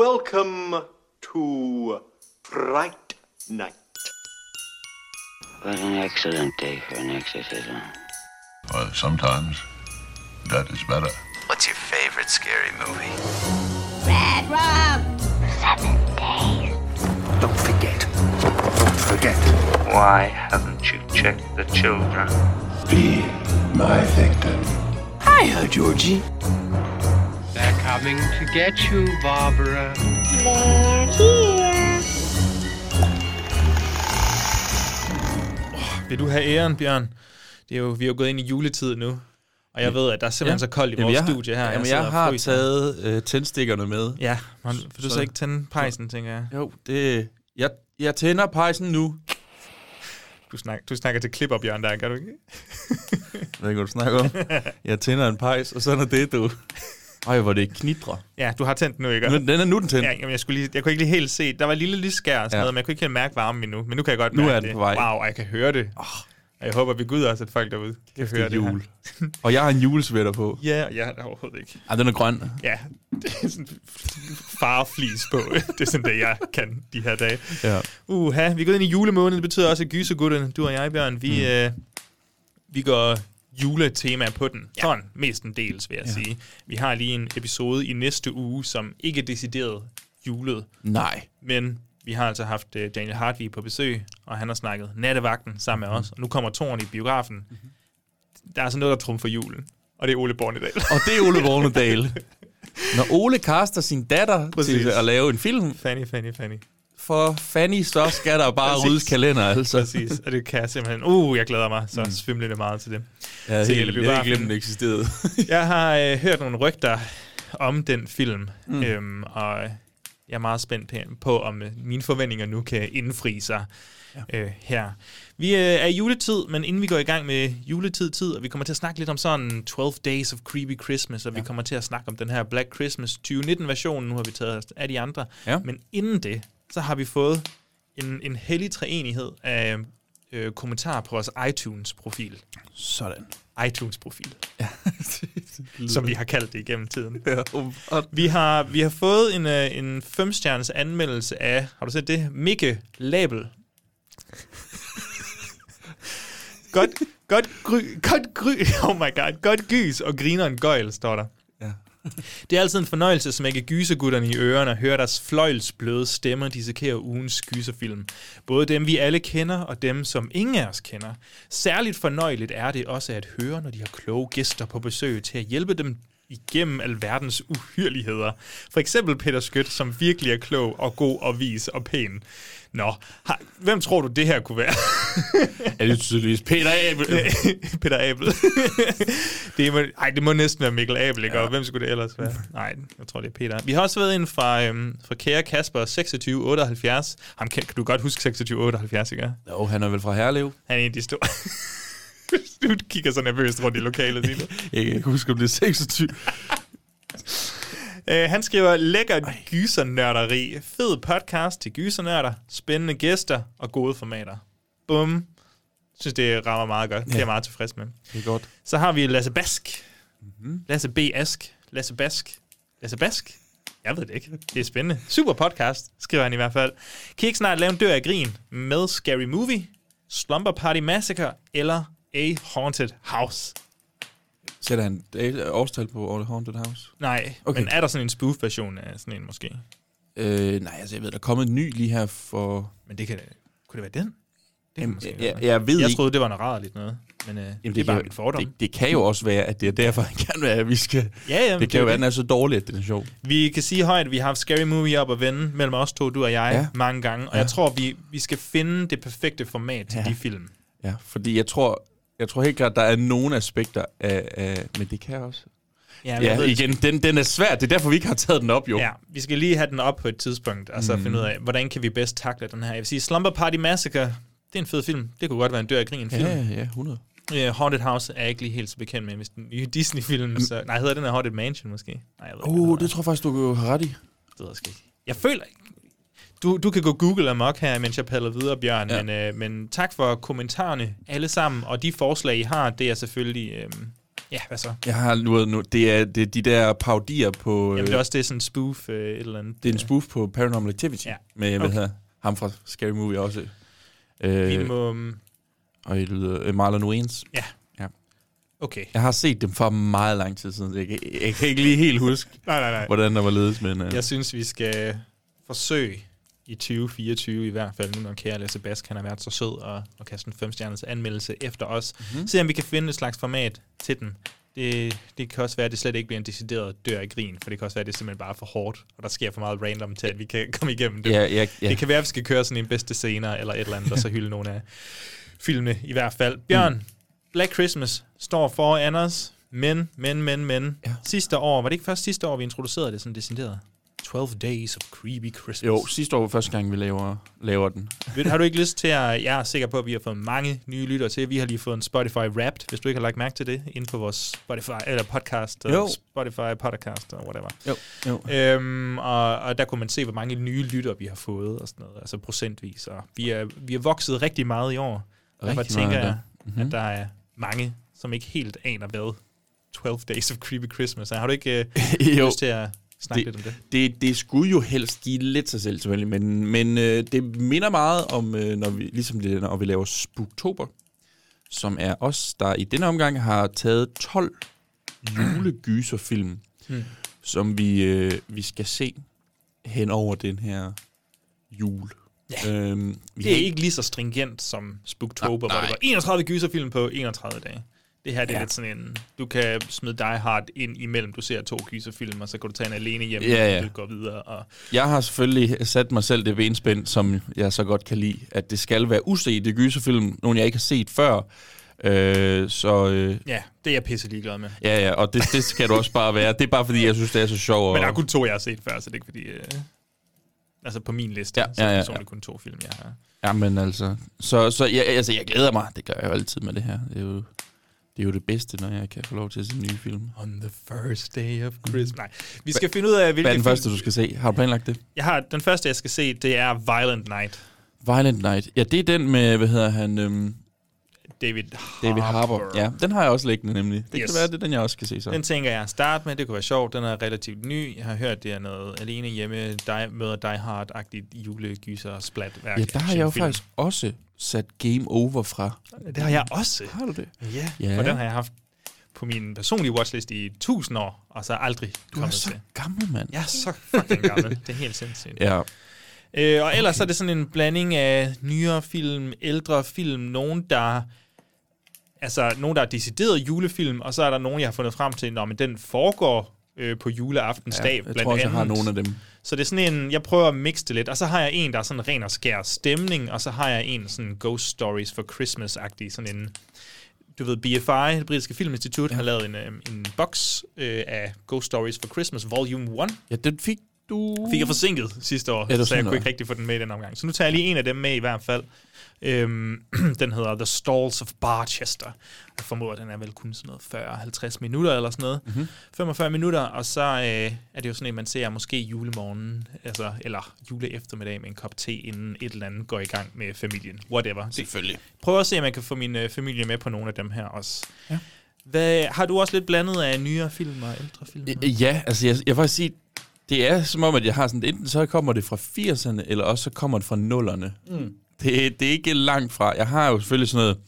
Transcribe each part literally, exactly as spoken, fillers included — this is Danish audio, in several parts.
Welcome to Fright Night. What an excellent day for an exorcism. Well, sometimes that is better. What's your favorite scary movie? Red Rum! Seven Days. Don't forget. Don't forget. Why haven't you checked the children? Be my victim. Hiya, Georgie. They're coming to get you, Barbara. They're here. Oh, vil du have æren, Bjørn? Det er jo, vi er jo gået ind i juletid nu. Og jeg ved, at der er simpelthen ja. så koldt i vores jamen, studie her. Jamen, jeg, jeg har taget øh, tændstikkerne med. Ja, man, for du så ikke tænde pejsen, tænker jeg. Jo, det... Jeg, jeg tænder pejsen nu. Du snakker, du snakker til klipper, Bjørn, der, gør du ikke? Jeg ved ikke, hvad du snakker om. Jeg tænder en pejs, og sådan er det, du... Ej, hvor det knitrer. Ja, du har tændt den nu, ikke? Den er nu, den tændt. Ja, jamen, jeg, skulle lige, jeg kunne ikke lige helt se... Der var en lille lysskær og sådan ja. noget, men jeg kunne ikke helt mærke varmen endnu. Men nu kan jeg godt mærke det. Nu er den på vej. Wow, jeg kan høre det. Oh. Jeg håber, vi guder også, at folk derude kan høre det jul. Og jeg har en julesvætter på. Ja, og jeg har det overhovedet ikke. Ej, den er grøn. Ja, det er sådan fareflis på. Det er sådan det, jeg kan de her dage. Ja. Uha, vi går ind i julemåneden. Det betyder også, at gysergutterne, du og jeg, Bjørn, vi, mm. øh, vi går juletema på den. Ja. Sådan, mestendels, vil jeg ja. sige. Vi har lige en episode i næste uge, som ikke er decideret julet. Nej. Men... Vi har altså haft uh, Daniel Hartvig på besøg, og han har snakket Nattevagten sammen med os. Og nu kommer toren i biografen. Mm-hmm. Der er altså noget, der trumfer julen. Og det er Ole Bornedal. Og det er Ole Bornedal. Når Ole kaster sin datter præcis. til at lave en film. Fanny, Fanny, Fanny. For Fanny, så skal der bare ryddes kalender, altså. Præcis, og det kan jeg simpelthen. Uh, jeg glæder mig så mm. svimlende meget til det. Jeg har helt glemt, den eksisterede. Jeg har øh, hørt nogle rygter om den film, mm. øhm, og... Jeg er meget spændt på, om mine forventninger nu kan indfri sig ja. øh, her. Vi øh, er i juletid, men inden vi går i gang med juletid-tid, og vi kommer til at snakke lidt om sådan twelve Days of Creepy Christmas, og ja. vi kommer til at snakke om den her Black Christmas tyve nitten-version, nu har vi taget af de andre. Ja. Men inden det, så har vi fået en, en hellig treenighed af øh, kommentarer på vores iTunes-profil. Sådan. iTunes-profil, ja, som vi har kaldt det igennem tiden. Ja, um, um. Vi, har, vi har fået en, uh, en femstjernes anmeldelse af, har du set det? Mikkel Abel. godt, godt gry, godt gry, oh my god, godt gys og griner en gøjl, står der. Ja. Det er altid en fornøjelse, som jeg kan gyse gutterne i ørerne og høre deres fløjlsbløde stemmer dissekerer ugens gyserfilm. Både dem, vi alle kender, og dem, som ingen af os kender. Særligt fornøjeligt er det også at høre, når de har kloge gæster på besøg til at hjælpe dem igennem alverdens uhyreligheder. For eksempel Peter Skødt, som virkelig er klog og god og vis og pæn. Nå, har, hvem tror du, det her kunne være? Er det tydeligvis Peter Abel? Peter Abel. det, må, ej, det må næsten være Mikkel Abel, ikke? Ja. Og hvem skulle det ellers være? Nej, jeg tror, det er Peter. Vi har også været en fra, øhm, fra Kære Kasper, seksogtyve otteoghalvfjerds. Ham kan, kan du godt huske seksogtyve otteoghalvfjerds, ikke? Jo, han er vel fra Herlev. Han er en af de store... Du kigger så nervøst rundt i lokalet. Dine. Jeg kan ikke huske, om det er seksogtyve. uh, han skriver, lækker gyser-nørderi, fed podcast til gyser-nørder, spændende gæster og gode formater. Bum. Jeg synes, det rammer meget godt. Ja. Det er jeg meget tilfreds med. Det er godt. Så har vi Lasse Bask. Mm-hmm. Lasse B. Ask. Lasse Bask. Lasse Bask? Jeg ved det ikke. Det er spændende. Super podcast, skriver han i hvert fald. Kan I ikke snart lave en dør af grin med Scary Movie, Slumber Party Massacre eller... A Haunted House. Sætter han årstal på A Haunted House? Nej, okay. Men er der sådan en spoof-version af sådan en måske? Øh, nej, altså jeg ved, der er kommet en ny lige her for... Men det kan... Kunne det være den? Det Jamen, jeg, jeg, jeg ved jeg ikke... troede, det var noget rart lidt noget, men øh, jamen, det, det er bare jo, mit fordom. Det, det kan jo også være, at det er derfor, han gerne vil være, at vi skal... Ja, jamen, det, det kan jo være, at den er så dårlig, at det er sjovt. Vi kan sige højt, at vi har haft Scary Movie op og vende mellem os to, du og jeg, ja. mange gange. Og ja. jeg tror, vi, vi skal finde det perfekte format til ja. de film. Ja, fordi jeg tror... Jeg tror helt klart, der er nogle aspekter af, af men det kan også. Ja, ja ved, igen, den, den er svært. Det er derfor, vi ikke har taget den op, jo. Ja, vi skal lige have den op på et tidspunkt, og så mm. finde ud af, hvordan kan vi bedst takle den her. Jeg vil sige, Slumber Party Massacre, det er en fed film. Det kunne godt være en dør af grin film. Ja, ja, hundrede. Uh, Haunted House er jeg ikke lige helt så bekendt med. Hvis den nye Disney-film, så... Nej, hedder den her Haunted Mansion måske? Nej, jeg ved ikke, oh, det tror jeg faktisk, du har ret i. Det ved jeg ikke. Jeg føler ikke. Du, du kan gå Google amok her, mens jeg padler videre, Bjørn, ja. men, øh, men tak for kommentarerne alle sammen, og de forslag, I har, det er selvfølgelig øh, Ja, hvad så? Jeg har luret nu. Det er, det er de der parodier på... Jamen det er også det er sådan en spoof øh, et eller andet. Det er en spoof på Paranormal Activity. Ja. Med okay. hvad ham fra Scary Movie også. Øh, Vi må... Og I lyder øh, Marlon Wayans. Ja. ja. Okay. Jeg har set dem for meget lang tid siden. Jeg kan, jeg kan ikke lige helt huske, nej, nej, nej. hvordan der var ledes. Men, øh. Jeg synes, vi skal forsøge i tyve fireogtyve i hvert fald, nu når Kære Lasse Bask, han har været så sød og, og kaste en femstjerners anmeldelse efter os. Mm-hmm. Se om vi kan finde et slags format til den. Det, det kan også være, at det slet ikke bliver en decideret dør af grin, for det kan også være, at det simpelthen bare er for hårdt, og der sker for meget random til, at vi kan komme igennem det. Yeah, yeah, yeah. Det kan være, at vi skal køre sådan en bedste scener eller et eller andet, og så hylde nogle af filmene i hvert fald. Bjørn, mm. Black Christmas står foran os, men, men, men, men. Ja. Sidste år, var det ikke først sidste år, vi introducerede det sådan decideret? twelve Days of Creepy Christmas. Jo, sidste år var første gang, vi laver, laver den. Har du ikke lyst til at... Jeg er sikker på, at vi har fået mange nye lyttere til. Vi har lige fået en Spotify Wrapped, hvis du ikke har lagt mærke til det, inde på vores Spotify, eller podcast, jo. Spotify podcast, og whatever. Jo, jo. Øhm, og, og der kunne man se, hvor mange nye lyttere vi har fået, og sådan noget, altså procentvis. Og vi er, vi er vokset rigtig meget i år. Derfor tænker jeg, mm-hmm. at der er mange, som ikke helt aner, hvad twelve Days of Creepy Christmas er. Har du ikke øh, lyst til at... Det, det. Det, det skulle jo helst give lidt sig selv, selvfølgelig, men, men øh, det minder meget om, øh, når vi, ligesom det, når vi laver Spooktober, som er os, der i denne omgang har taget tolv julegyserfilm, hmm. som vi, øh, vi skal se hen over den her jul. Ja. Øhm, vi det er har... ikke lige så stringent som Spooktober, nej, nej. Hvor det var enogtredive gyserfilm på enogtredive dage. Det her det er ja. lidt sådan en, du kan smide Die Hard ind imellem, du ser to gyserfilm, og så kan du tage en alene hjem, ja, ja. og du går videre. Og jeg har selvfølgelig sat mig selv det benspænd, som jeg så godt kan lide, at det skal være usete gyserfilm, nogle jeg ikke har set før. Øh, så, øh... Ja, det er jeg pisse ligeglad med. Ja, ja, og det, det skal du også bare være. Det er bare fordi, jeg synes, det er så sjovt. Men der er kun to, jeg har set før, så det er ikke fordi... Øh... Altså på min liste, ja, så ja, ja, ja. er det kun to film, jeg har. Jamen altså, så, så jeg, altså, jeg glæder mig. Det gør jeg jo altid med det her. Det er jo... Det er jo det bedste, når jeg kan få lov til at se nye film. On the first day of Christmas. Nej, vi skal Hva, finde ud af, hvilke Hvad er den første, film... du skal se? Har du planlagt det? Jeg har, den første, jeg skal se, det er Violent Night. Violent Night. Ja, det er den med, hvad hedder han? Øhm... David Harbour. David Harbour. Ja, den har jeg også liggende nemlig. Det yes. kan være, det er den, jeg også skal se så. Den tænker jeg at starte med. Det kunne være sjovt. Den er relativt ny. Jeg har hørt, det er noget alene hjemme, dig, møder Die Hard-agtigt julegyser-splatværk. Ja, der har jeg jo film. faktisk også... sat Game Over fra. Det har jeg også. Har du det? Ja, yeah. og den har jeg haft på min personlige watchlist i tusind år, og så aldrig du kommet til. Du er så gammel, mand. Jeg er så fucking gammel. Det er helt sindssygt. Ja. Øh, og okay. ellers er det sådan en blanding af nyere film, ældre film, nogen, der... Altså, nogen, der er decideret julefilm, og så er der nogen, jeg har fundet frem til, når men den foregår øh, på juleaftensdag, ja, blandt andet. Jeg tror også, jeg har nogle af dem. Så det er sådan en, jeg prøver at mixe det lidt, og så har jeg en, der er sådan ren og skær stemning, og så har jeg en sådan Ghost Stories for Christmas-agtig, sådan en, du ved, B F I, det britiske filminstitut, ja. har lavet en, en boks øh, af Ghost Stories for Christmas, volume et. Ja, den fik du... Fik jeg forsinket sidste år, ja, så jeg kunne ikke rigtig få den med i den omgang. Så nu tager jeg lige en af dem med i hvert fald. Øhm, den hedder The Stalls of Barchester. Jeg formoder, den er vel kun sådan noget fyrre til halvtreds minutter eller sådan noget. Mm-hmm. femogfyrre minutter, og så øh, er det jo sådan en, man ser måske julemorgen, altså, eller juleeftermiddag med en kop te, inden et eller andet går i gang med familien. Whatever. Selvfølgelig. Prøv at se, om jeg kan få min øh, familie med på nogle af dem her også. Ja. Hvad, har du også lidt blandet af nyere film og ældre film? Ja, altså jeg, jeg vil faktisk sige, det er som om, at jeg har sådan, enten så kommer det fra firserne, eller også så kommer det fra nullerne. Mm. Det, det er ikke langt fra. Jeg har jo selvfølgelig sådan noget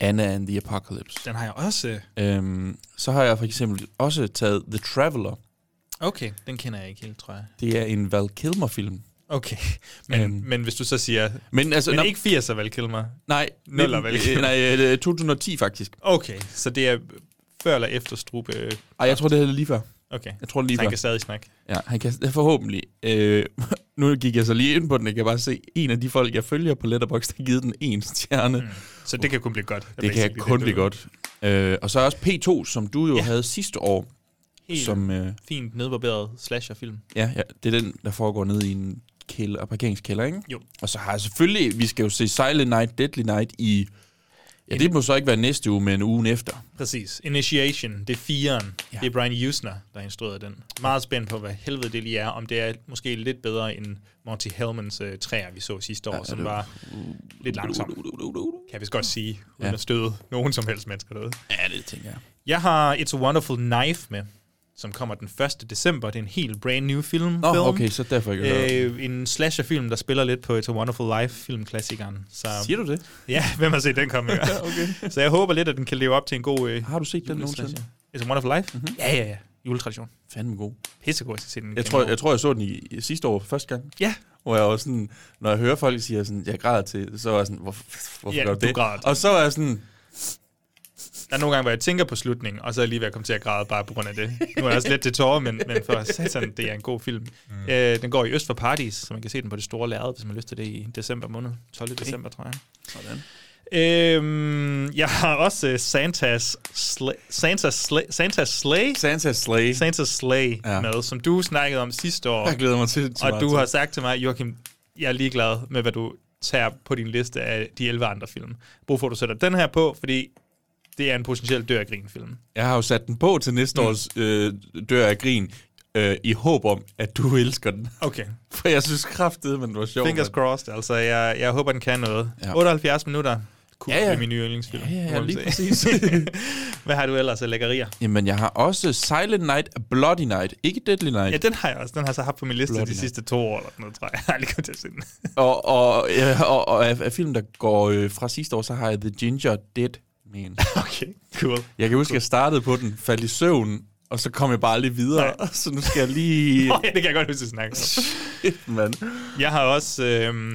Anna and the Apocalypse. Den har jeg også. Øhm, så har jeg for eksempel også taget The Traveler. Okay, den kender jeg ikke helt, tror jeg. Det er en Val Kilmer-film. Okay, men, øhm. men hvis du så siger... Men, altså, men når, ikke firser Val Kilmer? Nej, nuller Val Kilmer. Nej, to tusind og ti faktisk. Okay, så det er før eller efter Strube? Øh, Ej, jeg tror, det er lige før. Okay, jeg tror, lige så han før. Kan stadig snakke? Ja, han kan forhåbentlig... Øh, Nu gik jeg så lige ind på den, jeg kan bare se, en af de folk, jeg følger på Letterboxd, der givet den en stjerne. Mm. Så det kan kun blive godt. Det kan kun blive godt. Øh, og så er også P to, som du jo ja. havde sidste år. Helt som, øh, fint nedbarberet slasherfilm. Ja, ja, det er den, der foregår nede i en kælder, parkeringskælder, ikke? Jo. Og så har jeg selvfølgelig, vi skal jo se Silent Night, Deadly Night i... Ja, det må så ikke være næste uge, men ugen efter. Præcis. Initiation, det er firen. Ja. Det er Brian Yuzna, der har instrueret den. Meget spændt på, hvad helvede det lige er. Om det er måske lidt bedre end Monty Hellmans uh, træer, vi så sidste år, ja, som var uh, lidt langsomt. Kan vi godt sige, uden ja. at støde nogen som helst mennesker derude. Ja, det tænker jeg. Jeg har It's a Wonderful Life med, som kommer den første december. Det er en helt brand new film. Nå, film. Okay, så derfor ikke øh, en slasherfilm, der spiller lidt på It's a Wonderful Life-filmklassikeren. Siger du det? Ja, hvem har set den komme? Okay. Så jeg håber lidt, at den kan leve op til en god øh, har du set den nogensinde? It's a Wonderful Life? Mm-hmm. Ja, ja, ja. Juletradition. Fandme god. Pissegod, jeg skal den. Jeg tror, jeg tror, jeg så den i, i sidste år første gang. Ja. Hvor jeg også sådan, når jeg hører folk sige, at jeg græder til, så er jeg sådan, hvorfor, hvorfor ja, gør du det? Græder. Og så er jeg sådan... Der er nogle gange, hvor jeg tænker på slutningen, og så er jeg lige ved at komme til at græde bare på grund af det. Nu er jeg også lidt til tårer, men, men for satan, det er en god film. Mm. Øh, den går i Øst for Paradis, så man kan se den på det store lærred, hvis man har lyst til det i december måned. tolvte december, tror jeg. Sådan. Øhm, jeg har også uh, Santa's Slay. Santa's Slay. Santa's Slay. Santa's Slay, Santa's Slay ja. med, som du snakkede om sidste år. Jeg glæder mig til. Og du har sagt til mig, Joachim, jeg er ligeglad med, hvad du tager på din liste af de elleve andre film. Brug for, at du sætter den her på, fordi... Det er en potentiel dør af grin-film. Jeg har jo sat den på til næste mm. års øh, dør af grin, øh, i håb om, at du elsker den. Okay. For jeg synes kraftedeme, men det var sjovt. Fingers crossed, altså. Jeg, jeg håber, den kan noget. Ja. otteoghalvfjerds minutter. Cool. Ja, ja. Det er min nye yndlingsfilm. Ja, ja, ja, lige præcis. Hvad har du ellers af lækkerier? Jamen, jeg har også Silent Night, Bloody Night. Ikke Deadly Night. Ja, den har jeg også. Den har så haft på min liste Bloody de Night. sidste to år, eller noget, tror jeg. Jeg har aldrig kommet til at se den. og, og, ja, og, og af, af film, der går øh, fra sidste år, så har jeg The Ginger Dead. Man. Okay, cool. Jeg kan huske, cool. jeg startede på den, faldt i søvn, og så kom jeg bare lige videre, nej. Så nu skal jeg lige... Nå, ja, det kan jeg godt huske at snakke om. Shit, man. Jeg har også øh,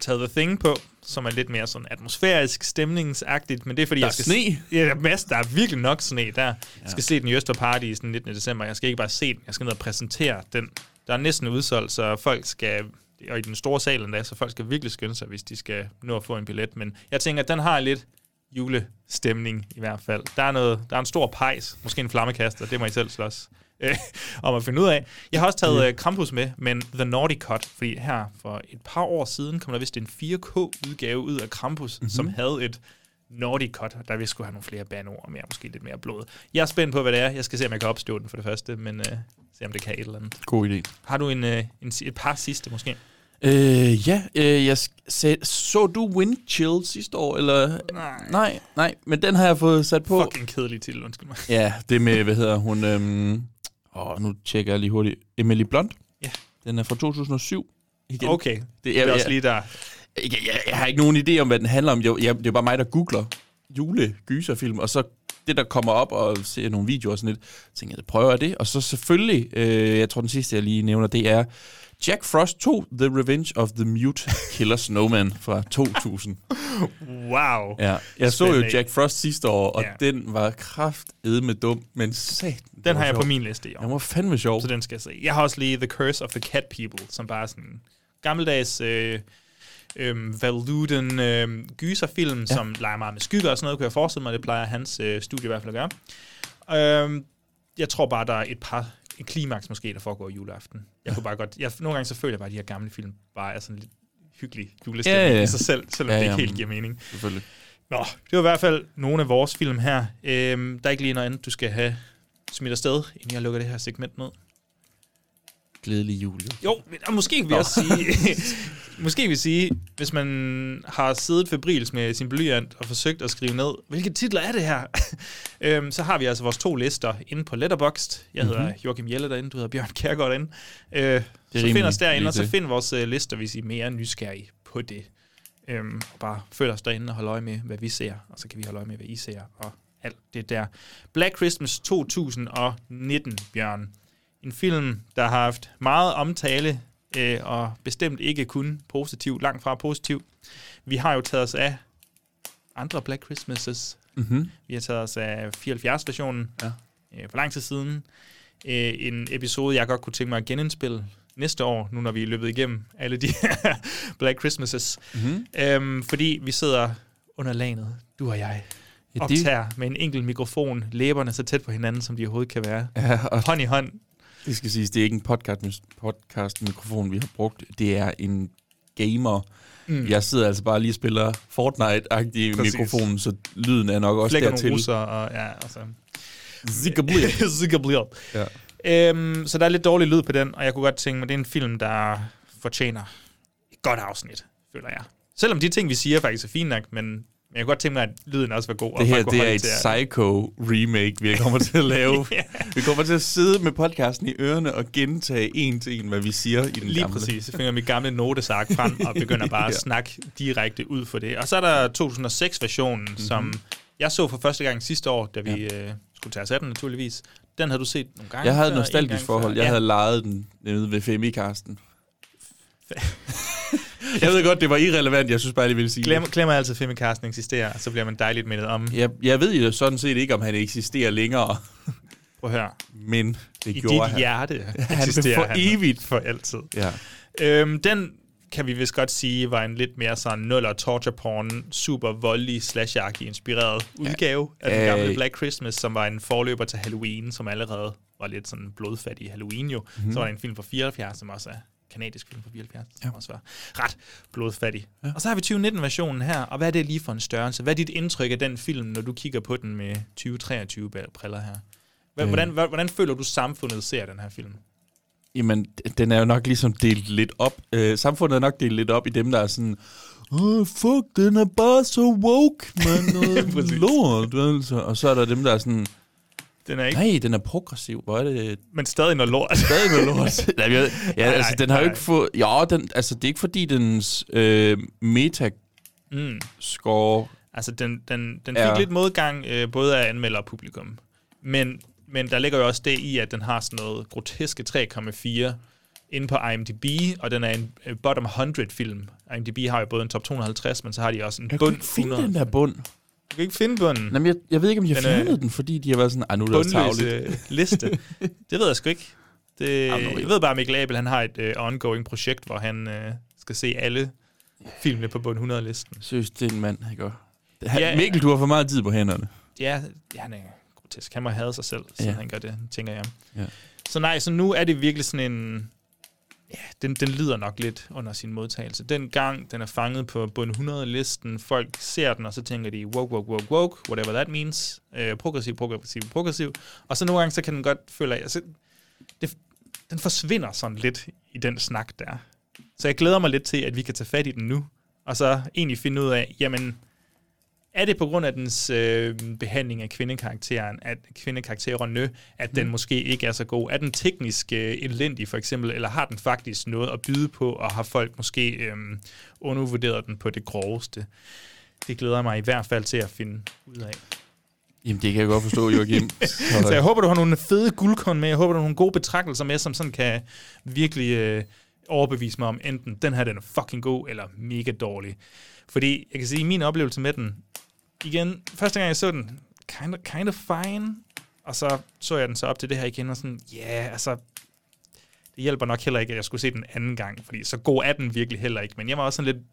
taget The Thing på, som er lidt mere sådan atmosfærisk, stemningsagtigt, men det er fordi, der jeg skal... Der er sne? Ja, masser, der er virkelig nok sne der. Ja. Jeg skal se den i Øster Party i nittende december. Jeg skal ikke bare se den, jeg skal ned og præsentere den. Der er næsten udsolgt, så folk skal... Og i den store sal endda, så folk skal virkelig skynde sig, hvis de skal nå at få en billet. Men jeg tænker, at den har lidt... julestemning i hvert fald. Der er, noget, der er en stor pejs, måske en flammekaster, det må I selv slås øh, om at finde ud af. Jeg har også taget uh, Krampus med, men The Naughty Cut, fordi her for et par år siden kom der vist en fire K-udgave ud af Krampus, mm-hmm. som havde et Naughty Cut, der vi skulle have nogle flere banord og mere, måske lidt mere blod. Jeg er spændt på, hvad det er. Jeg skal se, om jeg kan opstå den for det første, men uh, se, om det kan et eller andet. God idé. Har du en, uh, en, et par sidste måske? Øh, ja, øh, jeg sag, så du Wind Chill sidste år, eller? Nej. Nej, nej, men den har jeg fået sat på. Fucking kedelig titel, undskyld mig. Ja, det med, hvad hedder hun, øhm, åh, nu tjekker jeg lige hurtigt, Emily Blunt. Ja. Den er fra to tusind og syv. Igen. Okay, det er, det er også jeg, lige der. Jeg, jeg, jeg har ikke nogen idé om, hvad den handler om. Jeg, jeg, det er bare mig, der googler julegyserfilm, og så det, der kommer op og ser nogle videoer og sådan lidt, så tænker jeg, prøver jeg det. Og så selvfølgelig, øh, jeg tror den sidste, jeg lige nævner, det er... Jack Frost to, The Revenge of the Mute Killer Snowman fra to tusind. Wow. Ja, jeg så jo Jack Frost sidste år, og ja. den var kraftedme dum, men satan. Den har jeg sjov. på min liste i år. Den var fandme sjov. Så den skal jeg se. Jeg har også lige The Curse of the Cat People, som bare er sådan en gammeldags øh, øh, Valuden øh, gyserfilm, ja. som leger meget med skygger og sådan noget, kunne jeg forestille mig, det plejer hans øh, studie i hvert fald at gøre. Øh, jeg tror bare, der er et par... En klimaks måske, der foregår juleaften. Jeg kunne bare godt... Jeg, nogle gange så føler jeg bare, at de her gamle film bare er sådan lidt hyggelig julestemning yeah. i sig selv, selvom yeah, det ikke yeah. helt giver mening. Selvfølgelig. Nå, det var i hvert fald nogle af vores film her. Øhm, der er ikke lige noget andet, du skal have smidt afsted, inden jeg lukker det her segment ned. Glædelig jul. Jo, men måske vil jeg også sige... måske vil sige, hvis man har siddet febrils med sin blyant og forsøgt at skrive ned, hvilke titler er det her? øhm, så har vi altså vores to lister inde på Letterboxd. Jeg hedder mm-hmm. Joachim Jelle derinde, du hedder Bjørn Kjærgaard derinde. Øh, så find os derinde, og så find vores uh, lister, hvis I er mere nysgerrige på det. Øhm, og bare følg os derinde og hold øje med, hvad vi ser, og så kan vi holde øje med, hvad I ser, og alt det der. Black Christmas to tusind og nitten, Bjørn. En film, der har haft meget omtale, øh, og bestemt ikke kun positiv, langt fra positiv. Vi har jo taget os af andre Black Christmases. Mm-hmm. Vi har taget os af fireoghalvfjerds-versionen ja. øh, for lang tid siden. Øh, en episode, jeg godt kunne tænke mig at genindspille næste år, nu når vi er løbet igennem alle de Black Christmases. Mm-hmm. Øhm, fordi vi sidder under lanet, du og jeg. Ja, optager det... med en enkelt mikrofon, læberne så tæt på hinanden, som de overhovedet kan være. Ja, og... Hånd i hånd. Det skal siges, det er ikke en podcast, podcast-mikrofon, vi har brugt. Det er en gamer. Mm. Jeg sidder altså bare lige og spiller Fortnite-agtig i mikrofonen, så lyden er nok også flækker dertil. Flækker nogle russer, og ja, altså... Zikablir. Zikablir. Ja. Øhm, så der er lidt dårlig lyd på den, og jeg kunne godt tænke mig, det er en film, der fortjener et godt afsnit, føler jeg. Selvom de ting, vi siger, faktisk er fint nok, men... Men jeg kunne godt tænke mig, at lyden også var god. Det her, det er et psycho-remake, vi kommer til at lave. yeah. Vi kommer til at sidde med podcasten i ørerne og gentage en til en, hvad vi siger i den lige gamle. Lige præcis. Så finder jeg mit gamle notesark frem og begynder bare ja. at snakke direkte ud for det. Og så er der to tusind og seks-versionen, mm-hmm. som jeg så for første gang sidste år, da vi ja. øh, skulle tage os af den naturligvis. Den havde du set nogle gange. Jeg havde et nostalgisk forhold. Jeg ja. havde lejet den nede ved Femi-kasten. Jeg ved godt, det var irrelevant, jeg synes bare, jeg ville sige Glem, det. Glemmer altid, at Femi Carsten eksisterer, så bliver man dejligt mindet om. Jeg, jeg ved jo sådan set ikke, om han eksisterer længere. Prøv at høre. Men det I gjorde han. I dit hjerte han eksisterer for han. For evigt, for altid. Ja. Øhm, den kan vi vist godt sige, var en lidt mere sådan nuller torture porn, super voldelig, slasher-agtig inspireret udgave ja. af den gamle Æh. Black Christmas, som var en forløber til Halloween, som allerede var lidt sådan blodfattig Halloween jo. Mm-hmm. Så var der en film fra fireoghalvfjerds, som også er... kanadisk film fra fireoghalvfjerds, som ja. også var ret blodfattig. Ja. Og så har vi tyve nitten-versionen her, og hvad er det lige for en størrelse? Hvad er dit indtryk af den film, når du kigger på den med tyve treogtyve-briller her? Hvordan, øh. hvordan føler du, samfundet ser den her film? Jamen, den er jo nok ligesom delt lidt op. Øh, samfundet er nok delt lidt op i dem, der er sådan, oh, fuck, den er bare så woke, man. Lort, altså. Og så er der dem, der er sådan... Den er ikke... Nej, den er progressiv. Hvor er det... Men stadig noget lort. Stadig noget lort. nej, jeg, ja, nej, altså, den har nej. jo ikke fået... Jo, den, altså, det er ikke fordi, dens øh, meta-score... Mm. Altså, den, den, den fik er... lidt modgang, øh, både af anmelder og publikum. Men, men der ligger jo også det i, at den har sådan noget groteske tre komma fire inde på IMDb, og den er en bottom hundrede-film. IMDb har jo både en top to hundrede og halvtreds, men så har de også en jeg bund hundrede. Jeg den der bund. Du kan ikke finde bunden. Jamen, jeg, jeg ved ikke, om jeg har fundet øh, den, fordi de har været sådan, ah, nu er det tavligt. Liste. Det ved jeg sgu ikke. Det, jeg ved bare, at Mikkel Abel, han har et uh, ongoing projekt, hvor han uh, skal se alle filmene på bund hundrede-listen. Synes det er en mand, ikke? Ja, Mikkel, du har for meget tid på hænderne. Ja, han er grotesk. Han må have sig selv, så ja. han gør det, tænker jeg. Ja. Så nej, så nu er det virkelig sådan en... Ja, den, den lider nok lidt under sin modtagelse. Den gang, den er fanget på bund hundrede-listen, folk ser den, og så tænker de, woke, woke, woke, woke, whatever that means, øh, progressiv, progressiv, progressiv. Og så nogle gange, så kan den godt føle, at altså, det, den forsvinder sådan lidt i den snak der. Så jeg glæder mig lidt til, at vi kan tage fat i den nu, og så egentlig finde ud af, jamen, er det på grund af dens øh, behandling af kvindekarakteren, at kvindekaraktererne, at mm. den måske ikke er så god? Er den teknisk øh, elendig, for eksempel, eller har den faktisk noget at byde på, og har folk måske øh, undervurderet den på det groveste? Det glæder mig i hvert fald til at finde ud af. Jamen, det kan jeg godt forstå, Joachim. Så jeg håber, du har nogle fede guldkorn med. Jeg håber, du har nogle gode betragtelser med, som sådan kan virkelig øh, overbevise mig om, enten den her, den er fucking god, eller mega dårlig. Fordi jeg kan sige, min oplevelse med den, igen, første gang jeg så den, kind of, kind of fine, og så så jeg den så op til det her igen, og sådan, ja, yeah, altså, det hjælper nok heller ikke, at jeg skulle se den anden gang, fordi så god er den virkelig heller ikke, men jeg var også sådan lidt,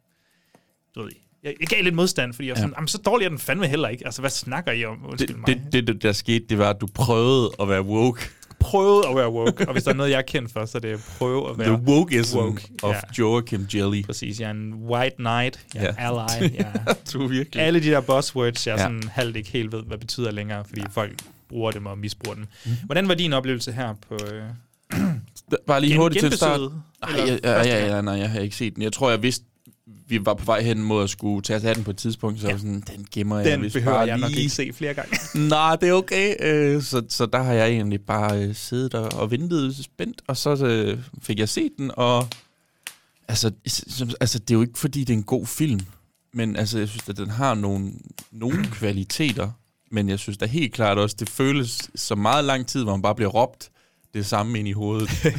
du ved, jeg, jeg gav lidt modstand, fordi jeg var sådan, ja. så dårlig er den fandme heller ikke, altså, hvad snakker I om? Undskyld mig. Det, det, det, der skete, det var, at du prøvede at være woke. Prøvede at være woke, og hvis der er noget, jeg er kendt for, så det er prøve at være the wokeism woke. Of ja. Joachim Jelly. Præcis, jeg er en white knight, jeg er ja. ally, jeg er... Du er virkelig. Alle de der buzzwords, jeg ja. sådan halvt ikke helt ved, hvad betyder længere, fordi ja. folk bruger dem og misbruger dem. Mm. Hvordan var din oplevelse her på... Bare lige gen- hurtigt til start. Nej, jeg, jeg, jeg, jeg, nej, jeg har ikke set den. Jeg tror, jeg vidste, vi var på vej hen mod at skulle tage os af den på et tidspunkt, så ja. sådan, den gemmer jeg. Den behøver jeg lige... nok ikke se flere gange. Nej, det er okay. Øh, så, så der har jeg egentlig bare øh, siddet og, og ventet spændt, og så øh, fik jeg set den, og altså, som, altså, det er jo ikke, fordi det er en god film, men altså, jeg synes, at den har nogle, nogle kvaliteter, men jeg synes da helt klart også, det føles så meget lang tid, hvor man bare bliver råbt det samme ind i hovedet.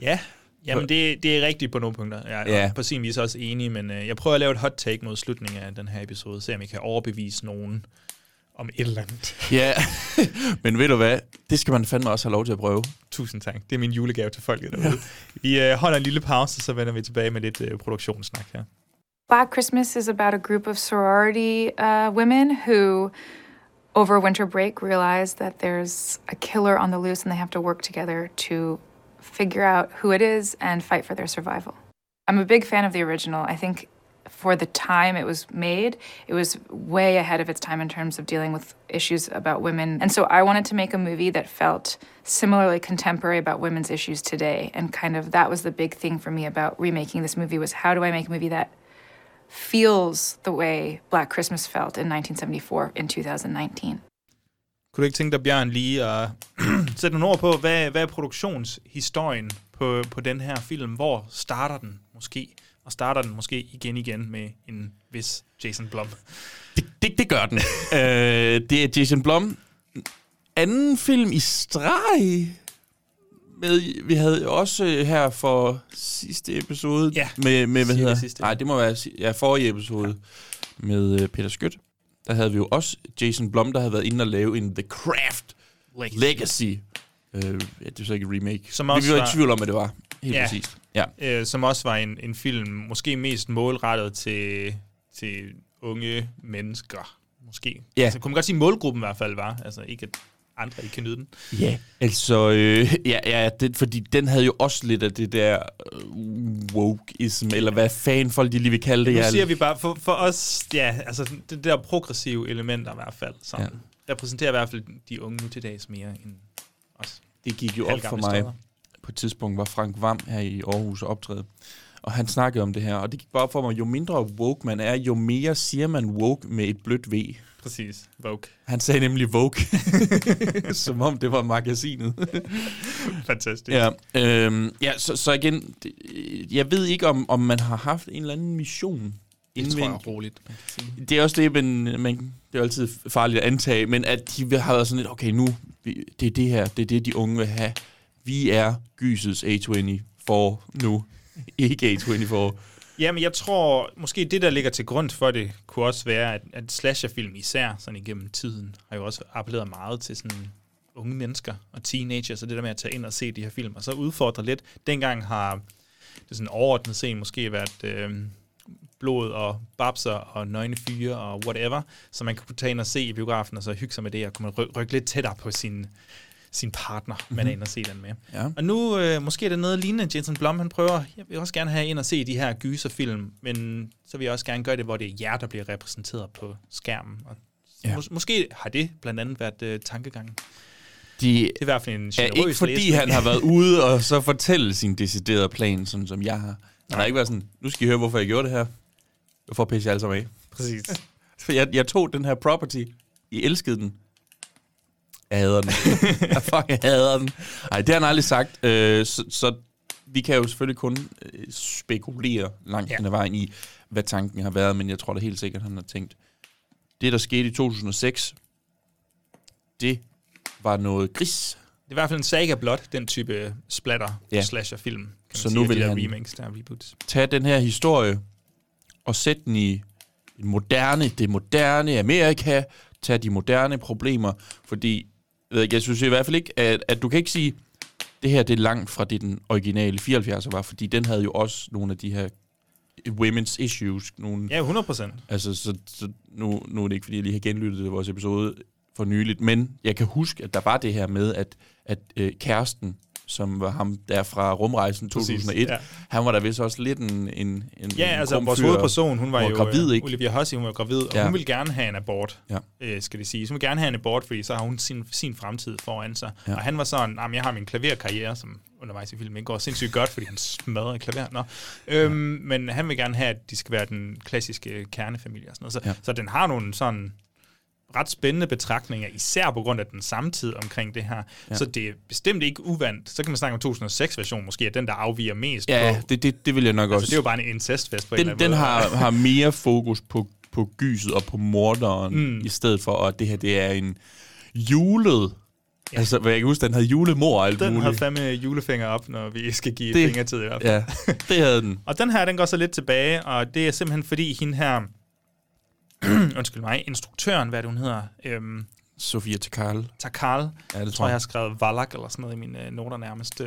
ja, Jamen, det, det er rigtigt på nogle punkter. Jeg er ja. på sin vis også enig, men øh, jeg prøver at lave et hot take mod slutningen af den her episode, se om jeg kan overbevise nogen om et eller andet. Ja, men ved du hvad? Det skal man fandme også have lov til at prøve. Tusind tak. Det er min julegave til folket derude. Ja. Vi øh, holder en lille pause, så vender vi tilbage med lidt øh, produktionssnak her. Black Christmas is about a group of sorority uh, women who over winter break realize that there's a killer on the loose and they have to work together to figure out who it is, and fight for their survival. I'm a big fan of the original. I think for the time it was made, it was way ahead of its time in terms of dealing with issues about women. And so I wanted to make a movie that felt similarly contemporary about women's issues today. And kind of that was the big thing for me about remaking this movie was how do I make a movie that feels the way Black Christmas felt in nineteen seventy-four in twenty nineteen. Kunne du ikke tænke dig, Bjørn, lige at sætte nogle ord på, hvad, hvad er produktionshistorien på, på den her film? Hvor starter den måske? Og starter den måske igen igen med en vis Jason Blum? Det, det, det gør den. øh, det er Jason Blum. Anden film i streg. Med, vi havde også her for sidste episode. Ja, med, med hvad hedder det? Nej, det må være ja, forrige episode ja. med uh, Peter Skødt. Der havde vi jo også Jason Blum, der havde været inde og lave en The Craft Legacy. Uh, ja, det er så ikke remake. Som også vi var i tvivl om, at det var. Helt ja. Præcist. Ja. Øh, som også var en, en film, måske mest målrettet til, til unge mennesker. Måske. Ja. Altså, kunne man godt sige, målgruppen i hvert fald var. Altså ikke, at andre ikke kan nyde den. Ja, altså, øh, ja, ja det, fordi den havde jo også lidt af det der øh, wokeism, eller hvad fanden folk de lige vil kalde det. Nu siger vi bare, for, for os, ja, altså det der progressive elementer i hvert fald, som ja. repræsenterer i hvert fald de unge nu til dags mere end os. Det gik jo op for mig. Steder. På et tidspunkt var Frank Hvam her i Aarhus optræde, og han snakkede om det her, og det gik bare op for mig, jo mindre woke man er, jo mere siger man woke med et blødt V. Præcis, woke. Han sagde nemlig woke, som om det var magasinet. Fantastisk. Ja, øhm, ja så, så igen, det, jeg ved ikke, om, om man har haft en eller anden mission. Det tror jeg er roligt. Det er også det, men man, det er altid farligt at antage, men at de har været sådan lidt, okay, nu, det er det her, det er det, de unge vil have. Vi er gysets A twenty-four nu, ikke A twenty-four. Jamen, jeg tror, måske det, der ligger til grund for det, kunne også være, at, at slasherfilm især, sådan igennem tiden, har jo også appelleret meget til sådan unge mennesker og teenagers, så det der med at tage ind og se de her film, og så udfordre lidt. Dengang har det sådan overordnet set måske været øh, blod og babser og nøgne fyre og whatever, så man kunne tage ind og se i biografen, og så hygge sig med det, og kunne man rykke lidt tættere på sin... sin partner, man mm-hmm. er inde og se den med. Ja. Og nu, øh, måske er det noget lignende, Jason Blum, han prøver, jeg vil også gerne have ind og se de her gyserfilm, men så vil jeg også gerne gøre det, hvor det er jer, der bliver repræsenteret på skærmen. Og ja. mås- måske har det blandt andet været øh, tankegangen. De det er i hvert fald en generøs ikke fordi læsning. Han har været ude og så fortælle sin deciderede plan, sådan som jeg har. Han Nej. har ikke været sådan, nu skal I høre, hvorfor jeg gjorde det her. For at pisse jer alle sammen af. Præcis. For jeg, jeg tog den her property. I elskede den. Jeg hader den. Jeg fucking hader den. Ej, det har han aldrig sagt. Øh, så, så vi kan jo selvfølgelig kun øh, spekulere langt ja. hen ad vejen i, hvad tanken har været, men jeg tror da helt sikkert, han har tænkt, det der skete i to tusind og seks, det var noget gris. Det er i hvert fald en saga blot, den type splatter ja. slasher film, kan man så sige, nu vil de der han remakes, der reboots. Tage den her historie og sætte den i en moderne, det moderne Amerika, tage de moderne problemer, fordi jeg synes i hvert fald ikke, at, at du kan ikke sige, det her det er langt fra det, den originale fireoghalvfjerdser var, fordi den havde jo også nogle af de her women's issues. Nogle, ja, hundrede procent. Altså, så, så nu, nu er det ikke, fordi jeg lige har genlyttet til vores episode for nyligt, men jeg kan huske, at der var det her med, at, at øh, kæresten, som var ham der fra Rumrejsen to tusind og et. Ja. Han var der vist også lidt en en Ja, en altså vores hovedperson, hun var, hun var jo gravid, Olivia Hussey, hun var gravid, og ja. hun ville gerne have en abort, ja. øh, skal det sige. Hun ville gerne have en abort, fordi så har hun sin, sin fremtid foran sig. Ja. Og han var sådan, jeg har min klaverkarriere, som undervejs i filmen går sindssygt godt, fordi han smadrede klaver. Nå. Øhm, ja. Men han vil gerne have, at de skal være den klassiske kernefamilie og sådan noget. Så, ja. så den har nogle sådan ret spændende betragtninger, især på grund af den samtid omkring det her. Ja. Så det er bestemt ikke uvandt. Så kan man snakke om to tusind og seks-version måske, at den, der afviger mest. Ja, på. Det, det, det vil jeg nok altså, også. Det er jo bare en incestfest på den, en eller anden den måde. Den har, har mere fokus på, på gyset og på morderen, mm. i stedet for, at det her det er en julet. Ja. Altså, hvad jeg kan huske, den havde julemor og alt den muligt. Den havde fandme julefinger op, når vi skal give det, fingertid i hvert fald. Ja, det havde den. Og den her, den går så lidt tilbage, og det er simpelthen fordi, hende her undskyld mig, instruktøren, hvad det, hun hedder? Øhm, Sofia Takal. Takal. Ja, det tror jeg. tror, jeg har skrevet Valak eller sådan noget i mine øh, noter nærmest.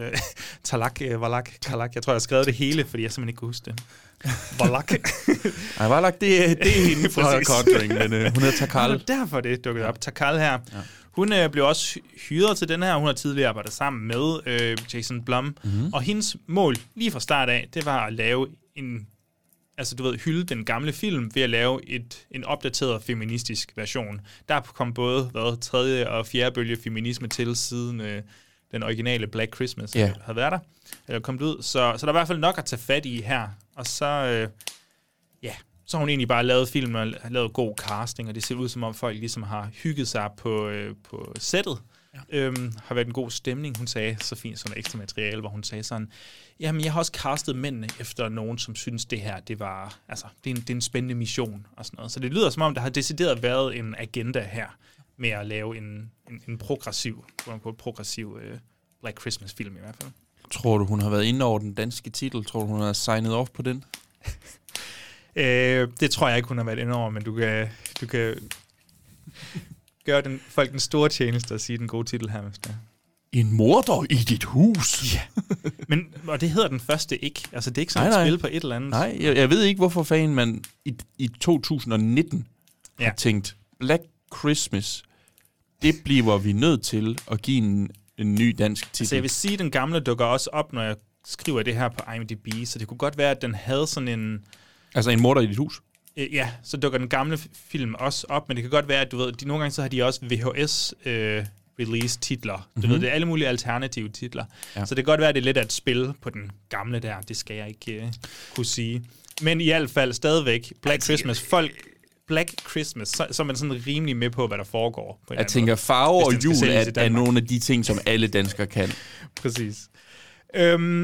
Talak, øh, Valak, Kalak. Jeg tror, jeg har skrevet det hele, fordi jeg simpelthen ikke kunne huske det. Valak. Nej, Valak, det, det er hende fra Conjuring, men øh, hun hedder Takal. Det var derfor, det dukkede op. Takal her. Ja. Hun øh, blev også hyret til den her. Hun har tidligere arbejdet sammen med øh, Jason Blum. Mm-hmm. Og hendes mål lige fra start af, det var at lave en... altså du ved, hylde den gamle film ved at lave et, en opdateret feministisk version. Der kom både hvad, tredje og fjerde bølge feminisme til siden øh, den originale Black Christmas, yeah. havde været der, eller kommet ud. Så, så der er i hvert fald nok at tage fat i her. Og så, øh, ja, så har hun egentlig bare lavet film og lavet god casting, og det ser ud som om folk ligesom har hygget sig på, øh, på sættet. Ja. Øhm, har været en god stemning. Hun sagde så fint sådan ekstra materiale, hvor hun sagde sådan, jamen jeg har også castet mændene efter nogen, som synes det her, det var, altså det er en, det er en spændende mission og sådan noget. Så det lyder som om, der har decideret været en agenda her med at lave en, en, en progressiv, en progressiv øh, Black Christmas film i hvert fald. Tror du, hun har været inde over den danske titel? Tror du, hun har signet off på den? øh, det tror jeg ikke, hun har været inde over, men du kan... Du kan gør den, folk den store tjeneste at sige den gode titel her. En morder i dit hus. Ja. Men, og det hedder den første ikke. Altså, det er ikke sådan nej, nej. et spil på et eller andet. Nej, jeg, jeg ved ikke, hvorfor fanden man i, i to tusind nitten ja. har tænkt, Black Christmas, det bliver vi nødt til at give en, en ny dansk titel. Så altså, jeg vil sige, at den gamle dukker også op, når jeg skriver det her på IMDb, så det kunne godt være, at den havde sådan en... altså en morder i dit hus? Ja, så dukker den gamle film også op, men det kan godt være, at du ved, de, nogle gange så har de også V H S-release-titler. Øh, du mm-hmm. ved, det er alle mulige alternative titler. Ja. Så det kan godt være, at det er lidt at spille på den gamle der. Det skal jeg ikke øh, kunne sige. Men i hvert fald stadigvæk, Black Christmas, folk... Black Christmas, så, så er man sådan rimelig med på, hvad der foregår. På jeg tænker, farver og jul er, er nogle af de ting, som alle danskere kan. Præcis. Øhm,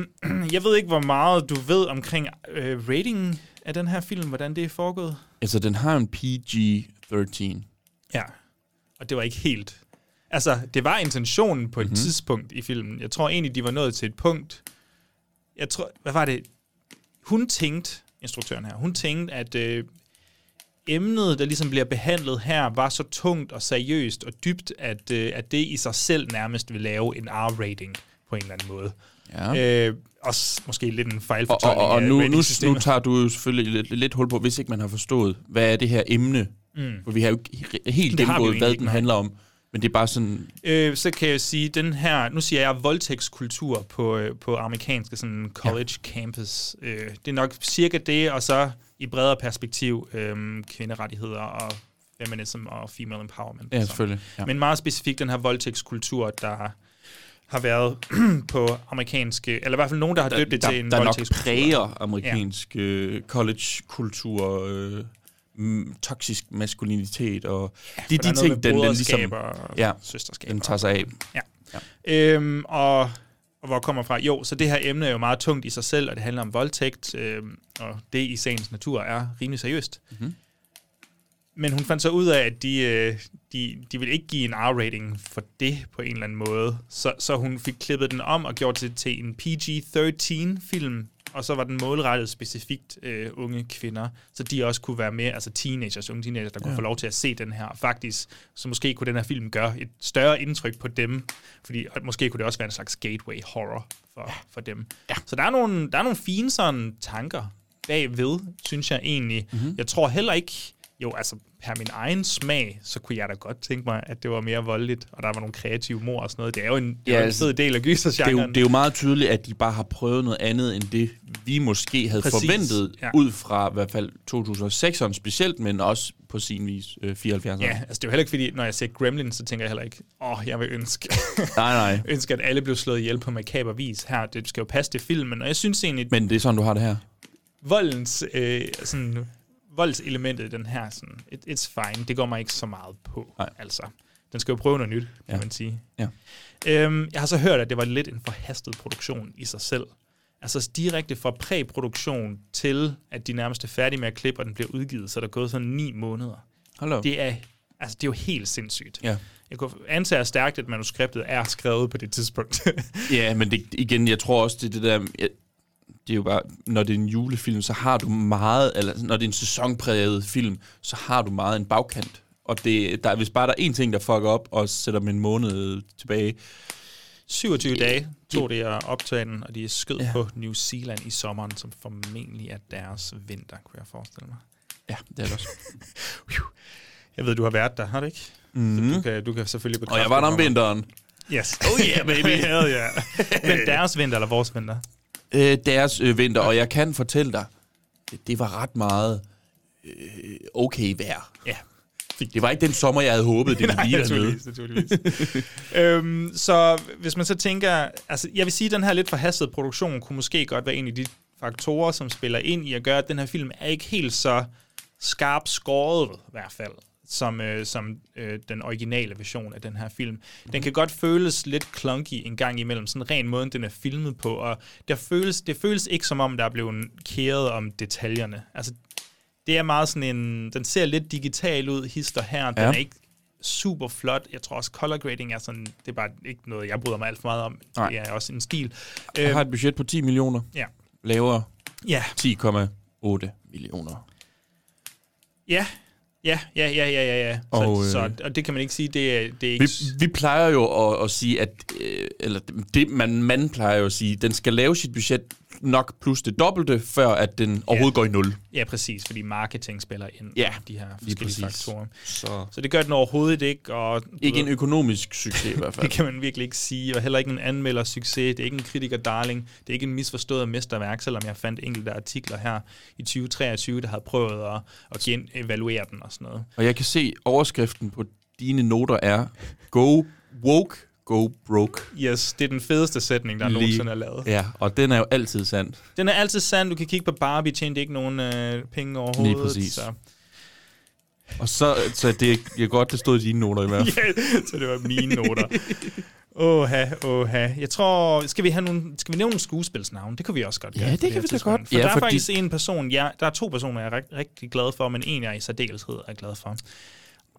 jeg ved ikke, hvor meget du ved omkring øh, ratingen af den her film, hvordan det er foregået? Altså, den har en P G thirteen. Ja, og det var ikke helt... altså, det var intentionen på et mm-hmm. tidspunkt i filmen. Jeg tror egentlig, de var nået til et punkt... Jeg tror... Hvad var det? Hun tænkte, instruktøren her, hun tænkte, at øh, emnet, der ligesom bliver behandlet her, var så tungt og seriøst og dybt, at, øh, at det i sig selv nærmest vil lave en R-rating på en eller anden måde. Ja. Øh, også måske lidt en fejlfortolkning. Og, og, og nu, nu, nu tager du jo selvfølgelig lidt, lidt hul på, hvis ikke man har forstået, hvad er det her emne? Mm. For vi har jo ikke helt gennemgået, hvad den handler om. Men det er bare sådan... Øh, så kan jeg jo sige, den her... nu siger jeg voldtægtskultur på, på amerikanske sådan college ja. campus. Øh, det er nok cirka det, og så i bredere perspektiv øh, kvinderettigheder og feminism og female empowerment. Ja, selvfølgelig. Ja. Men meget specifikt den her voldtægtskultur, der... har været på amerikanske... eller i hvert fald nogen, der har døbt det der, til en voldtægtskultur. Der nok præger amerikansk ja. collegekultur, øh, toksisk maskulinitet og... ja, de, de ting, den, den ligesom... ja, den tager sig af. Ja. Ja. Øhm, og, og hvor kommer fra? Jo, så det her emne er jo meget tungt i sig selv, og det handler om voldtægt, øh, og det i sagens natur er rimelig seriøst. Mm-hmm. Men hun fandt så ud af, at de, de, de ville ikke give en R-rating for det på en eller anden måde. Så, så hun fik klippet den om og gjort det til en P G thirteen film. Og så var den målrettet specifikt øh, unge kvinder, så de også kunne være med, altså teenagers, unge teenagers, der kunne ja. få lov til at se den her. Faktisk, så måske kunne den her film gøre et større indtryk på dem, fordi måske kunne det også være en slags gateway horror for, for dem. Ja. Så der er nogle, der er nogle fine sådan tanker bagved, synes jeg egentlig. Mm-hmm. Jeg tror heller ikke... jo, altså, per min egen smag, så kunne jeg da godt tænke mig, at det var mere voldeligt, og der var nogle kreative mord og sådan noget. Det er jo en, ja, er jo en fed del af gysergenren. Det er, jo, det er jo meget tydeligt, at de bare har prøvet noget andet, end det vi måske havde Præcis. forventet, ja. ud fra i hvert fald to tusind og sekseren specielt, men også på sin vis øh, fireoghalvfjerdserne. Ja, altså det er jo heller ikke, fordi når jeg ser Gremlins, så tænker jeg heller ikke, åh, oh, jeg vil ønske, nej, nej. ønske, at alle blev slået ihjel på makaber vis her. Det skal jo passe til filmen, og jeg synes egentlig... men det er sådan, du har det her? Voldens øh, sådan... voldselementet i den her, sådan, it, it's fine, det går mig ikke så meget på. Nej. Altså, den skal jo prøve noget nyt, kan ja. man sige. Ja. Øhm, jeg har så hørt, at det var lidt en forhastet produktion i sig selv. Altså direkte fra præproduktion til, at de nærmest er færdige med at klippe, og den bliver udgivet, så der er gået sådan ni måneder. Hello. Det er, altså, det er jo helt sindssygt. Ja. Jeg kunne antage stærkt, at manuskriptet er skrevet på det tidspunkt. Ja, men det, igen, jeg tror også, det det der... Jeg det er jo bare, når det er en julefilm, så har du meget, eller når det er en sæsonpræget film, så har du meget en bagkant. Og det, der, hvis bare der er en ting, der fucker op, og sætter dem en måned tilbage. syvogtyve ja. dage tog det at optage den, og de er skød ja. på New Zealand i sommeren, som formentlig er deres vinter, kunne jeg forestille mig. Ja, det er det også. Jeg ved, du har været der, har du ikke? Mm. Så du kan, du kan selvfølgelig bekræfte. Og jeg var der om vinteren. Yes. Oh yeah, baby. Hell yeah. Men deres vinter eller vores vinter? Øh, deres øh, vinter, og jeg kan fortælle dig, det, det var ret meget øh, okay vejr. Ja. Det var ikke den sommer, jeg havde håbet, det ville blive dernede. Naturligvis, naturligvis. øhm, så hvis man så tænker, altså jeg vil sige, at den her lidt forhastede produktion kunne måske godt være en af de faktorer, som spiller ind i at gøre, at den her film er ikke helt så skarpt skåret, i hvert fald, som, øh, som øh, den originale version af den her film. Den kan godt føles lidt clunky en gang imellem, sådan ren måden, den er filmet på, og der føles, det føles ikke som om, der er blevet kæret om detaljerne. Altså, det er meget sådan en... Den ser lidt digital ud, hister her. Den ja. er ikke super flot. Jeg tror også, color grading er sådan... Det er bare ikke noget, jeg bryder mig alt for meget om. Nej. Det er også en stil. Jeg har et budget på ti millioner. Ja. Lavere. Ja. ti komma otte millioner. Ja. Ja, ja, ja, ja, ja. ja. Og, så, så, og det kan man ikke sige, det er, det er ikke... Vi, vi plejer jo at, at sige, at... Øh, eller det, man, man plejer jo at sige, den skal lave sit budget nok plus det dobbelte, før at den overhovedet ja. går i nul. Ja, præcis, fordi marketing spiller ind ja, de her forskellige faktorer. Så. så det gør den overhovedet ikke. Og, ikke ved, en økonomisk succes i hvert fald. Det kan man virkelig ikke sige, og heller ikke en anmelder-succes. Det er ikke en kritiker-darling. Det er ikke en misforstået mesterværk, selvom jeg fandt enkelte artikler her i tyve treogtyve, der havde prøvet at, at genevaluere den og sådan noget. Og jeg kan se, overskriften på dine noter er Go Woke. Go broke. Yes, det er den fedeste sætning, der Lige. nogensinde er lavet. Ja, og den er jo altid sand. Den er altid sand. Du kan kigge på Barbie, tjente ikke nogen øh, penge overhovedet. Lige præcis. Så. Og så, så det er godt, det stod i dine noter i hvert fald. Ja, så det var mine noter. Åha, åha. Jeg tror, skal vi have nogle, skal vi nævne nogle skuespilsnavne? Det kan vi også godt gøre. Ja, det kan vi da godt. For ja, der er fordi... faktisk en person, ja, der er to personer, jeg er rigt, rigtig glad for, men en, jeg er i særdeleshed er glad for.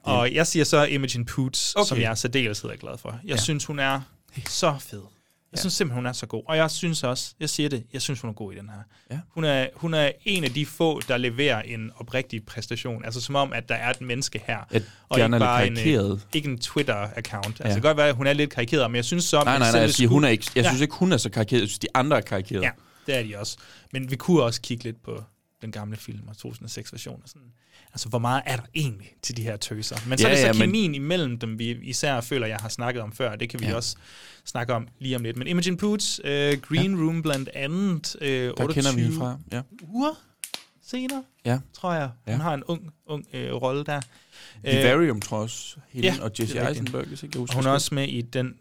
Og jeg siger så Imogen Poots, okay. som jeg er særdeles er glad for. Jeg ja. synes, hun er så fed. Jeg ja. synes simpelthen, hun er så god. Og jeg synes også, jeg siger det, jeg synes, hun er god i den her. Ja. Hun, er, hun er en af de få, der leverer en oprigtig præstation. Altså som om, at der er et menneske her. Ja, og ikke bare en, ikke en Twitter-account. Altså ja. det kan godt være, hun er lidt karikeret, men jeg synes så... Nej, nej, nej, jeg, siger, hun er ikke, jeg ja. synes ikke, hun er så karikeret. Jeg synes, de andre er karikeret. Ja, det er de også. Men vi kunne også kigge lidt på den gamle film og to tusind og seks version og sådan. Altså, hvor meget er der egentlig til de her tøser? Men så ja, er det så ja, kemien men... imellem dem, vi især føler, jeg har snakket om før. Det kan vi ja. også snakke om lige om lidt. Men Imogen Poots, uh, Green ja. Room blandt andet, uh, der otteogtyve kender vi hende fra. Ja. Uger senere, ja. tror jeg. Hun ja. har en ung, ung uh, rolle der. The uh, Varium, tror jeg også. Helen ja, og Jesse Eisenberg, hvis ikke jeg husker. Hun er også med i den...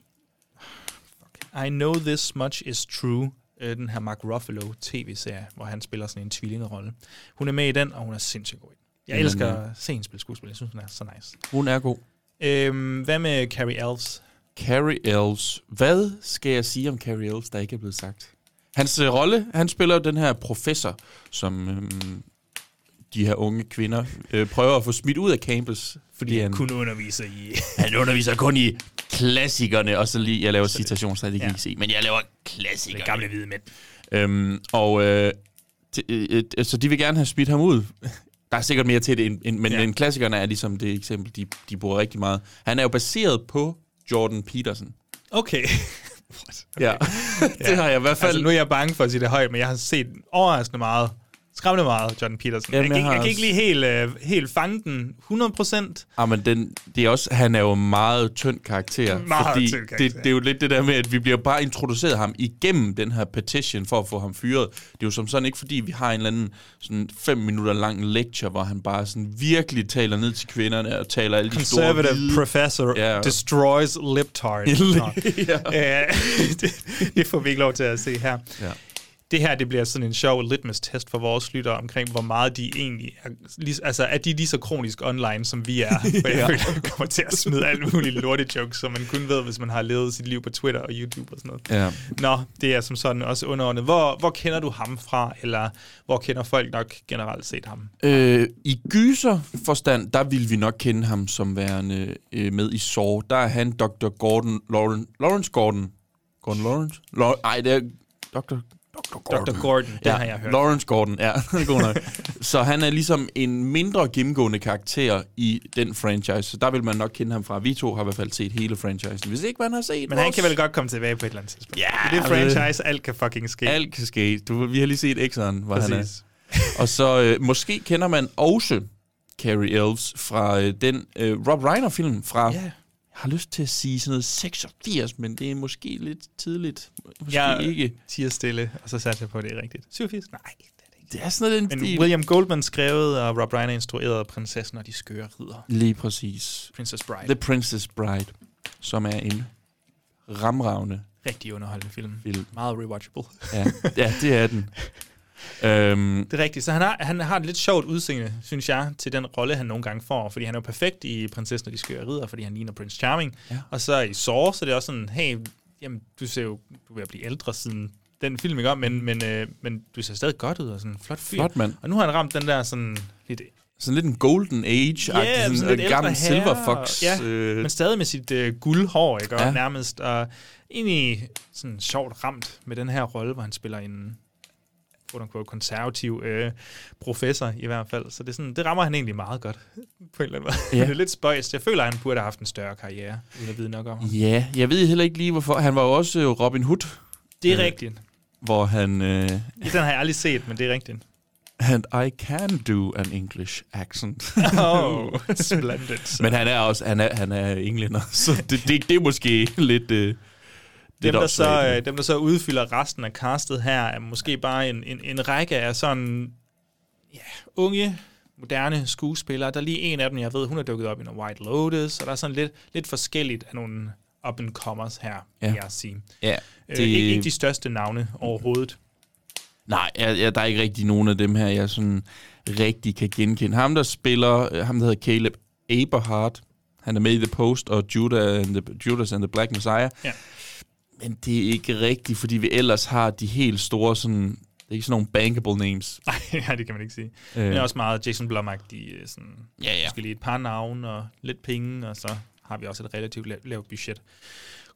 Fuck. I Know This Much Is True. Den her Mark Ruffalo tv-serie, hvor han spiller sådan en tvillingerolle. Hun er med i den, og hun er sindssygt god. Jeg elsker at se hende spille skuespil. Jeg synes, hun er så nice. Hun er god. Øhm, hvad med Cary Elwes? Cary Elwes. Hvad skal jeg sige om Cary Elwes, der ikke er blevet sagt? Hans øh, rolle, han spiller den her professor, som øhm, de her unge kvinder øh, prøver at få smidt ud af campus. Fordi han kun underviser i... han underviser kun i... klassikerne, og så lige, jeg laver citationsstrategi, ja. men jeg laver klassikerne. Det gamle hvide mænd. Øhm, og øh, t- øh, t- så de vil gerne have smidt ham ud. Der er sikkert mere til det, end, end, men ja. klassikerne er ligesom det eksempel, de, de bruger rigtig meget. Han er jo baseret på Jordan Peterson. Okay. okay. Ja, det har jeg i hvert fald. Altså, nu er jeg bange for at sige det højt, men jeg har set overraskende meget, skræmmende meget, Jordan Peterson. Jamen, jeg, jeg, jeg også... kan ikke lige helt, øh, helt fange den hundrede procent. Ah, men den, det er også, han er jo meget tynd karakter. Meget fordi tynd karakter. Det, det er jo lidt det der med, at vi bliver bare introduceret ham igennem den her petition for at få ham fyret. Det er jo som sådan ikke, fordi vi har en eller anden sådan fem minutter lang lecture, hvor han bare sådan virkelig taler ned til kvinderne og taler alle de store... Conservative professor ja. destroys libtard. ja. Æh, det, det får vi ikke lov til at se her. Ja. Det her, det bliver sådan en sjov litmus-test for vores lyttere omkring, hvor meget de egentlig er... Altså, er de lige så kronisk online, som vi er? For jeg føler, at vi kommer til at smide alle mulige lortejokes, som man kun ved, hvis man har levet sit liv på Twitter og YouTube og sådan noget. Ja. Nå, det er som sådan også underordnet. Hvor, hvor kender du ham fra, eller hvor kender folk nok generelt set ham? Øh, I gyserforstand, der vil vi nok kende ham som værende øh, med i Saw. Der er han doktor Gordon... Lauren, Lawrence Gordon? Gordon Lawrence? Law, ej, det er doktor doktor Gordon, doktor Gordon det ja. har jeg hørt. Lawrence Gordon, ja. God nok. Så han er ligesom en mindre gennemgående karakter i den franchise, så der vil man nok kende ham fra. Vi to har i hvert fald set hele franchisen, hvis ikke man har set. Men vores... han kan vel godt komme tilbage på et eller andet tidspunkt. Yeah, i det franchise, øh, alt kan fucking ske. Alt kan ske. Du, vi har lige set X'eren, hvor Præcis. han er. Og så øh, måske kender man også Cary Elwes fra øh, den øh, Rob Reiner-film fra... Yeah. Jeg har lyst til at sige sådan noget seksogfirs, men det er måske lidt tidligt. Måske jeg ikke. Tiger stille, og så satte jeg på, det er rigtigt. syvogfirs? Nej, det er det ikke. Det er sådan noget, men William Goldman skrevet, og Rob Reiner instruerede Prinsessen og de skøre ridder. Lige præcis. Princess Bride. The Princess Bride, som er en ramravende. Rigtig underholdende film. film. Meget rewatchable. Ja, ja, det er den. Um, det er rigtigt. Så han har, han har et lidt sjovt udseende, synes jeg, til den rolle, han nogle gange får. Fordi han er jo perfekt i Prinsessen og de skøre ridder, fordi han ligner Prince Charming. Ja. Og så i Saw, så det er også sådan, hey, jamen, du ser jo, du er ved at blive ældre siden den film, ikke om, men, men, øh, men du ser stadig godt ud, og sådan flot fyr. Flot mand. Og nu har han ramt den der sådan lidt... Sådan lidt en golden age-agtig, yeah, sådan, sådan en gammel silverfox. Ja, øh. men stadig med sit øh, guldhår, ikke? Og ja. Nærmest og egentlig sådan sjovt ramt med den her rolle, hvor han spiller en... konservativ øh, professor i hvert fald. Så det, er sådan, det rammer han egentlig meget godt på en eller anden måde. Ja. Det er lidt spøjst. Jeg føler, at han burde have haft en større karriere, uden at vide nok om ham. Ja, jeg ved heller ikke lige, hvorfor. Han var jo også Robin Hood. Det er øh, rigtigt. Hvor han... Øh, den har jeg aldrig set, men det er rigtigt. And I can do an English accent. Oh, splendid. Så. Men han er også han er, han er englænder, så det, det, det er måske lidt... Øh, Dem der, så, dem, der så udfylder resten af castet her, er måske bare en, en, en række af sådan ja, unge, moderne skuespillere. Der er lige en af dem, jeg ved, hun er dukket op i noget White Lotus, og der er sådan lidt, lidt forskelligt af nogle up-and-comers her, ja. Vil jeg sige. Ja, det... øh, ikke, ikke de største navne overhovedet. Nej, jeg, jeg, der er ikke rigtig nogen af dem her, jeg sådan rigtig kan genkende. Ham, der spiller, ham der hedder Caleb Eberhardt, han er med i The Post og Judas and the, Judas and the Black Messiah. Ja. Men det er ikke rigtigt, fordi vi ellers har de helt store, sådan, det er ikke sådan nogle bankable names. Nej, det kan man ikke sige. Øh. Men også meget Jason Blum-agtig, sådan, ja, ja. Måske lige et par navne og lidt penge, og så har vi også et relativt la- lavt budget.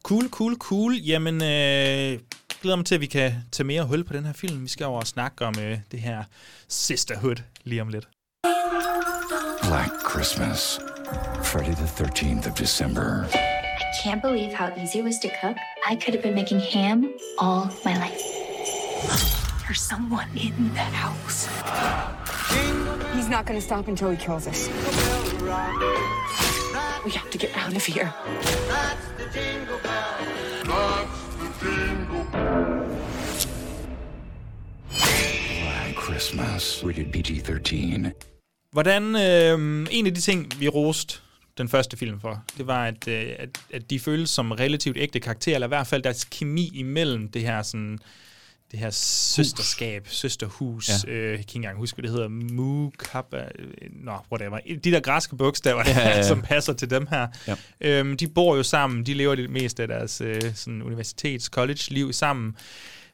Cool, cool, cool. Jamen, øh, glæder mig til, at vi kan tage mere hul på den her film. Vi skal over og snakke om øh, det her sisterhood lige om lidt. Black Christmas. Friday the thirteenth of December. I can't believe how easy it was to cook. I could have been making ham all my life. There's someone in the house. He's not going to stop until he kills us. We have to get out of here. That's the jingle bell. That's the jingle bell. Black Christmas. Rated P G thirteen. Hvordan, øh, en af de ting, vi roste den første film for, det var, at, at, at de føles som relativt ægte karakterer, eller i hvert fald deres kemi imellem det her, sådan, det her søsterskab, hus. søsterhus, ja. øh, jeg kan ikke engang huske, hvad det hedder, Mukaba, øh, nå, whatever, de der græske bogstaver, ja, ja, ja. som passer til dem her. Ja. Øhm, de bor jo sammen, de lever det meste af deres øh, sådan universitets-college-liv sammen.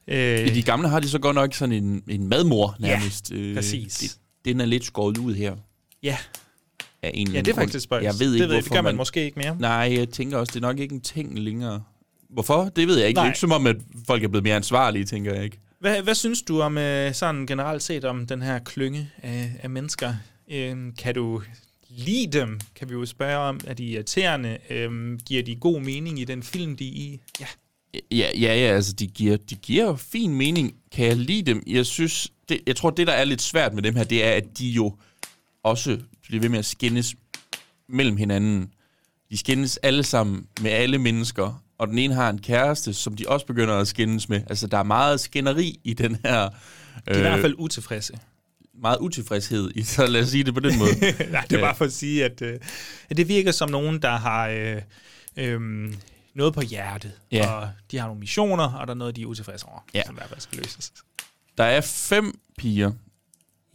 Øh, I de gamle har de så godt nok sådan en, en madmor, nærmest. Ja, øh, præcis. Det, den er lidt skåret ud her. Ja, ja, det er faktisk spøjs. Jeg ved ikke, det, det gør man, man måske ikke mere. Nej, jeg tænker også, det er nok ikke en ting længere. Hvorfor? Det ved jeg ikke. Nej. Det er ikke som om, at folk er blevet mere ansvarlige, tænker jeg ikke. Hvad, hvad synes du om sådan generelt set om den her klynge af, af mennesker? Øhm, kan du lide dem? Kan vi jo spørge om, er de irriterende? Øhm, giver de god mening i den film, de er i? Ja, ja, ja, ja altså de giver, de giver fin mening. Kan jeg lide dem? Jeg synes, det, jeg tror, det der er lidt svært med dem her, det er, at de jo også... bliver ved med at skændes mellem hinanden. De skændes alle sammen med alle mennesker, og den ene har en kæreste, som de også begynder at skændes med. Altså, der er meget skænderi i den her... Øh, de er i hvert fald utilfredse. Meget utilfredshed, i, så lad os sige det på den måde. Nej, det er bare for at sige, at, øh, at det virker som nogen, der har øh, øh, noget på hjertet, ja. Og de har nogle missioner, og der er noget, de er utilfredse over, ja. Som i hvert fald skal løses. Der er fem piger.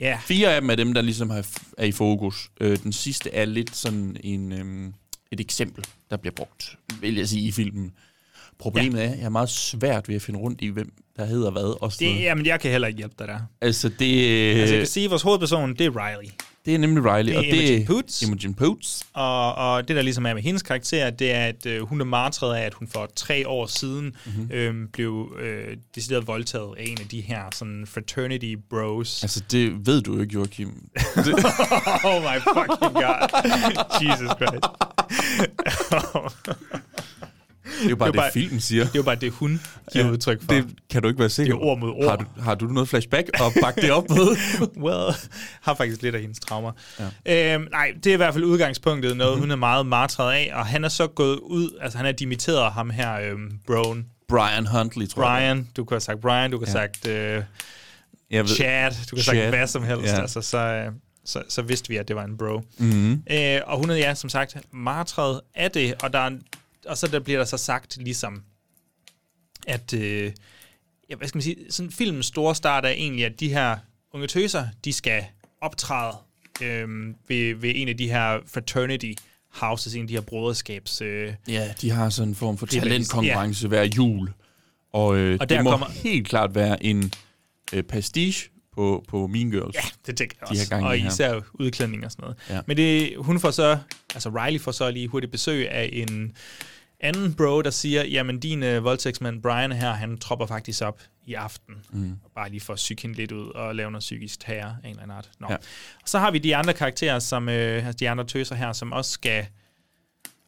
Yeah. Fire af dem er dem, der ligesom er i fokus. Øh, den sidste er lidt sådan en, øhm, et eksempel, der bliver brugt, vil jeg sige, i filmen. Problemet ja. Er, at jeg er meget svært ved at finde rundt i, hvem der hedder hvad. Og det, jamen, jeg kan heller ikke hjælpe dig der. Altså, det... Altså, jeg kan sige, at vores hovedperson, det er Riley. Det er nemlig Riley, det og det Imogen Poots. er Imogen Poots. Og, og det, der ligesom er med hendes karakter, det er, at øh, hun er martret af, at hun for tre år siden mm-hmm. øh, blev øh, decideret voldtaget af en af de her sådan fraternity bros. Altså, det ved du jo ikke, Joachim. Det... oh my fucking god. Jesus Christ. Det er jo bare det, det bare, filmen siger. Det er jo bare det, hun giver ja, udtryk for. Det kan du ikke være sikker. Det er ord mod ord. Har du, har du noget flashback og bakke det op med? Well, har faktisk lidt af hendes traumer. Ja. Øhm, nej, det er i hvert fald udgangspunktet. Noget, mm-hmm. hun er meget martret af. Og han er så gået ud, altså han er dimitteret ham her, øhm, Broen. Brian Huntley, tror Brian, jeg. Brian, du kunne have sagt Brian, du kunne have ja. sagt øh, Chad, du kunne have sagt hvad som helst. Ja. Altså, så... Øh, Så, så vidste vi, at det var en bro. Mm-hmm. Øh, og hun er, ja, som sagt, martret af det, og, der er en, og så der bliver der så sagt ligesom, at, øh, ja, hvad skal man sige, sådan filmens store start er egentlig, at de her unge tøser, de skal optræde øh, ved, ved en af de her fraternity houses, en af de her broderskabs... Øh, ja, de har sådan en form for talentkonkurrence ja. hver jul, og, øh, og det må kommer... helt klart være en øh, pastiche, På, på Mean Girls. Ja, det tænker jeg også. Og især her. Udklædning og sådan noget. Ja. Men det, hun får så, altså Riley får så lige hurtigt besøg af en anden bro, der siger, jamen din øh, voldtægtsmand Brian her, han tropper faktisk op i aften. Mm. Bare lige for at syge hende lidt ud og lave noget psykisk terror af en eller anden art. Nå. Ja. Og så har vi de andre karakterer, som, øh, altså de andre tøser her, som også skal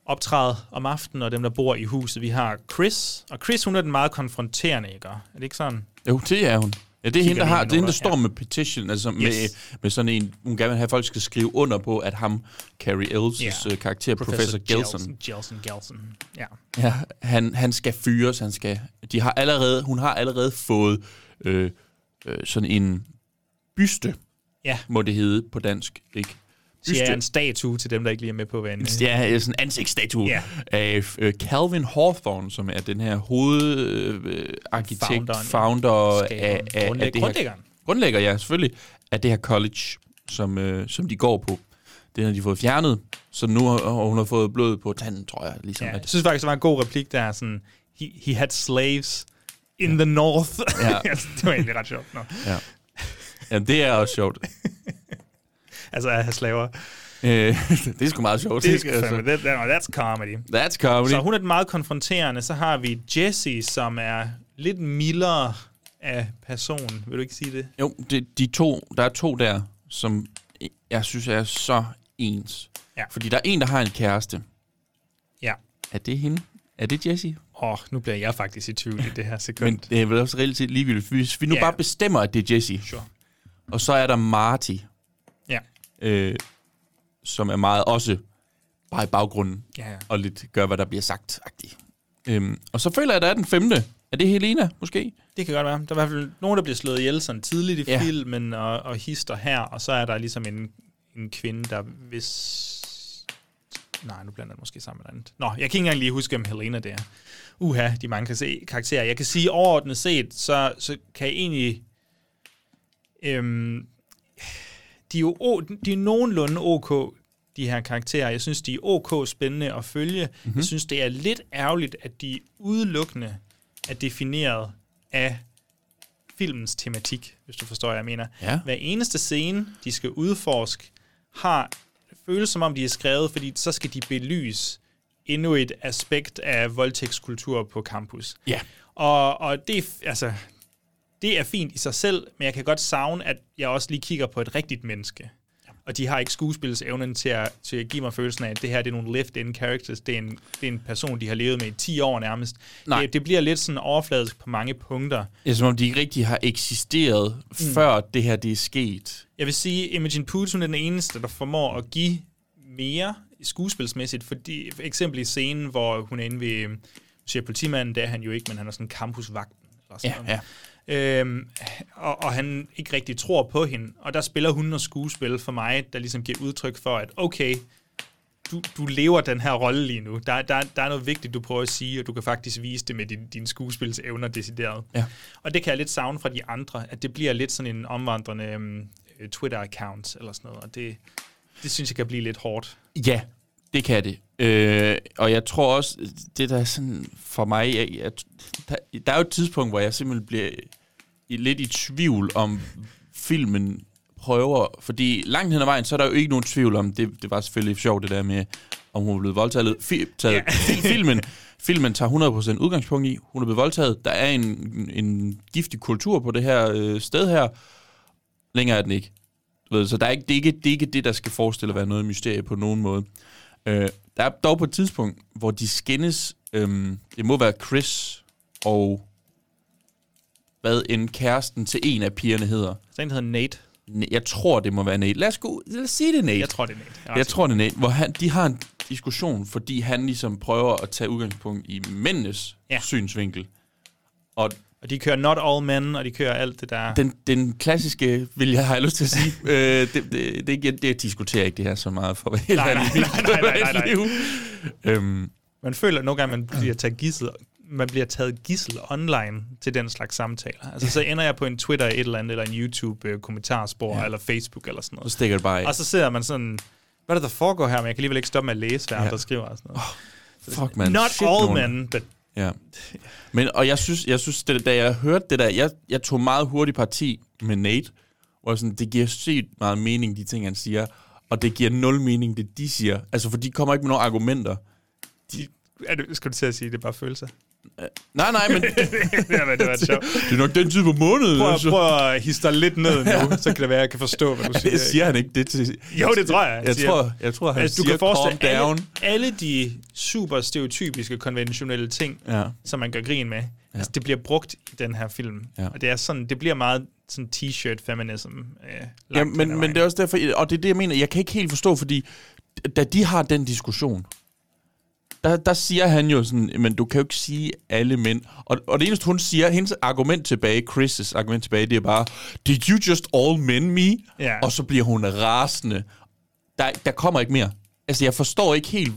optræde om aftenen, og dem, der bor i huset. Vi har Chris, og Chris, hun er den meget konfronterende, ikke? Er det ikke sådan? Jo, det er hun. Ja, det er hende, der, har, det er hende, der står med petition, altså yes. med, med sådan en, hun gerne vil have, at folk skal skrive under på, at ham, Cary Elwes' yeah. karakter, Professor, professor Gelson, Gelson, Gelson. Yeah. Ja, han, han skal fyres, han skal, de har allerede, hun har allerede fået øh, øh, sådan en byste, yeah. må det hedde på dansk, ikke? Byste. Så ja, en statue til dem, der ikke lige er med på, hvad en... Ja, sådan en ansigtsstatue yeah. af øh, Calvin Hawthorne, som er den her hovedarkitekt, øh, founder, founder af, af, Grundlæg- af det grundlæggeren. Her... Grundlægger, ja, selvfølgelig. Af det her college, som, øh, som de går på. Det har de fået fjernet, så nu har hun har fået blod på tanden, tror jeg. Ligesom, ja, at... Jeg synes faktisk, det var en god replik, der er sådan... He, he had slaves in ja. the north. Ja. Det var egentlig ret sjovt. No. Ja. Jamen, det er også sjovt. Altså at have slaver. Øh, det er sgu meget sjovt. Det er sgu altså. that, that, that's comedy. That's comedy. Så hun er meget konfronterende. Så har vi Jesse, som er lidt mildere af person. Vil du ikke sige det? Jo, det, de to, der er to der, som jeg synes er så ens. Ja. Fordi der er en, der har en kæreste. Ja. Er det hende? Er det Jesse? Åh, oh, nu bliver jeg faktisk i tvivl i det her sekund. Men det er vel også relativt ligegyldigt. Hvis vi nu yeah. bare bestemmer, at det er Jesse. Sure. Og så er der Marty. Øh, som er meget også bare i baggrunden, yeah. og lidt gør, hvad der bliver sagt-agtigt. Øhm, og så føler jeg, at der er den femte. Er det Helena, måske? Det kan godt være. Der er i hvert fald nogen, der bliver slået ihjel sådan tidligt i yeah. filmen, og, og hister her, og så er der ligesom en, en kvinde, der hvis... Nej, nu blander jeg måske sammen med andet. Nå, jeg kan ikke engang lige huske, om Helena det er. Uha, de mange kan se karakterer. Jeg kan sige, overordnet set, så, så kan jeg egentlig... Øhm, De er jo o, de er nogenlunde ok, de her karakterer. Jeg synes, de er ok spændende at følge. Mm-hmm. Jeg synes, det er lidt ærgerligt, at de udelukkende er defineret af filmens tematik, hvis du forstår, hvad jeg mener. Ja. Hver eneste scene, de skal udforske, har føles som om, de er skrevet, fordi så skal de belyse endnu et aspekt af voldtægtskultur på campus. Ja. Og, og det altså... Det er fint i sig selv, men jeg kan godt savne, at jeg også lige kigger på et rigtigt menneske. Og de har ikke skuespilsevnen til at, til at give mig følelsen af, at det her det er nogle lived-in characters. Det er, en, det er en person, de har levet med i ti år nærmest. Det, det bliver lidt sådan overfladisk på mange punkter. Ja, som om de ikke rigtig har eksisteret, mm. før det her det er sket. Jeg vil sige, Imogen Poots er den eneste, der formår at give mere skuespilsmæssigt. Fordi, for eksempel i scenen, hvor hun er inde ved, nu siger politimanden, det er han jo ikke, men han er sådan en campusvagt. Ja, ja. Øhm, og, og han ikke rigtig tror på hende. Og der spiller hun noget skuespil for mig, der ligesom giver udtryk for, at okay, du, du lever den her rolle lige nu. Der, der, der er noget vigtigt, du prøver at sige, og du kan faktisk vise det med din, din skuespils evner decideret. Ja. Og det kan jeg lidt savne fra de andre, at det bliver lidt sådan en omvandrende øhm, Twitter-account eller sådan noget. Og det, det synes jeg kan blive lidt hårdt. Ja, det kan det. Øh, og jeg tror også, det der sådan for mig, jeg, jeg, der, der er jo et tidspunkt, hvor jeg simpelthen bliver i, lidt i tvivl om filmen prøver, fordi langt hen ad vejen, så er der jo ikke nogen tvivl om, det, det var selvfølgelig sjovt det der med, om hun blev voldtaget. Fi, taget, yeah. filmen, filmen tager hundrede procent udgangspunkt i, hun er blevet voldtaget, der er en, en giftig kultur på det her øh, sted her, længere er den ikke. Ved, så der er ikke, det, er ikke, det er ikke det, der skal forestille at være noget mysterie på nogen måde. Øh, Der er dog på et tidspunkt, hvor de skændes Øhm, det må være Chris og... hvad en kæresten til en af pigerne hedder. Så en hedder Nate. Jeg tror, det må være Nate. Lad os, gå, lad os sige det, Nate. Jeg tror, det er Nate. Jeg, jeg tror, det er Nate. Hvor han, de har en diskussion, fordi han ligesom prøver at tage udgangspunkt i mændenes ja. synsvinkel. Og, og de kører not all men, og de kører alt det der. Den, den klassiske, vil jeg have lyst til at sige, øh, det, det, det, det, det diskuterer ikke det her så meget for hele nej, nej, nej, nej, nej, nej, liv. Øhm. Man føler nogle gange, man bliver taget gidsel. Man bliver taget gissel online til den slags samtaler. Altså, så ender jeg på en Twitter et eller andet, eller en YouTube-kommentarspor, ja. eller Facebook, eller sådan noget. Så stikker det bare af. Og så sidder man sådan, hvad er det, der foregår her? Men jeg kan alligevel ikke stoppe med at læse, hvad ja. der skriver og sådan noget. Oh, fuck, man. Not Shit, all nogen. men, but... Ja. Men, og jeg synes, jeg synes det, da jeg hørte det der, jeg, jeg tog meget hurtigt parti med Nate, og sådan, det giver sygt meget mening, de ting, han siger, og det giver nul mening, det de siger. Altså, for de kommer ikke med nogen argumenter. De... Er det, skal du til at sige, det er bare følelser? Uh, nej, nej, men... det har været sjovt. Det er nok den tid på måneden. Prøv, altså. prøv at hisse dig lidt ned nu, så kan det være, jeg kan forstå, hvad du ja, siger. Det siger han ikke. Det til... Jo, det tror jeg. Jeg tror, jeg tror han altså, siger, calm down. Alle, alle de super stereotypiske, konventionelle ting, ja. som man gør grin med, ja. altså, det bliver brugt i den her film. Ja. Og det er sådan, det bliver meget sådan t-shirt-feminism. Øh, ja, men, men det er også derfor... Og det er det, jeg mener. Jeg kan ikke helt forstå, fordi da de har den diskussion... Der, der siger han jo sådan, men du kan jo ikke sige alle mænd. Og, og det eneste, hun siger, hendes argument tilbage, Chris' argument tilbage, det er bare, did you just all men me? Ja. Og så bliver hun rasende. Der, der kommer ikke mere. Altså, jeg forstår ikke helt,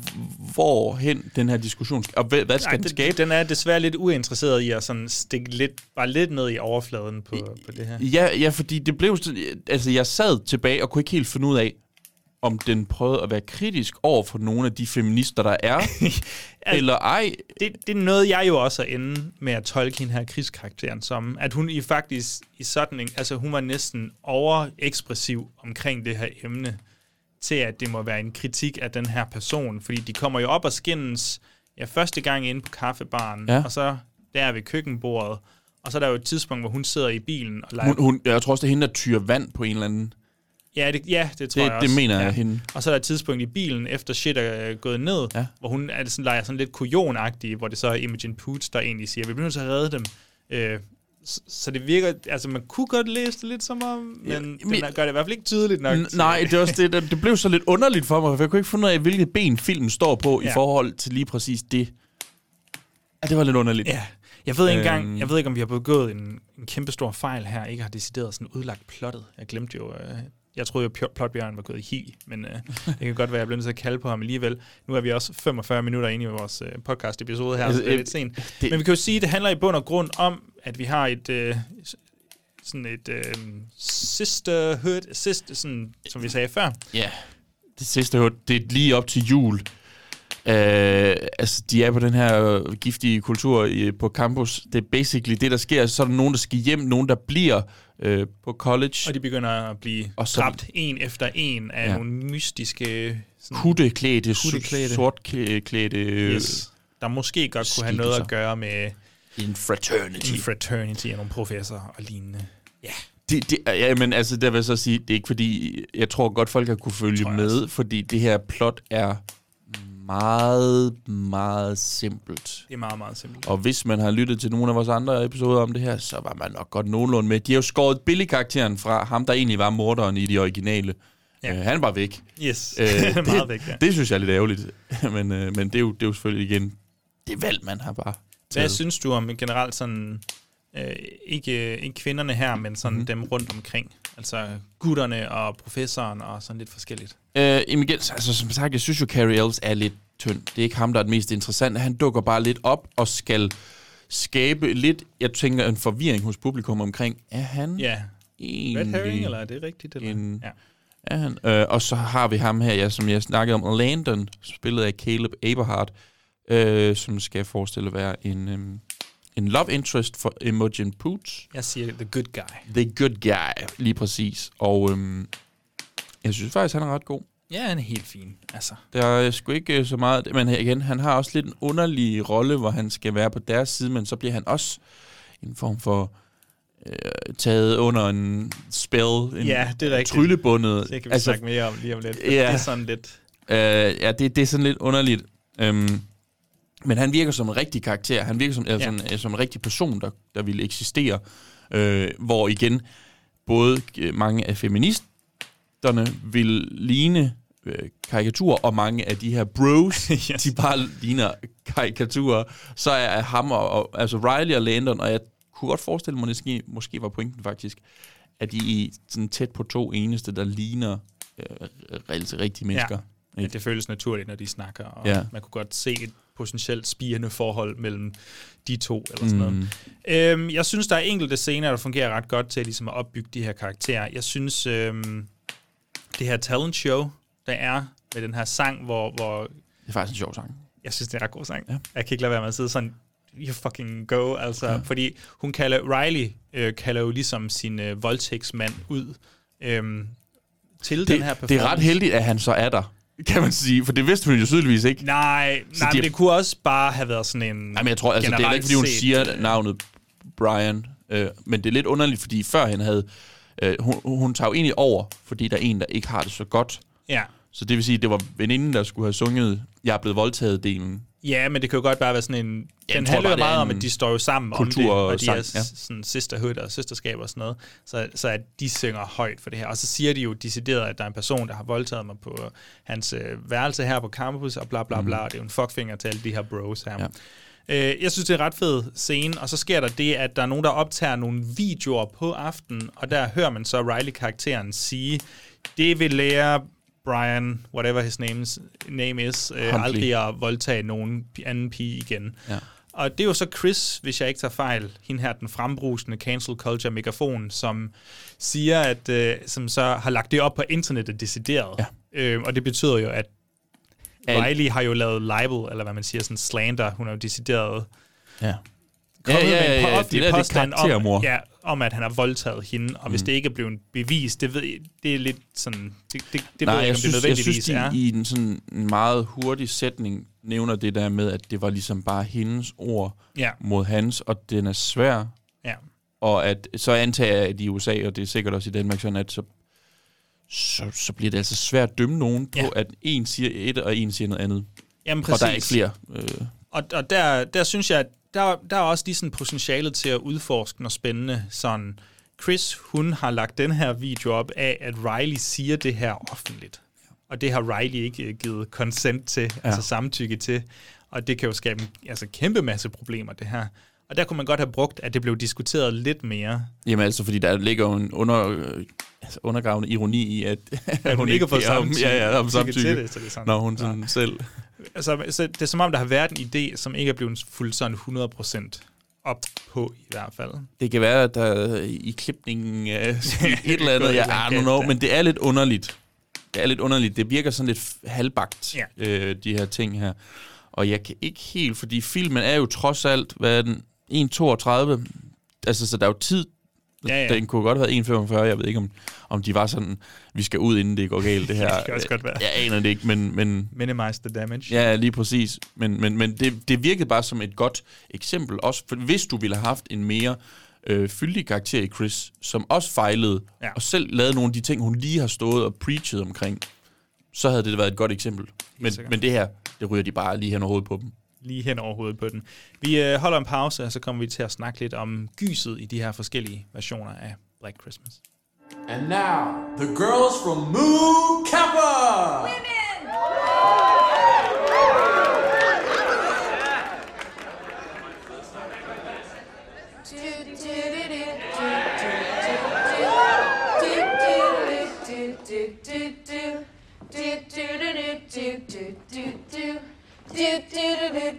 hvorhen den her diskussion skal, og hvad, hvad skal Ej, den skabe? Den er desværre lidt uinteresseret i at sådan stikke lidt, bare lidt ned i overfladen på, på det her. Ja, ja, fordi det blev... Altså, jeg sad tilbage og kunne ikke helt finde ud af, om den prøvede at være kritisk over for nogle af de feminister, der er, eller ej. Det, det er noget, jeg jo også er inde med at tolke hende her krigskarakteren som, at hun i faktisk i sådan en, altså hun var næsten overekspressiv omkring det her emne, til at det må være en kritik af den her person, fordi de kommer jo op og skændes, ja, første gang inde på kaffebaren, ja. og så der ved køkkenbordet, og så er der jo et tidspunkt, hvor hun sidder i bilen. Og leger. Hun, hun, jeg tror også, det er hende, der tyrer vand på en eller anden. Ja det, ja, det tror det, jeg også. Det mener jeg ja. hende. Og så er der et tidspunkt i bilen, efter shit er gået ned, ja. hvor hun er sådan, leger sådan lidt kujonagtig, hvor det så er Imogen Poots, der egentlig siger, vi bliver nødt til at redde dem. Øh, så, så det virker, altså man kunne godt læse det lidt som om, ja, men den gør det i hvert fald ikke tydeligt nok. N- nej, det, er også det, det blev så lidt underligt for mig, for jeg kunne ikke finde ud af, hvilket ben filmen står på ja. i forhold til lige præcis det. Ja, det var lidt underligt. Ja. Jeg ved, engang, jeg ved ikke, om vi har begået en, en kæmpestor fejl her, ikke har decideret sådan udlagt plottet. Jeg glemte jo... Øh, Jeg troede jo, plotbjørnen var gået i hi, men øh, det kan godt være, jeg blev nødt til at kalde på ham alligevel. Nu er vi også femogfyrre minutter inde i vores øh, podcast-episode her, så det er lidt sent. Men vi kan jo sige, at det handler i bund og grund om, at vi har et øh, sådan et øh, sisterhood, sister, sådan, som vi sagde før. Ja, yeah. det sisterhood, det er lige op til jul. Øh, altså, de er på den her giftige kultur i, på campus. Det er basically det, der sker. Så er der nogen, der skal hjem, nogen, der bliver øh, på college. Og de begynder at blive så, dræbt en efter en af ja. nogle mystiske... Hutteklædte, sortklædte... Yes. Der måske godt kunne have noget at gøre med... En fraternity. En fraternity af nogle professorer og lignende. Ja. Yeah. Det, det, ja, men altså, der vil jeg så sige, det er ikke fordi... Jeg tror godt, folk har kunne følge med, også. fordi det her plot er... meget, meget simpelt. Det er meget, meget simpelt. Og hvis man har lyttet til nogle af vores andre episoder om det her, så var man nok godt nogenlunde med. De har jo skåret billigkarakteren fra ham, der egentlig var morderen i de originale. Ja. Øh, han var væk. Yes, øh, det, meget væk, ja. Det synes jeg er lidt ærgerligt. men øh, men det, er jo, det er jo selvfølgelig igen, det valg, man har bare taget. Hvad synes du om generelt sådan, øh, ikke, ikke kvinderne her, men sådan mm-hmm. dem rundt omkring? Altså gutterne og professoren og sådan lidt forskelligt. Øh, igen, altså som sagt, jeg synes jo, Cary Elwes er lidt tynd. Det er ikke ham, der er det mest interessante. Han dukker bare lidt op og skal skabe lidt, jeg tænker, en forvirring hos publikum omkring, er han yeah. egentlig... Red herring, eller er det rigtigt? Eller? En, ja. er han, øh, og så har vi ham her, ja, som jeg snakkede om, Landon, spillet af Caleb Eberhardt, øh, som skal jeg forestille at være en... Øh, En love interest for Imogen Poots. Jeg siger the good guy. The good guy, lige præcis. Og øhm, jeg synes faktisk, han er ret god. Ja, han er helt fin, altså. Der er sgu ikke så meget... Men igen, han har også lidt en underlig rolle, hvor han skal være på deres side, men så bliver han også en form for øh, taget under en spell. En ja, det er rigtigt. Tryllebundet. Det kan vi altså, snakke mere om lige om lidt. Ja, det er sådan lidt... Øh, ja, det, det er sådan lidt underligt. Øhm, Men han virker som en rigtig karakter. Han virker som, altså, ja. en, som en rigtig person, der, der ville eksistere. Øh, hvor igen, både mange af feministerne vil ligne øh, karikaturer, og mange af de her bros, yes. de bare ligner karikaturer. Så er ham og, og altså Riley og Landon, og jeg kunne godt forestille mig, det måske var pointen faktisk, at de er sådan tæt på to eneste, der ligner øh, rigtig, rigtig mennesker. Ja. Ja, det føles naturligt, når de snakker, og ja. man kunne godt se et potentielt spirende forhold mellem de to, eller sådan mm. noget. Øhm, jeg synes, der er enkelte scener, der fungerer ret godt til ligesom at opbygge de her karakterer. Jeg synes, øhm, det her talent show, der er med den her sang, hvor, hvor... Det er faktisk en sjov sang. Jeg synes, det er en ret god sang. Ja. Jeg kan ikke lade være med at sidde sådan, you fucking go, altså. Ja. Fordi hun kalder, Riley øh, kalder jo ligesom sin øh, voldtægtsmand ud øhm, til det, den her performance. Det er ret heldigt, at han så er der, kan man sige, for det vidste hun jo tydeligvis ikke. Nej, nej, men det kunne også bare have været sådan en... Nej, men jeg tror, altså, det er ikke, fordi hun set, siger navnet Brian, øh, men det er lidt underligt, fordi før han havde... Øh, hun, hun tager jo egentlig over, fordi der er en, der ikke har det så godt. Ja. Så det vil sige, at det var veninden, der skulle have sunget Jeg er blevet voldtaget-delen. Ja, men det kan jo godt bare være sådan en... Ja, den handler meget om, at de står jo sammen kultur om det, og, og de sang, er ja. sådan sisterhood og søsterskab og sådan noget, så, så at de synger højt for det her. Og så siger de jo decideret, at der er en person, der har voldtaget mig på hans øh, værelse her på campus, og bla bla bla, mm. det er jo en fuckfinger til alle de her bros her. Ja. Øh, jeg synes, det er ret fed scene, og så sker der det, at der er nogen, der optager nogle videoer på aftenen, og der hører man så Riley-karakteren sige, det vil lære... Brian, whatever his name's, name is, øh, aldrig at voldtage nogen anden pige igen. Ja. Og det er jo så Chris, hvis jeg ikke tager fejl, hende her, den frembrusende cancel culture megafon, som siger, at øh, som så har lagt det op på internettet decideret. Ja. Øh, og det betyder jo, at Riley har jo lavet libel, eller hvad man siger, sådan slander. Hun er jo decideret ja. kommet ja, ja, ja, ja, med en offentlig påstand om, ja, om, at han har voldtaget hende. Og mm. hvis det ikke er blevet bevist, det, ved, det er lidt sådan... Det, det, det Nej, ved jeg, jeg synes, det jeg synes de er. I en sådan meget hurtig sætning nævner det der med, at det var ligesom bare hendes ord ja. mod hans, og den er svær. Ja. Og at, så antager jeg, at i U S A, og det er sikkert også i Danmark, sådan at så, så, så bliver det altså svært at dømme nogen på, ja. at en siger et, og en siger noget andet. Jamen, præcis. Og der er ikke flere. Øh. Og, og der, der synes jeg, at Der, der er også lige sådan potentialet til at udforske noget spændende. Sådan, Chris, hun har lagt den her video op af, at Riley siger det her offentligt. Og det har Riley ikke givet consent til, ja. altså samtykke til. Og det kan jo skabe en altså, kæmpe masse problemer, det her. Og der kunne man godt have brugt, at det blev diskuteret lidt mere. Jamen altså, fordi der ligger jo en under, altså undergravende ironi i, at, at hun, hun ikke har fået samtykke, ja, ja, om samtykke til det, så det er sådan. Når hun sådan ja. selv... Altså, så det er som om, der har været en idé, som ikke er blevet fuldt sådan hundrede procent op på, i hvert fald. Det kan være, at der i klipningen uh, et eller andet, jeg ja, I don't know, men det er lidt underligt. Det er lidt underligt. Det virker sådan lidt halvbagt, ja. øh, de her ting her. Og jeg kan ikke helt, fordi filmen er jo trods alt, hvad er den, en toogtredive? Altså, så der er jo tid. Ja, ja. Den kunne godt have været en femogfyrre, jeg ved ikke, om, om de var sådan, vi skal ud, inden det går galt, det her. Det kan også godt være. Jeg aner det ikke, men... men minimize the damage. Ja, lige præcis. Men, men, men det, det virkede bare som et godt eksempel, også for, hvis du ville have haft en mere øh, fyldig karakter i Chris, som også fejlede, ja. og selv lavede nogle af de ting, hun lige har stået og preachet omkring, så havde det været et godt eksempel. Men, men det her, det ryger de bare lige hen over hovedet på dem. Lige hen over hovedet på den. Vi øh, holder en pause, og så kommer vi til at snakke lidt om gyset i de her forskellige versioner af Black Christmas. And now, the girls from Moo Kappa! Women! Do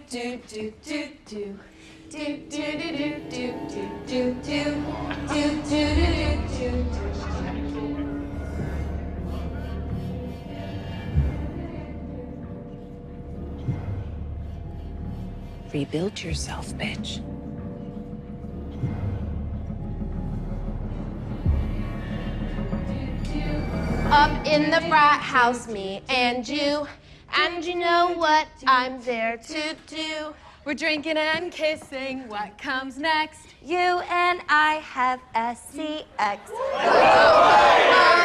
do do do do do do do do do do do do do do do do. Rebuild yourself, bitch. Up in the frat house, me and you. And you know what I'm there to do. We're drinking and kissing. What comes next? You and I have S C X. Ho, ho, ho,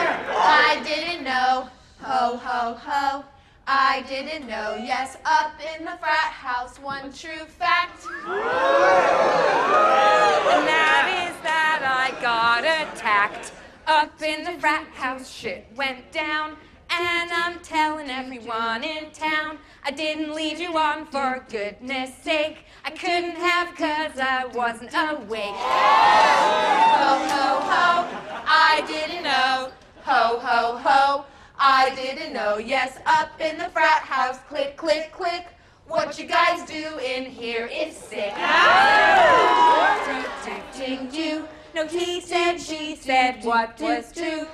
I didn't know. Ho, ho, ho, I didn't know, yes, up in the frat house, one true fact. And that is that I got attacked. Up in the frat house, shit went down. And I'm telling everyone in town, I didn't lead you on for goodness sake. I couldn't have cause I wasn't awake. Ho, ho, ho, I didn't know. Ho, ho, ho, I didn't know. Yes, up in the frat house, click, click, click. What you guys do in here is sick. Ding, ding, ding. No, he said, she said, what was true?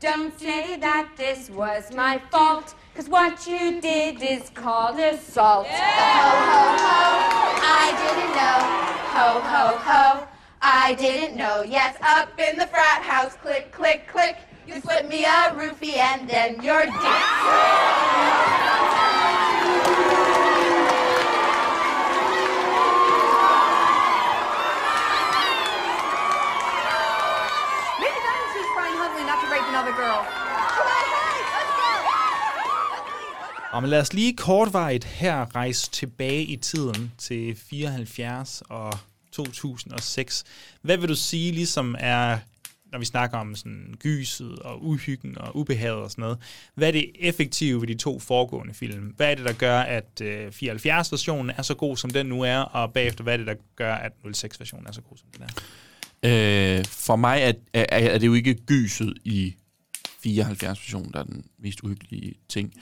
Don't say that this was my fault, cause what you did is called assault. Yeah. Ho, ho, ho, I didn't know. Ho, ho, ho, I didn't know. Yes, up in the frat house, click, click, click. You slip me a roofie and then you're dead. Yeah. Another girl. Og men lad os lige kortvarigt her rejse tilbage i tiden til fireoghalvfjerds og to tusind og seks. Hvad vil du sige ligesom er, når vi snakker om sådan gyset og uhyggen og ubehaget og sådan noget, hvad er det effektive ved de to foregående film? Hvad er det, der gør, at øh, fireoghalvfjerds-versionen er så god, som den nu er, og bagefter, hvad er det, der gør, at nul seks-versionen er så god, som den er? Øh, for mig er, er, er det jo ikke gyset i fireoghalvfjerds-versionen, der er den mest uhyggelige ting.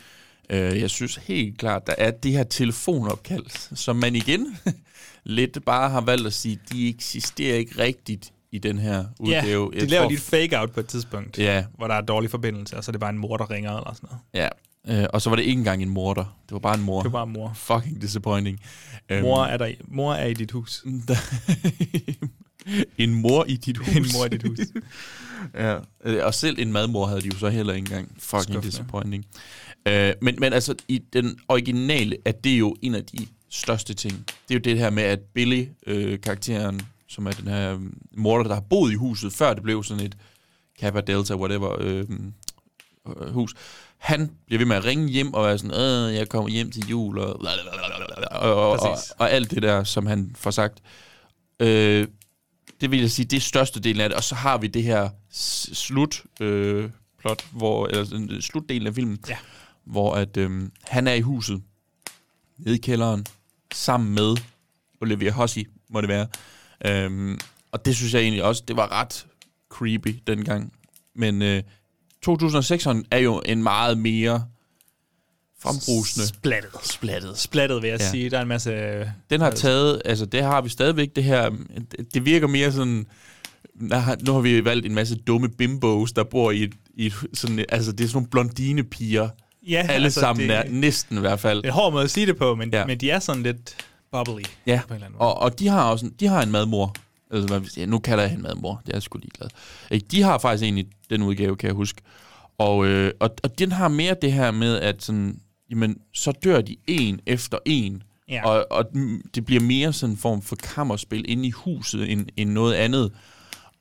Øh, jeg synes helt klart, der er det her telefonopkald, som man igen lidt bare har valgt at sige, de eksisterer ikke rigtigt i den her udgave. Ja, de laver lige et fake-out på et tidspunkt, ja, hvor der er dårlig forbindelse, og så er det bare en mor, der ringer eller sådan noget. Ja, øh, og så var det ikke engang en morder. Det var bare en mor. Det var bare en mor. Fucking disappointing. Mor er, der, mor er i dit hus. En mor i dit hus. En mor i dit hus. Ja. Og selv en madmor havde de jo så heller ikke engang. Fucking disappointing. Uh, men, men altså, i den originale, at det er jo en af de største ting. Det er jo det her med, at Billy-karakteren, øh, som er den her øh, morder, der har boet i huset, før det blev sådan et Kappa Delta, whatever, øh, øh, hus. Han bliver ved med at ringe hjem og er sådan, jeg kommer hjem til jul, og, og, og, og alt det der, som han får sagt. Øh, Det vil jeg sige, det er størstedelen af det. Og så har vi det her slut, øh, plot, hvor, eller, slutdelen af filmen, ja, hvor at, øh, han er i huset, nede i kælderen, sammen med Olivia Hussey, må det være. Øhm, og det synes jeg egentlig også, det var ret creepy dengang. Men øh, to tusind og sekseren er jo en meget mere frembrusende. Splattet. Splattet. Splattet, vil jeg ja. sige. Der er en masse... Den har taget... Altså, det har vi stadigvæk, det her... Det virker mere sådan... Nu har vi valgt en masse dumme bimbos, der bor i et... I et sådan, altså, det er sådan nogle blondinepiger. Ja, alle altså, sammen det, er, næsten i hvert fald. Det er hårdt måde at sige det på, men, ja. men de er sådan lidt bubbly. Ja, på en eller anden måde. Og, og de har også... De har en madmor. Altså, ja, nu kalder jeg hende madmor. Det er jeg sgu ligeglad. De har faktisk egentlig den udgave, kan jeg huske. Og, øh, og, og den har mere det her med, at sådan... Jamen, så dør de en efter en, ja. og, og det bliver mere sådan en form for kammerspil inde i huset end, end noget andet.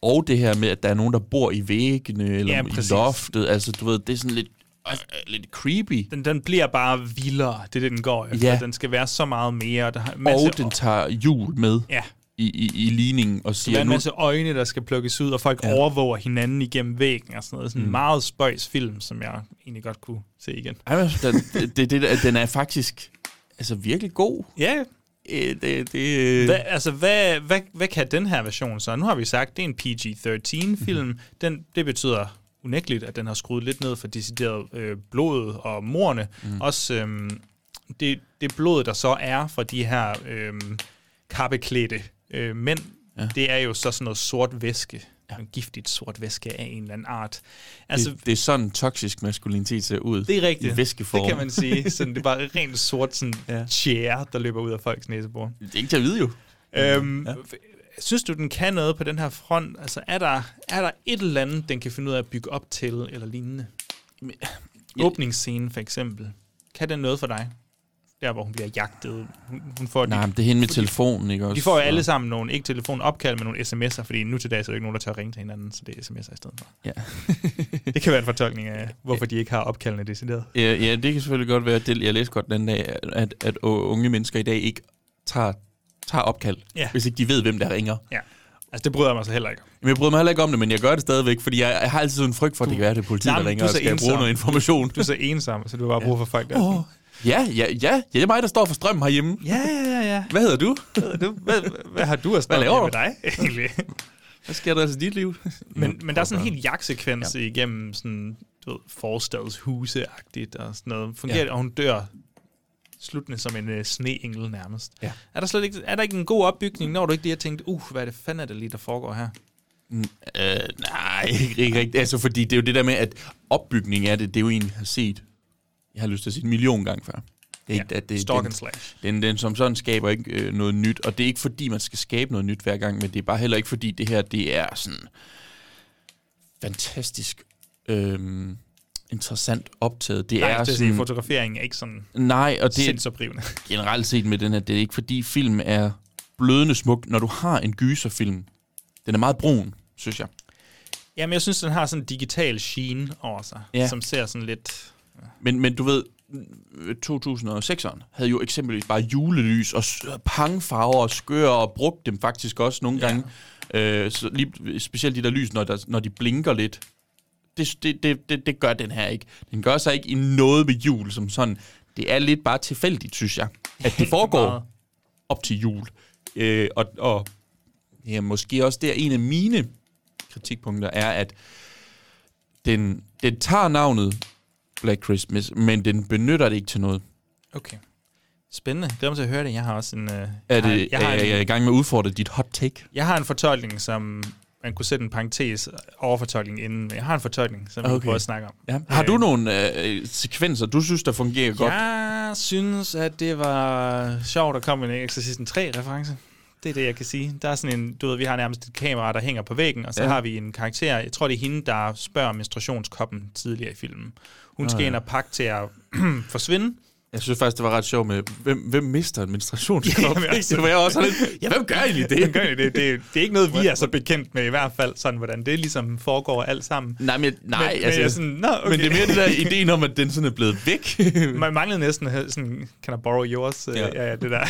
Og det her med, at der er nogen, der bor i væggene eller ja, i loftet, altså du ved, det er sådan lidt, øh, lidt creepy. Den, den bliver bare vildere, det er det, den går efter. Ja. Den skal være så meget mere. Der har masse og den tager jul med. Ja. I, i, i ligningen og siger... Der er en masse øjne, der skal plukkes ud, og folk ja. overvåger hinanden igennem væggen og sådan noget. Sådan en mm. meget spøjs film, som jeg egentlig godt kunne se igen. Ej, men, den, det, det, den er faktisk altså virkelig god. Ja. Æ, det, det, hva, altså, hvad, hvad, hvad kan den her version så? Nu har vi sagt, det er en P G thirteen film. Mm. Den, det betyder unægteligt, at den har skruet lidt ned for decideret øh, blodet og morerne. Mm. Også øh, det, det blod, der så er fra de her øh, kappeklædte Øh, men ja. det er jo så sådan noget sort væske, ja. en giftigt sort væske af en eller anden art. Altså, det, det er sådan toksisk maskulinitet ser ud. Det er rigtigt. Væskeform. Det kan man sige. Sådan, det er bare rent sort sådan ja. tjære, der løber ud af folks næsebor. Det er ikke til at vide jo. Øhm, ja. Synes du, den kan noget på den her front? Altså, er der, er der et eller andet, den kan finde ud af at bygge op til eller lignende? Åbningsscenen for eksempel. Kan den noget for dig? der hvor hun bliver jagtet. Hun, hun får nej, de, men det er hende med telefonen, ikke også? De får jo alle sammen nogle, ikke telefonopkald, men nogle sms'er, fordi nu til dag så er det ikke nogen, der tør ringe til hinanden, så det er sms'er i stedet for. Ja. Det kan være en fortolkning af, hvorfor de ikke har opkaldene decideret. Ja, ja, det kan selvfølgelig godt være, at jeg læste godt den dag, at, at unge mennesker i dag ikke tager, tager opkald, ja, hvis ikke de ved, hvem der ringer. Ja. Altså, det bryder jeg mig så heller ikke om. Jamen, jeg bryder mig heller ikke om det, men jeg gør det stadigvæk, fordi jeg, jeg har altid sådan en frygt for, at det kan være, det politiet, der ringer, og skal bruge noget information. Du er så ensom, så du har bare brug for folk, der oh. Ja, ja, ja. Det er mig, der står for strømmen herhjemme. Ja, ja, ja. Hvad hedder du? Hvad, hedder du? hvad, hvad har du at spørge med, med dig, egentlig? Hvad sker der altså i dit liv? Men, men der er sådan en hel jagtsekvens, ja, igennem sådan, du ved, forstadshuse-agtigt og sådan noget. Fungerer det, ja, og hun dør sluttende som en uh, sneengel nærmest. Ja. Er der slet ikke, er der ikke en god opbygning, når du ikke lige har tænkt, uh, hvad er det fanden er det lige, der foregår her? Mm, øh, nej, ikke, ikke rigtigt. Altså, fordi det er jo det der med, at opbygningen af det, det er jo en, jeg har set. Jeg har lyst til at sige en million gange før. Det er ja, ikke, at det, stock den, and slash. Den, den som sådan skaber ikke øh, noget nyt, og det er ikke fordi, man skal skabe noget nyt hver gang, men det er bare heller ikke fordi, det her, det er sådan fantastisk øh, interessant optaget. Det nej, er det sådan, sige, fotograferingen er ikke sådan nej, og det sindsoprivende. Generelt set med den her, det er ikke fordi, film er blødende smuk, når du har en gyserfilm. Den er meget brun, synes jeg. Jamen, jeg synes, den har sådan en digital sheen over sig, ja, som ser sådan lidt... Men, men du ved, to tusind og sekseren havde jo eksempelvis bare julelys og pangfarver og skøre, og brugte dem faktisk også nogle gange. Ja. Øh, så lige, specielt de der lys, når, der, når de blinker lidt. Det, det, det, det, det gør den her ikke. Den gør sig ikke i noget med jul som sådan. Det er lidt bare tilfældigt, synes jeg, at det foregår op til jul. Øh, og og ja, måske også der en af mine kritikpunkter er, at den, den tager navnet Black Christmas, men den benytter det ikke til noget. Okay. Spændende. Glæder mig til at høre det. Jeg har også en... Øh, er det, jeg, jeg har er en, jeg i gang med at udfordre dit hot take? Jeg har en fortolkning, som... Man kunne sætte en parentes overfortolkning inden. Jeg har en fortolkning, som okay. vi prøver at snakke om. Ja. Har du nogle øh, sekvenser, du synes, der fungerer jeg godt? Jeg synes, at det var sjovt at komme med en Exorcisten tre-reference. Det er det, jeg kan sige. Der er sådan en, du ved, vi har nærmest et kamera, der hænger på væggen, og så ja. har vi en karakter, jeg tror, det er hende, der spørger om menstruationskoppen tidligere i filmen. Hun skal ind og pakke til at forsvinde. Jeg synes faktisk, det var ret sjovt med, hvem, hvem mister en menstruationskop? Ja, det var jeg også lidt, ja, hvem gør I det? Hvem gør I det? Det, det er ikke noget, vi er så bekendt med, i hvert fald, sådan hvordan det ligesom foregår alt sammen. Nej, men, nej, men, altså, men, sådan, nå, okay. Men det er mere det der idé om, at den sådan er blevet væk. Man manglede næsten sådan, can I borrow yours? Ja, ja, ja det der.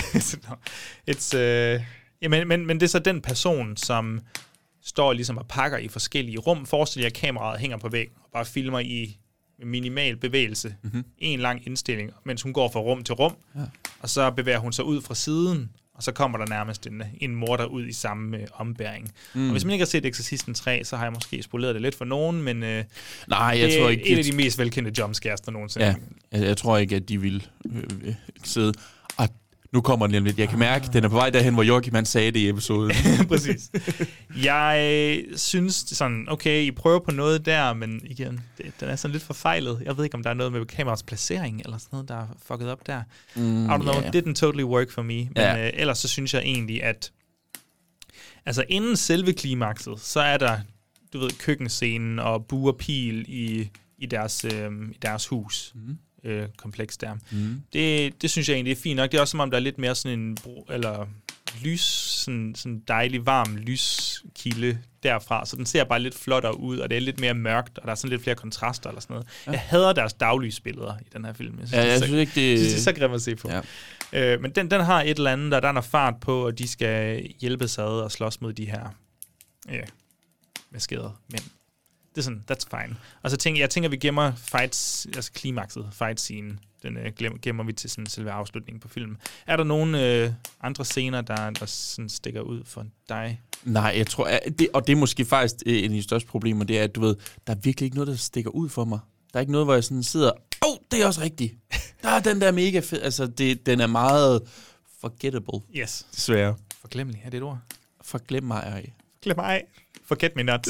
It's, uh, ja, men, men, men det er så den person, som står ligesom og pakker i forskellige rum. Forestil jer, at kameraet hænger på væggen og bare filmer i... minimal bevægelse, mm-hmm. en lang indstilling, mens hun går fra rum til rum, ja. og så bevæger hun sig ud fra siden, og så kommer der nærmest en, en morder ud i samme øh, ombæring. Mm. Og hvis man ikke har set Exorcisten tre, så har jeg måske spoleret det lidt for nogen, men øh, nej, jeg det tror ikke, er et af de mest velkendte jumpscares, der nogensinde. Ja, jeg, jeg tror ikke, at de vil øh, sidde, og nu kommer den lidt. Jeg kan mærke, ah. den er på vej derhen, hvor Joachim han sagde det i episoden. Præcis. Jeg synes sådan, okay, I prøver på noget der, men igen, det, den er sådan lidt forfejlet. Jeg ved ikke, om der er noget med kameras placering eller sådan noget, der er fucket op der. Mm, I don't know, yeah. Didn't totally work for me. Men yeah. øh, ellers så synes jeg egentlig, at altså inden selve klimakset, så er der, du ved, køkkenscenen og bue og pil i, i, deres, øh, i deres hus. Mm. Øh, kompleks der. Mm. Det, det synes jeg egentlig er fint nok. Det er også som om, der er lidt mere sådan en bro, eller lys, sådan en dejlig varm lyskilde derfra, så den ser bare lidt flottere ud, og det er lidt mere mørkt, og der er sådan lidt flere kontraster eller sådan noget. Ja. Jeg hader deres daglysbilleder i den her film. Jeg synes, ja, jeg det, synes så, ikke, det... Jeg synes, det er så grimt at se på. Ja. Øh, men den, den har et eller andet, og der er noget fart på, og de skal hjælpes ad og slås mod de her øh, maskerede mænd. Det er sådan, that's fine. Og så tænker jeg, tænker, vi gemmer fights, altså klimakset, fight-scenen, den øh, gemmer vi til sådan selve afslutningen på filmen. Er der nogen øh, andre scener, der, der sådan stikker ud for dig? Nej, jeg tror, at det, og det er måske faktisk øh, en af de største problemer, det er, at du ved, der er virkelig ikke noget, der stikker ud for mig. Der er ikke noget, hvor jeg sådan sidder, åh, oh, det er også rigtigt. Der er den der mega fed, altså, det, den er meget forgettable. Yes. Desværre. Forglemmelig, er det et ord? Forglem mig. Forglem mig. Forget me not.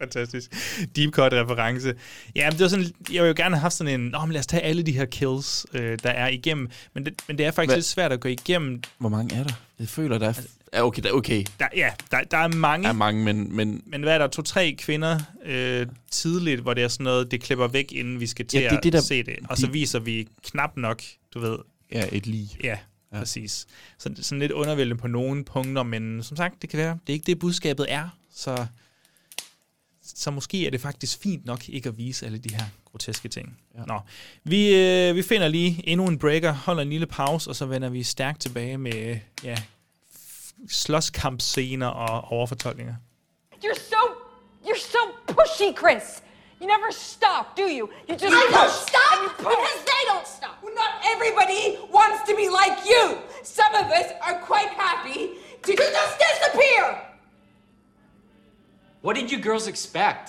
Fantastisk. Deep cut reference. Ja, det var sådan, jeg vil jo gerne have haft sådan en, åh, men lad os tage alle de her kills, øh, der er igennem. Men det, men det er faktisk Hva? lidt svært at gå igennem. Hvor mange er der? Jeg føler, der er, Ja, okay, der, okay. Der, ja, der, der er mange. Der er mange, men... Men, men hvad er der? To-tre kvinder øh, tidligt, hvor det er sådan noget, det klipper væk, inden vi skal til ja, det, det, der, at se det. Og de, så viser vi knap nok, du ved... Ja, et lig. Ja, ja, præcis. Så sådan lidt undervældende på nogle punkter, men som sagt, det kan være, det er ikke det, budskabet er. Så, så måske er det faktisk fint nok ikke at vise alle de her groteske ting. Ja. Nå, vi, øh, vi finder lige endnu en breaker, holder en lille pause, og så vender vi stærkt tilbage med... Ja, slåskampscener og overfortolkninger. You're so you're so pushy, Chris. You never stop, do you? You just I don't stop you because they don't stop. Well, not everybody wants to be like you. Some of us are quite happy to you just disappear. What did you girls expect?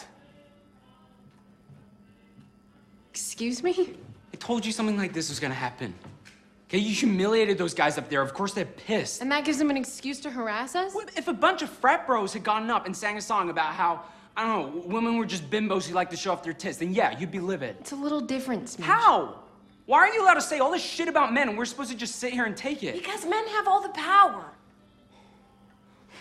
Excuse me? I told you something like this was going to happen. Okay, you humiliated those guys up there. Of course they're pissed. And that gives them an excuse to harass us? What if a bunch of frat bros had gotten up and sang a song about how, I don't know, women were just bimbos who liked to show off their tits, then yeah, you'd be livid. It's a little different, Smidge. How? Why are you allowed to say all this shit about men and we're supposed to just sit here and take it? Because men have all the power.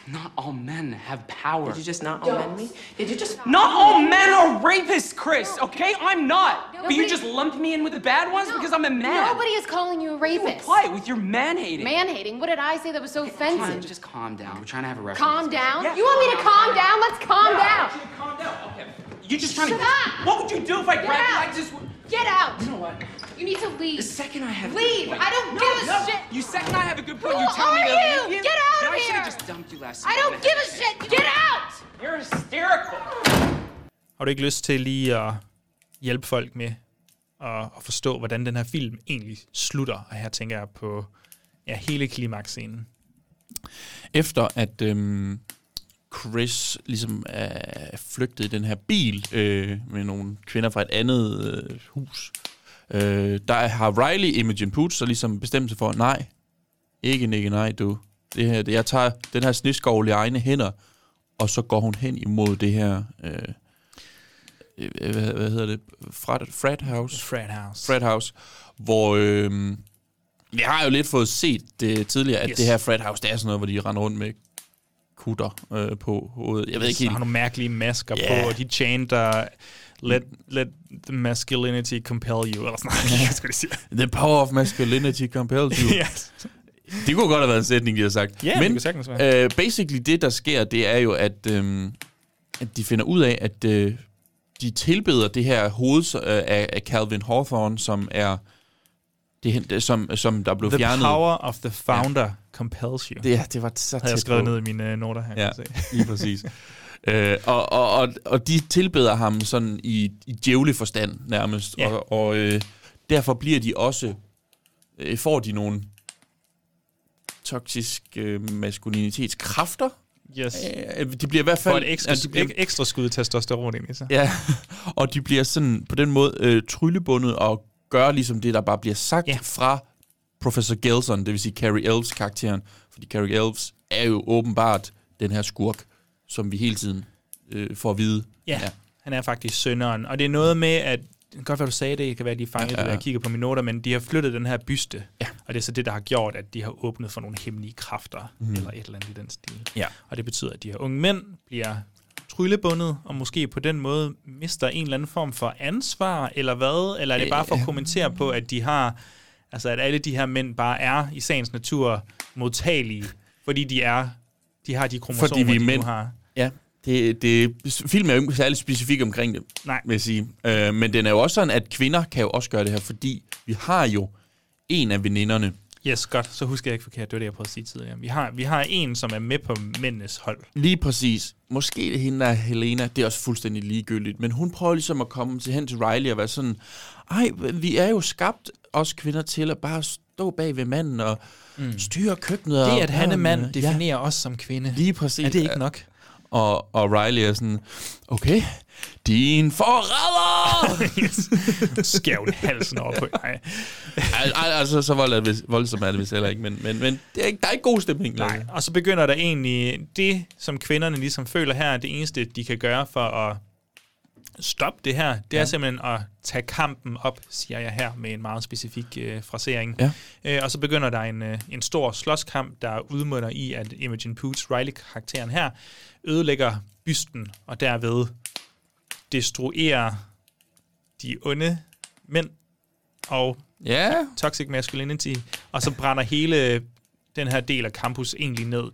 Not all men have power. Did you just not all men me? Did you just not, not all men are rapists, Chris, no. Okay? I'm not. Nobody, but you just lumped me in with the bad ones no, because I'm a man. Nobody is calling you a rapist. You apply it with your man-hating. Man-hating? What did I say that was so okay, offensive? Come on, just calm down. We're trying to have a reference. Calm down? Yeah. You want me to calm down? Let's calm yeah, down. I want you to calm down. Okay. You're just trying Shut to- Shut up! What would you do if I grabbed you? I just- Get out! You know what? You need to leave. The second I have leave. A good point. I don't no, give a no. shit. You second I have a good point. Who you tell me that. Who are you? Get out of here. I should have just dumped you last night. I don't give a shit. Get out. You're hysterical. Har du ikke lyst til lige at hjælpe folk med at, at forstå, hvordan den her film egentlig slutter? Og her tænker jeg på ja, hele klimaksscenen. Efter at øhm, Chris ligesom er flygtet i den her bil øh, med nogle kvinder fra et andet øh, hus... Øh, der har Riley Imogen Poots så ligesom bestemt sig for, nej, ikke nikke nej, du. Det her, det, jeg tager den her sneskovl i egne hænder, og så går hun hen imod det her, øh, øh, hvad, hvad hedder det, frat, frat house? Frat house. Frat house, hvor, øh, vi har jo lidt fået set det tidligere, at yes. det her frat house, det er sådan noget, hvor de render rundt med kutter øh, på hovedet. Jeg ved ikke helt. Så har nogle mærkelige masker yeah. på, og de chanter... Let let the masculinity compel you. Eller sådan noget. Jeg skulle sige. The power of masculinity compels you. Yes. Det kunne godt have været en sætning, de har sagt. Yeah, men det kunne uh, basically det, der sker, det er jo, at, um, at de finder ud af, at uh, de tilbeder det her hoved uh, af, af Calvin Hawthorne, som er det, som, som der blev the fjernet. The power of the founder yeah. compels you. Ja, det, det var så tæt på. Jeg skrev ned i mine uh, noter her. Ja, lige præcis. Øh, og, og, og, og de tilbeder ham sådan i, i djævleforstand nærmest, yeah. og, og øh, derfor bliver de også, øh, får de nogle toksiske øh, maskulinitetskræfter. Yes. Øh, de bliver i hvert fald... For et ekstra, altså, bliver, ekstra skud testosteron ind i sig. Ja, og de bliver sådan på den måde øh, tryllebundet og gør ligesom det, der bare bliver sagt yeah. fra professor Gelson, det vil sige Cary Elwes karakteren, fordi Cary Elwes er jo åbenbart den her skurk, som vi hele tiden øh, får at vide. Ja, ja, han er faktisk synderen. Og det er noget med, at... Godt, hvad du sagde det. Det kan være, at de er fanget, ja, ja. Jeg kigger på mine noter, men de har flyttet den her byste. Ja. Og det er så det, der har gjort, at de har åbnet for nogle hemmelige kræfter, mm. eller et eller andet i den stil. Ja. Og det betyder, at de her unge mænd bliver tryllebundet, og måske på den måde mister en eller anden form for ansvar, eller hvad? Eller er det bare for at kommentere på, at de har... Altså, at alle de her mænd bare er, i sagens natur, modtagelige, fordi de er... De har de kromosomer, fordi vi de mænd, nu har. Ja, det, det, filmen er jo ikke særlig specifik omkring det, nej. Vil jeg sige. Øh, men den er jo også sådan, at kvinder kan jo også gøre det her, fordi vi har jo en af veninderne. Yes, godt. Så husker jeg ikke forkert. Det var det, jeg prøvede at sige tidligere. Vi har, vi har en, som er med på mændenes hold. Lige præcis. Måske hende der Helena, det er også fuldstændig ligegyldigt, men hun prøver ligesom at komme til hen til Riley og være sådan, ej, vi er jo skabt, os kvinder, til at bare stå bag ved manden og mm. styre køkkenet. Det, at han er mand, definerer ja. Os som kvinde. Lige præcis. Er det ikke nok? Og, og Riley er sådan, okay, din forræder! Skæv den halsen over på. Nej. Al, al, altså, så voldsomt er det vist heller ikke, men, men, men det er ikke, der er ikke god stemning. Nej, og så begynder der egentlig det, som kvinderne ligesom føler her, det eneste, de kan gøre for at stop det her. Det ja. er simpelthen at tage kampen op, siger jeg her, med en meget specifik øh, frasering. Ja. Øh, og så begynder der en, øh, en stor slåskamp, der udmunder i, at Imogen Poots, Riley-karakteren her, ødelægger bysten, og derved destruerer de onde mænd og yeah. toxic masculinity, og så brænder hele den her del af campus egentlig ned.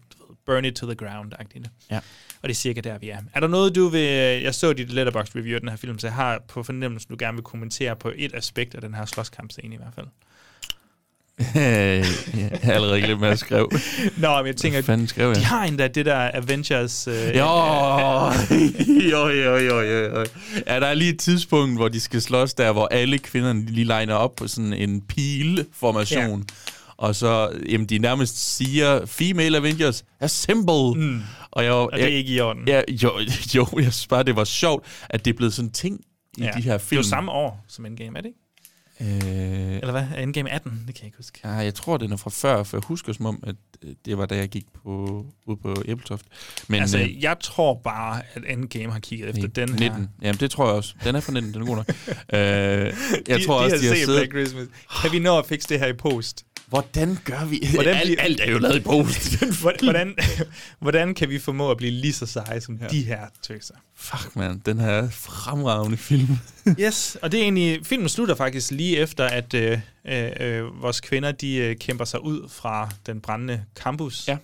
Burn it to the ground-agtigt. Ja. Og det er cirka der, vi er. Er der noget, du vil... Jeg så dit Letterboxd review af den her film, så jeg har på fornemmelsen, du gerne vil kommentere på et aspekt af den her slåskampscene i hvert fald. Jeg har allerede glemt, hvad jeg skrev. Nå, men jeg tænker, fanden skrev jeg? De har endda det der Avengers... Øh, jo, jo, jo, jo, jo. Ja, der er lige et tidspunkt, hvor de skal slås der, hvor alle kvinderne lige liner op på sådan en pile-formation. Ja. Og så, jamen, de nærmest siger, female Avengers, assemble! Mm. Og, jeg, og det er jeg, ikke i orden. Jeg, jo, jo, jeg synes bare, det var sjovt, at det er blevet sådan en ting i ja. de her film. Det er jo samme år som Endgame, er det ikke? Øh, Eller hvad? Endgame atten? Det kan jeg ikke huske. Ja, jeg tror, det er fra før, for jeg husker som om, at det var da jeg gik på, ude på Æbletoft. Men altså, øh, jeg tror bare, at Endgame har kigget efter den nitten her. Jamen, det tror jeg også. Den er fra nitten, den er god nok. øh, jeg de, tror de også, de har set Black Christmas. Kan vi nå at fikse det her i post? Hvordan gør vi? Hvordan alt, alt er jo lavet i post. hvordan, hvordan kan vi formå at blive lige så seje som ja. de her tøser? Fuck, man. Den her fremragende film. Yes, og det er egentlig... Filmen slutter faktisk lige efter, at øh, øh, vores kvinder, de øh, kæmper sig ud fra den brændende campus. Ja.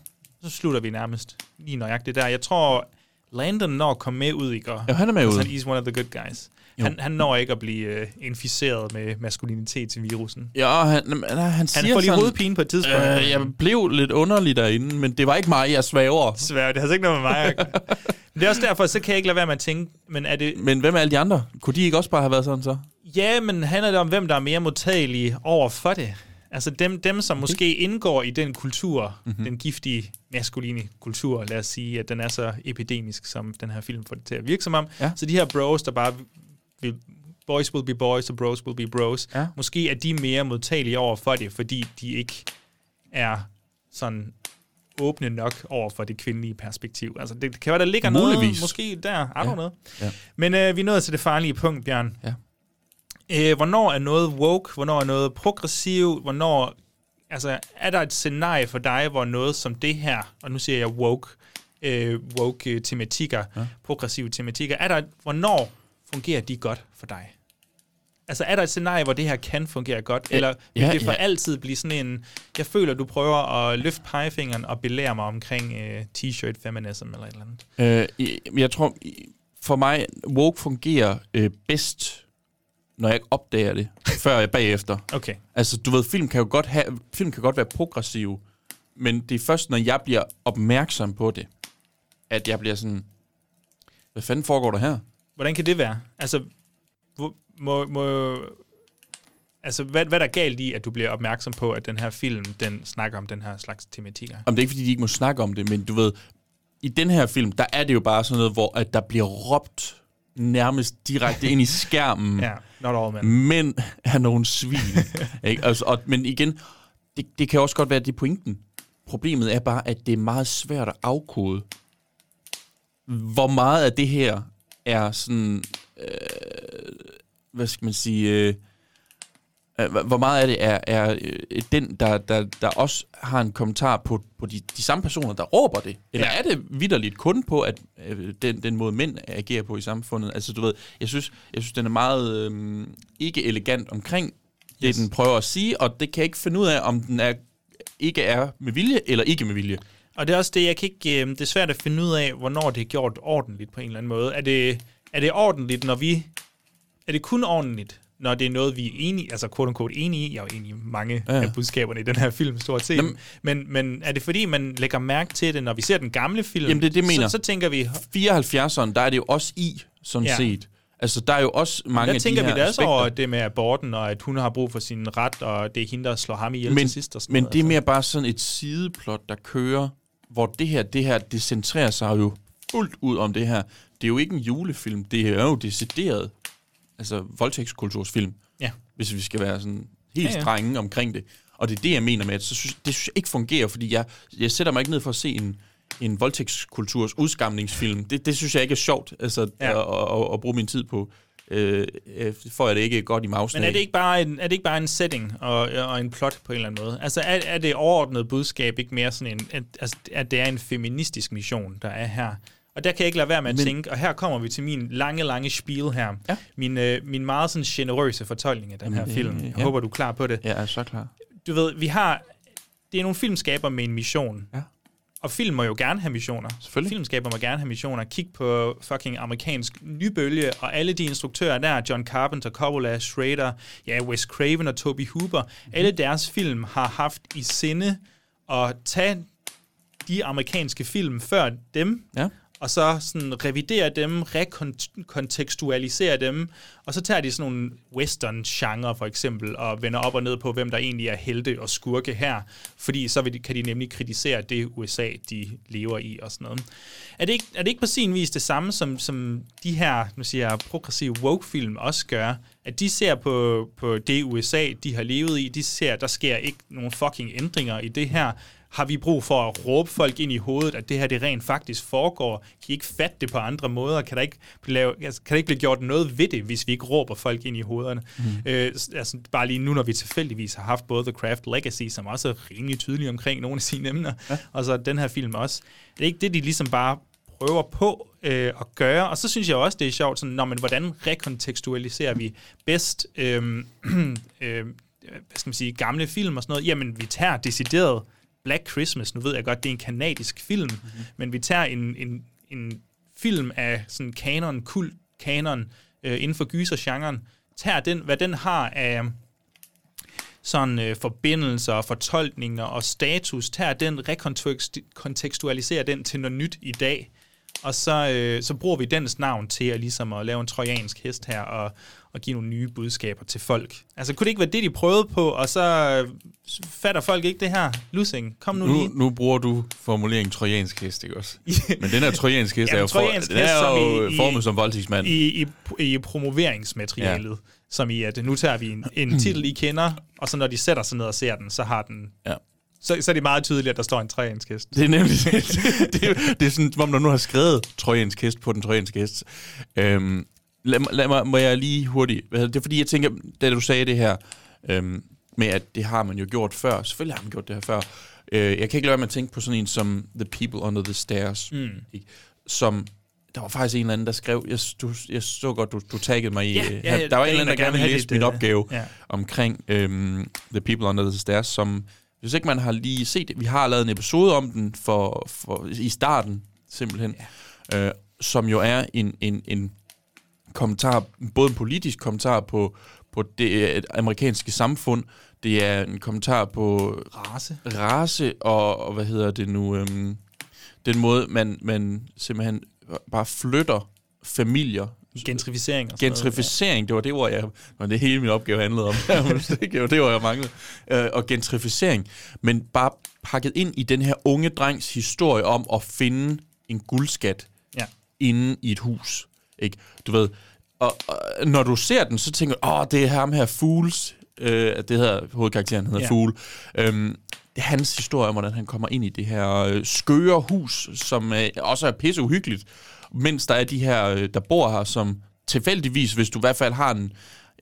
Så slutter vi nærmest lige nøjagtigt der. Jeg tror, Landon når at komme med ud, ikke? Og, jo, han er med ud. Han is one of the good guys. Han, han når ikke at blive øh, inficeret med maskulinitetsvirusen. Ja, han, han, han siger han får lige sådan, hovedpine på et tidspunkt. Øh, jeg blev lidt underlig derinde, men det var ikke mig, jeg svæver. Svæver, det har så ikke noget med mig. Det er også derfor, så kan jeg ikke lade være med at tænke, men er det... Men hvem er alle de andre? Kunne de ikke også bare have været sådan så? Ja, men handler det om, hvem der er mere modtagelige over for det? Altså dem, dem som måske indgår i den kultur, mm-hmm. den giftige maskuline kultur, lad os sige, at den er så epidemisk, som den her film får det til at virke som om. Ja. Så de her bros, der bare... boys will be boys, og bros will be bros. Ja. Måske er de mere modtagelige over for det, fordi de ikke er sådan åbne nok over for det kvindelige perspektiv. Altså, det kan være, der ligger muligvis noget, måske der, er ja. noget. Ja. Men øh, vi er nået til det farlige punkt, Bjørn. Ja. Øh, hvornår er noget woke? Hvornår er noget progressivt? Hvornår, altså, er der et scenarie for dig, hvor noget som det her, og nu siger jeg woke, øh, woke tematikker, ja. progressive tematikker, er der, hvornår fungerer de godt for dig? Altså, er der et scenarie, hvor det her kan fungere godt? Eller vil ja, det for ja. altid blive sådan en, jeg føler, du prøver at løfte pegefingeren og belære mig omkring øh, t-shirt feminism eller et eller andet? Øh, jeg tror, for mig, woke fungerer øh, bedst, når jeg ikke opdager det, før jeg bagefter. Okay. Altså, du ved, film kan jo godt have, film kan godt være progressiv, men det er først, når jeg bliver opmærksom på det, at jeg bliver sådan, hvad fanden foregår der her? Hvordan kan det være? Altså, må, må, altså hvad, hvad er der galt i, at du bliver opmærksom på, at den her film, den snakker om den her slags tematikker? Om det er ikke, fordi de ikke må snakke om det, men du ved, i den her film, der er det jo bare sådan noget, hvor at der bliver råbt nærmest direkte ind i skærmen. Ja, not all men. Men er nogle svin. Ikke? Altså, og, men igen, det, det kan også godt være, at det er pointen. Problemet er bare, at det er meget svært at afkode, hvor meget af det her er sådan, øh, hvad skal man sige, øh, hvor meget af det er, er øh, den, der, der, der også har en kommentar på, på de, de samme personer, der råber det? Eller ja. er det vitterligt kun på, at øh, den, den måde mænd agerer på i samfundet? Altså, du ved, jeg synes, jeg synes den er meget øh, ikke elegant omkring det, yes. den prøver at sige, og det kan jeg ikke finde ud af, om den er, ikke er med vilje eller ikke med vilje. Og det er også det, jeg kan ikke, det er svært at finde ud af, hvornår det er gjort ordentligt på en eller anden måde. Er det, er det ordentligt, når vi... Er det kun ordentligt, når det er noget, vi er enige, altså quote-unquote enige i? Jeg er jo enig i mange ja. af budskaberne i den her film, stort set. Jamen, men, men er det fordi, man lægger mærke til det, når vi ser den gamle film? Jamen, det er det, mener. Så, så tænker vi... fireoghalvfjerdserne, der er det jo også i, sådan ja. set. Altså, der er jo også mange af de her aspekter. Der tænker vi da også over det med aborten, og at hun har brug for sin ret, og det er hende, der slår ham ihjel til sidst. Og sådan men noget, det er mere altså. bare sådan et sideplot, der kører... hvor det her, det her, det centrerer sig jo fuldt ud om det her. Det er jo ikke en julefilm, det er jo decideret, altså voldtægtskultursfilm, ja. hvis vi skal være sådan helt ja, ja. strenge omkring det. Og det er det, jeg mener med, at så synes, det synes jeg ikke fungerer, fordi jeg, jeg sætter mig ikke ned for at se en, en voldtægtskulturs udskamningsfilm. Det, det synes jeg ikke er sjovt, altså ja. at, at, at bruge min tid på. Øh, får jeg det ikke godt i mausen. Men er det ikke bare en, er det ikke bare en setting og, og en plot på en eller anden måde? Altså er, er det overordnet budskab ikke mere sådan en, at, altså, at det er en feministisk mission, der er her? Og der kan jeg ikke lade være med at Men, tænke, og her kommer vi til min lange, lange spiel her. Ja. Min, øh, min meget sådan generøse fortolkning af den her film. Jeg ja. håber, du er klar på det. Ja, jeg er så klar. Du ved, vi har... Det er nogle filmskaber med en mission. Ja. Og film må jo gerne have missioner. Selvfølgelig. Filmskaber må gerne have missioner. Kig på fucking amerikansk nybølge, og alle de instruktører der, John Carpenter, Coppola, Schrader, ja, Wes Craven og Toby Hooper, mm-hmm. alle deres film har haft i sinde at tage de amerikanske film før dem, ja. og så sådan revidere dem, rekontekstualisere dem, og så tager de sådan nogle western-genre for eksempel, og vender op og ned på, hvem der egentlig er helte og skurke her, fordi så kan de nemlig kritisere det U S A, de lever i og sådan noget. Er det ikke, er det ikke på sin vis det samme, som, som de her nu siger jeg, progressive woke-film også gør, at de ser på, på det U S A, de har levet i, de ser, der sker ikke nogen fucking ændringer i det her, har vi brug for at råbe folk ind i hovedet, at det her det rent faktisk foregår? Kan I ikke fatte det på andre måder? Kan der ikke blive, lave, altså, kan der ikke blive gjort noget ved det, hvis vi ikke råber folk ind i hovederne? Mm. Øh, altså, bare lige nu, når vi tilfældigvis har haft både The Craft Legacy, som også er rimelig tydelig omkring nogle af sine emner, ja. og så den her film også. Det er ikke det, de ligesom bare prøver på øh, at gøre. Og så synes jeg også, det er sjovt, sådan, når man, hvordan rekontekstualiserer vi bedst øh, øh, hvad skal man sige, gamle film og sådan noget? Jamen, vi tager decideret Black Christmas, nu ved jeg godt, det er en kanadisk film, mm-hmm. men vi tager en, en, en film af sådan kanon, kult kanon, øh, inden for gysergenren, tager den, hvad den har af sådan øh, forbindelser, fortolkninger og status, tager den, rekontekstualiserer den til noget nyt i dag, og så, øh, så bruger vi dens navn til at, ligesom at lave en trojansk hest her, og, og give nogle nye budskaber til folk. Altså, kunne det ikke være det, de prøvede på, og så fatter folk ikke det her? Lussing, kom nu, nu lige. Nu bruger du formuleringen trojansk hest, ikke også? Men den her trojansk hest ja, er jo, trojansk for, hest, er jo som i, formet som voldtægtsmand. I, i, i promoveringsmaterialet, ja. som i, at nu tager vi en, en titel, I kender, og så når de sætter sig ned og ser den, så har den... Ja. Så, så er det meget tydeligt, at der står en trojansk hest. Det er nemlig det. Det, det er sådan, som om der nu har skrevet trojansk hest på den trojanske hest. Øhm, lad, lad mig, må jeg lige hurtigt... Det er fordi, jeg tænker, da du sagde det her, øhm, med at det har man jo gjort før. Selvfølgelig har man gjort det her før. Øh, jeg kan ikke lade være med at tænke på sådan en som The People Under the Stairs. Mm. Som... Der var faktisk en eller anden, der skrev... Jeg, du, jeg så godt, du, du taggede mig i... Yeah, yeah, her, der var en eller anden, der gerne ville læse min opgave yeah. omkring øhm, The People Under the Stairs, som... Hvis ikke man har lige set det, vi har lavet en episode om den for, for i starten, simpelthen, ja. øh, som jo er en, en, en kommentar, både en politisk kommentar på, på det amerikanske samfund, det er en kommentar på race, race og, og hvad hedder det nu, øhm, den måde, man, man simpelthen bare flytter familier. Gentrificering. Og gentrificering, det var det ord, jeg... Og det hele min opgave handlede om. Det var det ord, jeg manglede. Og gentrificering. Men bare pakket ind i den her unge drengs historie om at finde en guldskat ja. inde i et hus. Ikke? Du ved... Og, og når du ser den, så tænker du, åh, oh, det er ham her, Fools. Øh, det hedder... Hovedkarakteren hedder ja. Fool. Øhm, det er hans historie om, hvordan han kommer ind i det her skøre hus, som øh, også er pisseuhyggeligt. Mens der er de her, der bor her, som tilfældigvis, hvis du i hvert fald har en,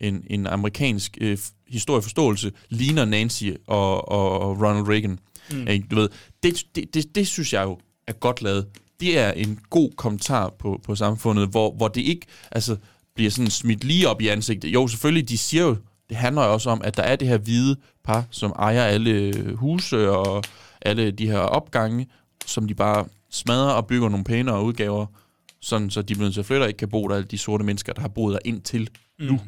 en, en amerikansk øh, historieforståelse, ligner Nancy og, og, og Ronald Reagan. Mm. Ikke, du ved, det, det, det, det synes jeg jo er godt lavet. Det er en god kommentar på, på samfundet, hvor, hvor det ikke altså, bliver sådan smidt lige op i ansigtet. Jo, selvfølgelig, de siger jo, det handler jo også om, at der er det her hvide par, som ejer alle huse og alle de her opgange, som de bare smadrer og bygger nogle pænere udgaver. Sådan, så de bliver nødt til at flytte og ikke kan bo der, alle de sorte mennesker, der har boet der indtil mm. nu.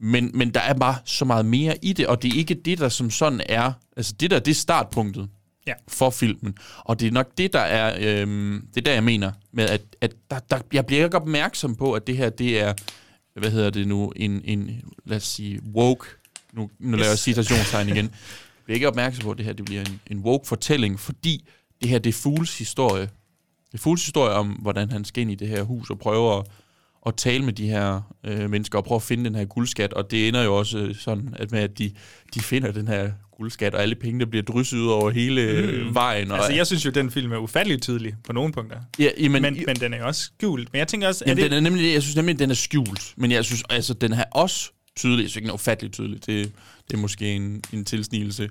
Men, men der er bare så meget mere i det, og det er ikke det, der som sådan er... Altså det der, det er startpunktet ja. for filmen. Og det er nok det, der er... Øhm, det er der, jeg mener med, at, at der, der, jeg bliver ikke opmærksom på, at det her, det er... Hvad hedder det nu? En, en lad os sige, woke... Nu, nu yes. laver jeg citationstegn igen. Jeg bliver ikke opmærksom på, at det her, det bliver en, en woke-fortælling, fordi det her, det er Fools historie. Det er Fools historie om, hvordan han skal ind i det her hus og prøver at, at tale med de her øh, mennesker og prøve at finde den her guldskat, og det ender jo også sådan, at med at de, de finder den her guldskat, og alle pengene bliver drysset ud over hele mm. vejen. Og altså, jeg synes jo, at den film er ufattelig tydelig på nogle punkter. Ja, jamen, men, i, men den er jo også skjult. Men jeg tænker også... Jamen, er det... den er nemlig, jeg synes nemlig, at den er skjult, men jeg synes altså, den er også tydelig. Jeg synes ikke, den er ufattelig tydelig. Det, det er måske en, en tilsnigelse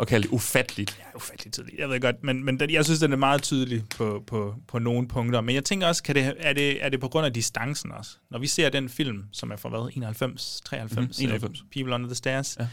at kalde det ufatteligt. Ja, ufatteligt tydeligt. Jeg ved godt, men, men den, jeg synes, den er meget tydelig på, på, på nogle punkter. Men jeg tænker også, kan det, er, det, er det på grund af distancen også? Når vi ser den film, som er fra hvad? enoghalvfems, treoghalvfems Mm-hmm. People Under the Stairs. Ja.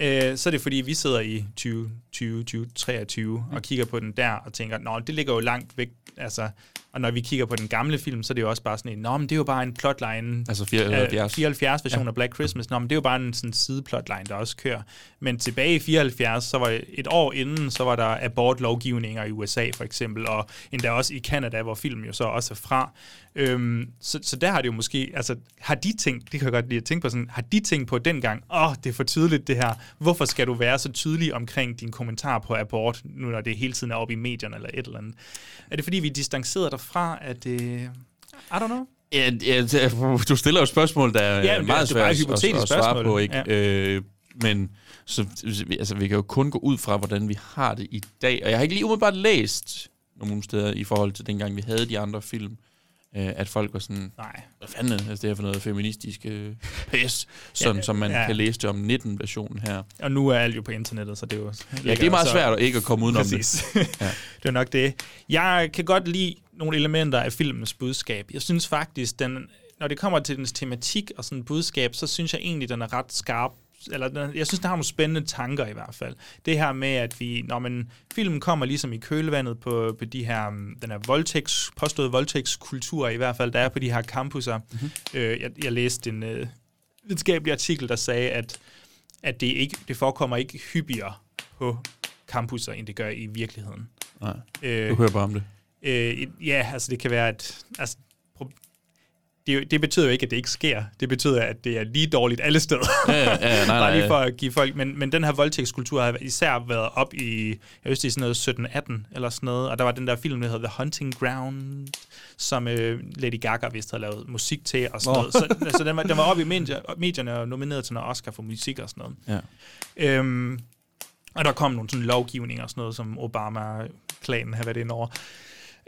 Øh, så er det, fordi vi sidder i tyve, tyve, tyve, treogtyve mm. og kigger på den der og tænker, nå, det ligger jo langt væk. Altså, og når vi kigger på den gamle film, så er det jo også bare sådan en, nå, men det er jo bare en plotline. Altså fireoghalvfjerds version ja. af Black Christmas. Nå, men det er jo bare en sådan sideplotline, der også kører. Men tilbage i fireoghalvfjerds, så var et år inden, så var der abortlovgivninger i U S A for eksempel, og endda også i Canada, hvor filmen jo så også er fra. Øhm, så, så der har det jo måske, altså har de tænkt, det kan jeg godt lide at tænke på sådan, har de tænkt på dengang, åh, oh, det er for tydeligt det her, hvorfor skal du være så tydelig omkring din kommentar på abort, nu når det hele tiden er oppe i medierne eller et eller andet? Er det fordi, vi er distanceret derfra, at det, I don't know? Ja, ja, du stiller jo et spørgsmål, der er ja, meget svært at, at svare på, ikke? Ja. Øh, men så, altså, vi kan jo kun gå ud fra, hvordan vi har det i dag. Og jeg har ikke lige umiddelbart læst nogle steder i forhold til dengang, vi havde de andre film, øh, at folk var sådan, nej, hvad fanden altså, det er for noget feministisk øh, pæs, sådan, ja, som man ja. kan læse det om nitten-versionen her. Og nu er alt jo på internettet, så det er jo... Ja, det er meget så... svært at ikke at komme udenom det. Ja. Det er nok det. Jeg kan godt lide nogle elementer af filmens budskab. Jeg synes faktisk, den, når det kommer til dens tematik og sådan budskab, så synes jeg egentlig, den er ret skarp. Eller, jeg synes, der har nogle spændende tanker i hvert fald. Det her med, at vi, når man, filmen kommer ligesom i kølvandet på, på de her, den her voldtægts, påståede voldtægtskultur i hvert fald, der er på de her campuser. Mm-hmm. Øh, jeg, jeg læste en øh, videnskabelig artikel, der sagde, at, at det, ikke, det forekommer ikke hyppigere på campuser, end det gør i virkeligheden. Nej, øh, du hører bare om det. Øh, ja, altså det kan være, at... Altså, Det, det betyder jo ikke, at det ikke sker. Det betyder, at det er lige dårligt alle steder. Ja, ja, nej, nej. Bare lige for at give folk... Men, men den her voldtægtskultur har især været op i... Jeg vidste, det er sådan noget sytten atten eller sådan noget. Og der var den der film, der hedder The Hunting Ground, som øh, Lady Gaga vidste havde lavet musik til og sådan oh. noget. Så altså, den, var, den var op i medier, medierne og nomineret til noget Oscar for musik og sådan noget. Ja. Øhm, og der kom nogle sådan lovgivninger og sådan noget, som Obama-klanen havde været inde over.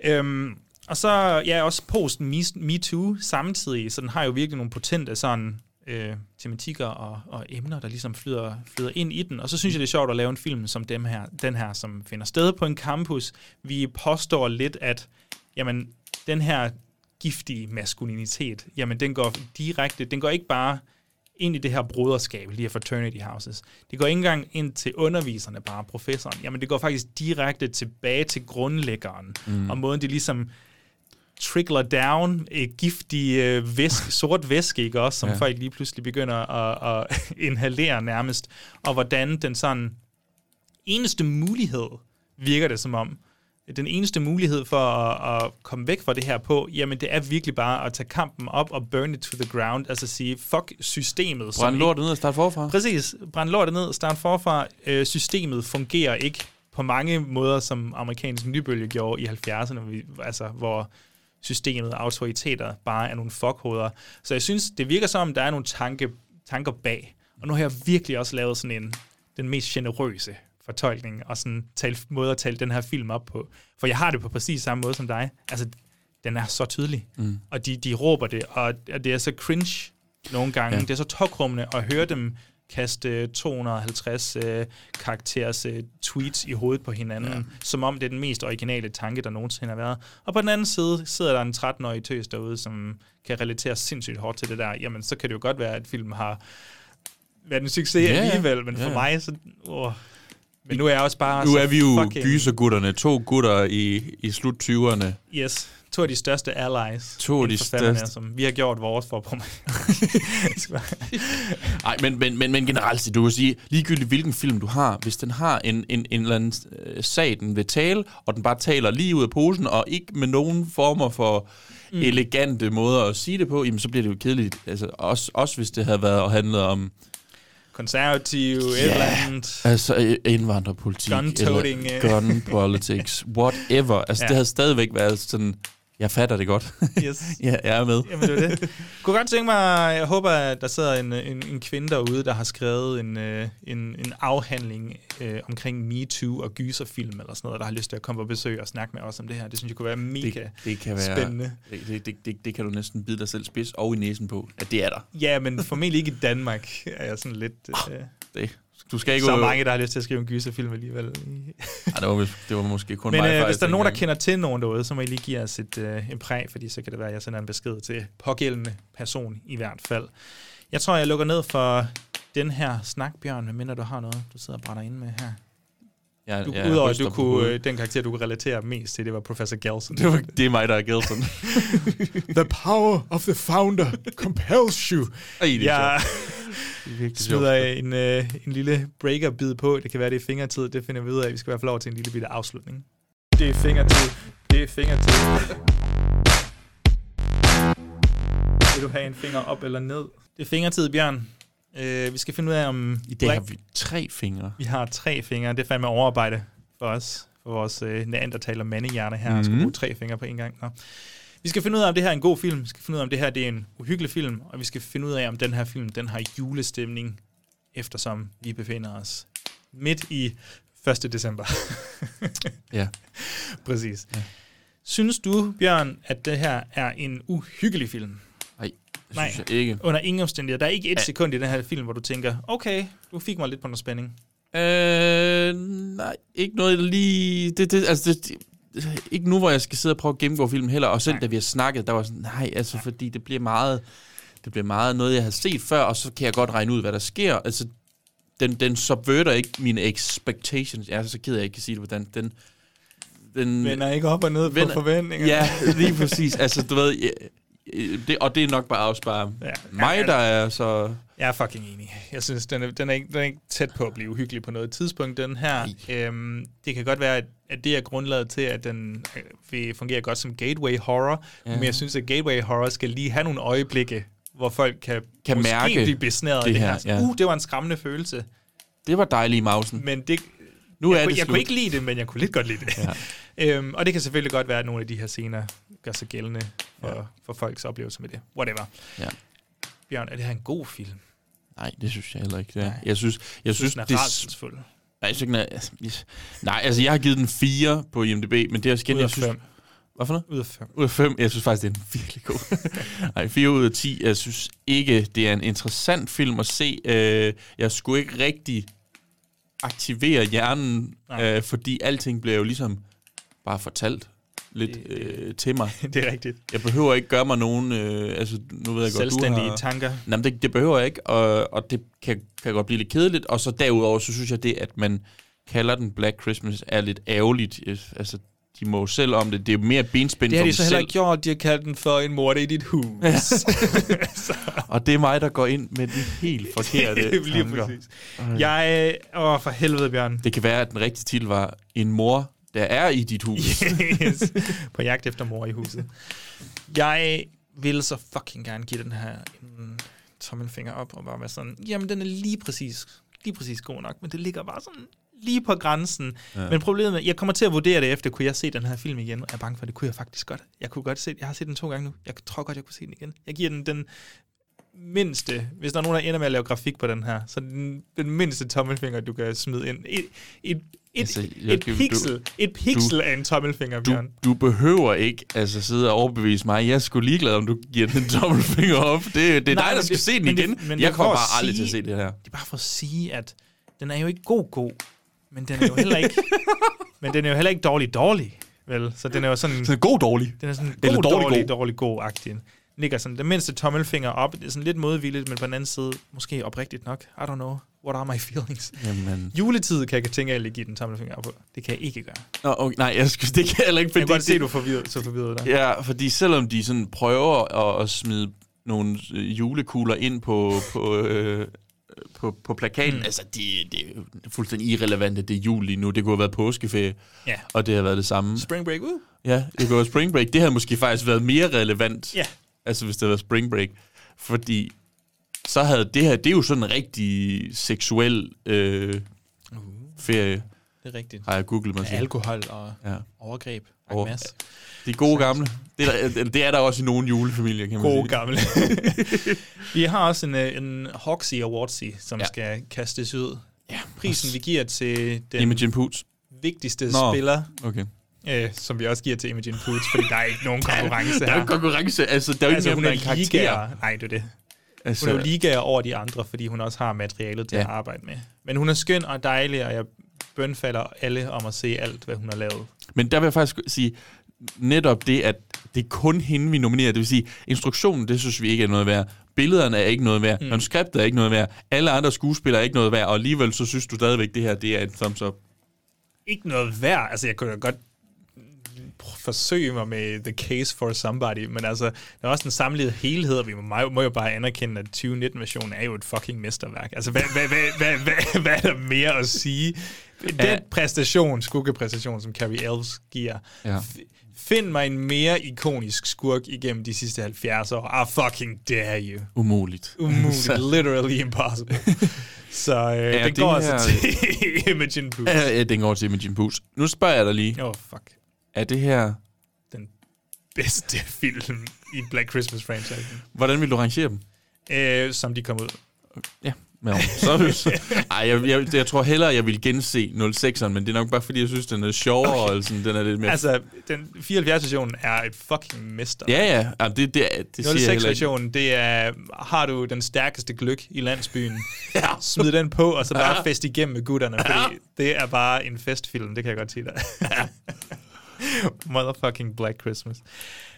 Øhm, Og så, ja, også post MeToo samtidig, så den har jo virkelig nogle potente sådan, øh, tematikker og, og emner, der ligesom flyder, flyder ind i den. Og så synes jeg, det er sjovt at lave en film som dem her, den her, som finder sted på en campus. Vi påstår lidt, at jamen, den her giftige maskulinitet, jamen, den går direkte, den går ikke bare ind i det her broderskab, lige her fraternity houses. Det går ikke engang ind til underviserne, bare professoren. Jamen, det går faktisk direkte tilbage til grundlæggeren. Mm. Og måden, det ligesom... trickler down, øh, giftig øh, væsk, sort væske, ikke også, som ja. folk lige pludselig begynder at, at inhalere nærmest, og hvordan den sådan eneste mulighed, virker det som om, den eneste mulighed for at, at komme væk fra det her på, jamen det er virkelig bare at tage kampen op og burn it to the ground, altså sige, fuck systemet. Brænd lortet ned og start forfra. Præcis, brænd lortet ned og start forfra. Øh, systemet fungerer ikke på mange måder, som amerikansk nybølge gjorde i halvfjerdserne, hvor vi, altså hvor systemet, autoriteter, bare er nogle fuckhoveder. Så jeg synes, det virker som, der er nogle tanke, tanker bag. Og nu har jeg virkelig også lavet sådan en, den mest generøse fortolkning, og sådan tal, måde at tale den her film op på. For jeg har det på præcis samme måde som dig. Altså, den er så tydelig. Mm. Og de, de råber det, og det er så cringe nogle gange. Ja. Det er så tokrummende at høre dem kaste to hundrede og halvtreds øh, karakteres øh, tweets i hovedet på hinanden, ja. som om det er den mest originale tanke, der nogensinde har været. Og på den anden side sidder der en tretten-årig tøs derude, som kan relatere sindssygt hårdt til det der. Jamen, så kan det jo godt være, at filmen har været en succes yeah. alligevel, men yeah. for mig så... Åh. Men nu er jeg også bare... Nu er vi jo fucking... gysergutterne. To gutter i, i slut tyverne. Yes. To af de største allies. To af de største. Som vi har gjort vores for på mig. Nej, men, men, men, men generelt set, du vil sige, ligegyldigt hvilken film du har, hvis den har en, en, en eller anden sag, den vil tale, og den bare taler lige ud af posen, og ikke med nogen former for mm. elegante måder at sige det på, jamen så bliver det jo kedeligt. Altså, også, også hvis det havde været og handlet om... konservative, yeah. et eller andet. Altså indvandrerpolitik. Gun-toting. Gun politics, whatever. Altså ja. det havde stadigvæk været sådan, Jeg fatter det godt. Yes. Ja, jeg er med. Jamen, det var det. Jeg kunne godt tænke mig, jeg håber, at der sidder en, en, en kvinde derude, der har skrevet en, en, en afhandling øh, omkring MeToo og gyserfilm eller sådan noget, der har lyst til at komme på besøg og snakke med os om det her. Det synes jeg kunne være mega det, det kan være, spændende. Det, det, det, det, det kan du næsten bide dig selv spids og i næsen på, at det er der. Ja, men formentlig ikke i Danmark er jeg sådan lidt... Øh, det Du skal ikke så ud. Mange, der har lyst til at skrive en gyserfilm alligevel. Ej, det, var, det var måske kun men, mig. Men øh, hvis der er nogen, der kender til nogen derude, så må I lige give os et øh, en præg, fordi så kan det være, at jeg sender en besked til pågældende person i hvert fald. Jeg tror, jeg lukker ned for den her snak, Bjørn, medmindre du har noget, du sidder og brænder inde med her. Ja, du, ja, udover at du kunne, den karakter, du kunne relatere mest til, det var Professor Gelson. Det, var, det er mig, der er Gelson. The power of the founder compels you. Ej, det er jeg det smider en, øh, en lille breaker-bid på. Det kan være, det er fingertid. Det finder vi ud af. Vi skal i hvert fald over til en lille bitte afslutning. Det er fingertid. Det er fingertid. Vil du have en finger op eller ned? Det er fingertid, Bjørn. Uh, vi skal finde ud af, om... I dag Black... har vi tre fingre. Vi har tre fingre. Det er fandme overarbejde for os. For vores uh, neandertaler mandehjerne her. Mm. Skal bruge tre fingre på en gang. Nå. Vi skal finde ud af, om det her er en god film. Vi skal finde ud af, om det her det er en uhyggelig film. Og vi skal finde ud af, om den her film den har julestemning, eftersom vi befinder os midt i første december. Ja. Præcis. Ja. Synes du, Bjørn, at det her er en uhyggelig film? Nej, synes jeg ikke. Under ingen omstændigheder. Der er ikke et ja. sekund i den her film, hvor du tænker, okay, du fik mig lidt på noget spænding. Øh, nej, ikke noget lige... Det, det, altså, det, det, ikke nu, hvor jeg skal sidde og prøve at gennemgå filmen heller. Og selv nej. Da vi har snakket, der var sådan, nej, altså, nej. fordi det bliver meget, det bliver meget noget, jeg har set før, og så kan jeg godt regne ud, hvad der sker. Altså, den, den subverter ikke mine expectations. Jeg er så ked af, at jeg ikke kan sige det, hvordan den... den vender ikke op og ned vender, på forventninger. Ja, lige præcis. Altså, du ved... Jeg, Det, og det er nok bare afspare ja. mig, ja, der er så... Jeg er fucking enig. Jeg synes, den er, den er, ikke, den er ikke tæt på at blive uhyggelig på noget tidspunkt, den her. Æm, det kan godt være, at, at det er grundlaget til, at den øh, fungerer godt som gateway horror, ja. men jeg synes, at gateway horror skal lige have nogle øjeblikke, hvor folk kan, kan måske mærke blive besnæret det her. Det her. Ja. Uh, det var en skræmmende følelse. Det var dejligt i mausen. Men det... Nu er jeg, det jeg kunne ikke lide det, men jeg kunne lidt godt lide det. Ja. øhm, og det kan selvfølgelig godt være, at nogle af de her scener gør sig gældende for, ja. for folks oplevelse med det. Whatever. Ja. Bjørn, er det her en god film? Nej, det synes jeg heller ikke. Ja. Jeg synes, jeg, jeg synes, synes den er rædselsfuld. Nej, nej, altså jeg har givet den fire på I M D B, men det er skændende. Ud af fem. Hvad for noget? Ud af fem. Ud af fem. Jeg synes faktisk, det er en virkelig god. Nej, fire ud af ti. Jeg synes ikke, det er en interessant film at se. Jeg skulle ikke rigtig... aktiverer hjernen, øh, fordi alting bliver jo ligesom bare fortalt lidt øh, til mig. Det er rigtigt. Jeg behøver ikke gøre mig nogen, øh, altså nu ved jeg godt, selvstændige du har... tanker. Nej, men det, det behøver jeg ikke, og, og det kan, kan godt blive lidt kedeligt, og så derudover, så synes jeg det, at man kalder den Black Christmas, er lidt ærgerligt. Altså, de må selv om det. Det er mere benspænd for selv. Det har de så heller ikke gjort. De har kaldt den for en morder i dit hus. Og det er mig, der går ind med de helt forkerte det bliver tanker. Præcis. Jeg, åh, for helvede, Bjørn. Det kan være, at den rigtige titel var en mor, der er i dit hus. Yes. På jagt efter mor i huset. Jeg vil så fucking gerne give den her en tommelfinger op og bare være sådan, jamen den er lige præcis, lige præcis god nok, men det ligger bare sådan... lige på grænsen. Ja. Men problemet med, jeg kommer til at vurdere det efter, kunne jeg se den her film igen? Og jeg er bange for, det kunne jeg faktisk godt. Jeg kunne godt se Jeg har set den to gange nu. Jeg tror godt, jeg kunne se den igen. Jeg giver den den mindste, hvis der er nogen, der ender med at lave grafik på den her, så den, den mindste tommelfinger, du kan smide ind. Et, et, et, altså, et pixel, du, et pixel du, af en tommelfinger, Bjørn. Du, du behøver ikke altså sidde og overbevise mig. Jeg er sgu ligeglad, om du giver den tommelfinger op. Det, det er dig, der skal det, se den igen. Det, jeg kommer bare sige, aldrig til at se det her. Det er bare for at sige, at den er jo ikke god god. Men den er jo heller ikke, men den er jo heller ikke dårlig dårlig, vel? Så den er jo sådan, sådan god dårlig. Den er sådan god dårlig dårlig, dårlig god-agtig. Ligger sådan den mindste tommelfinger op. Det er sådan lidt modvilligt, men på den anden side måske oprigtigt nok. I don't know. What are my feelings? Jamen. Juletid kan jeg tænke, at jeg lige giver den tommelfinger op på. Det kan jeg ikke gøre. Nå, okay, nej, jeg skal, det kan jeg heller ikke. Jeg kan godt se, at du forvirrer, så forvirrer dig. Ja, fordi selvom de sådan prøver at, at smide nogle julekugler ind på... på øh, På, på plakaten, mm. altså det de er fuldstændig irrelevant, at det er jul lige nu. Det kunne have været påskeferie, yeah. og det har været det samme. Spring break, woo! Ja, det kunne være spring break. Det havde måske faktisk været mere relevant, yeah. altså hvis det havde været spring break. Fordi så havde det her, det er jo sådan en rigtig seksuel øh, uh. ferie. Det er rigtigt. Har jeg googlet mig. Alkohol og ja. Overgreb. Over. De gode gamle. Det er, der, det er der også i nogle julefamilier, kan man gode sige. Gode gamle. Vi har også en, en Hoxie Awardsy, som ja. Skal kastes ud. Ja, prisen vi giver til den Imogen Poots. Vigtigste Nå. Spiller. Okay. Øh, som vi også giver til Imogen Poots, fordi der er ikke nogen konkurrence her. Der er jo konkurrence, altså der er jo altså, ikke nogen, der er en karakter. Nej, det er det. Altså, hun er jo ligaer over de andre, fordi hun også har materialet til ja. At arbejde med. Men hun er skøn og dejlig, og jeg bønfalder alle om at se alt, hvad hun har lavet. Men der vil jeg faktisk sige, netop det, at det er kun hende, vi nominerer. Det vil sige, instruktionen, det synes vi ikke er noget værd. Billederne er ikke noget værd. Mm. Manuskriptet er ikke noget værd. Alle andre skuespillere er ikke noget værd. Og alligevel, så synes du stadigvæk, det her det er en thumbs up. Ikke noget værd. Altså, jeg kunne godt forsøge mig med The Case for Somebody, men altså, der er også en samlet helhed, og vi må, må jo bare anerkende, at tyve nitten-versionen er jo et fucking mesterværk. Altså, hvad, hvad, hvad, hvad, hvad, hvad er der mere at sige? Den præstation, skurkepræstation, som Cary Elwes giver. Ja. Find mig en mere ikonisk skurk igennem de sidste halvfjerds år. I fucking dare you. Umuligt. Umuligt. Literally impossible. Så øh, ja, den går altså her... til Imogen Poots. Ja, ja, den går til Imogen Poots. Nu spørger jeg dig lige. Oh, fuck. Er det her den bedste film i Black Christmas-franchisen? Hvordan vil du rangere dem? Øh, som de kom ud. Ja, men så er det Ej, jeg, jeg, jeg tror hellere, jeg vil gense sekseren, men det er nok bare, fordi jeg synes, den er sjovere. Okay. Og sådan, den er lidt mere... Altså, den fireoghalvfjerds-versionen er et fucking mester. Ja, ja. Jamen, det, det, det nul seks-versionen, det er, har du den stærkeste gløgg i landsbyen. Ja. Smid den på, og så bare ja. Fest igennem med gutterne, fordi ja. Det er bare en festfilm, det kan jeg godt sige dig. Ja. Motherfucking Black Christmas.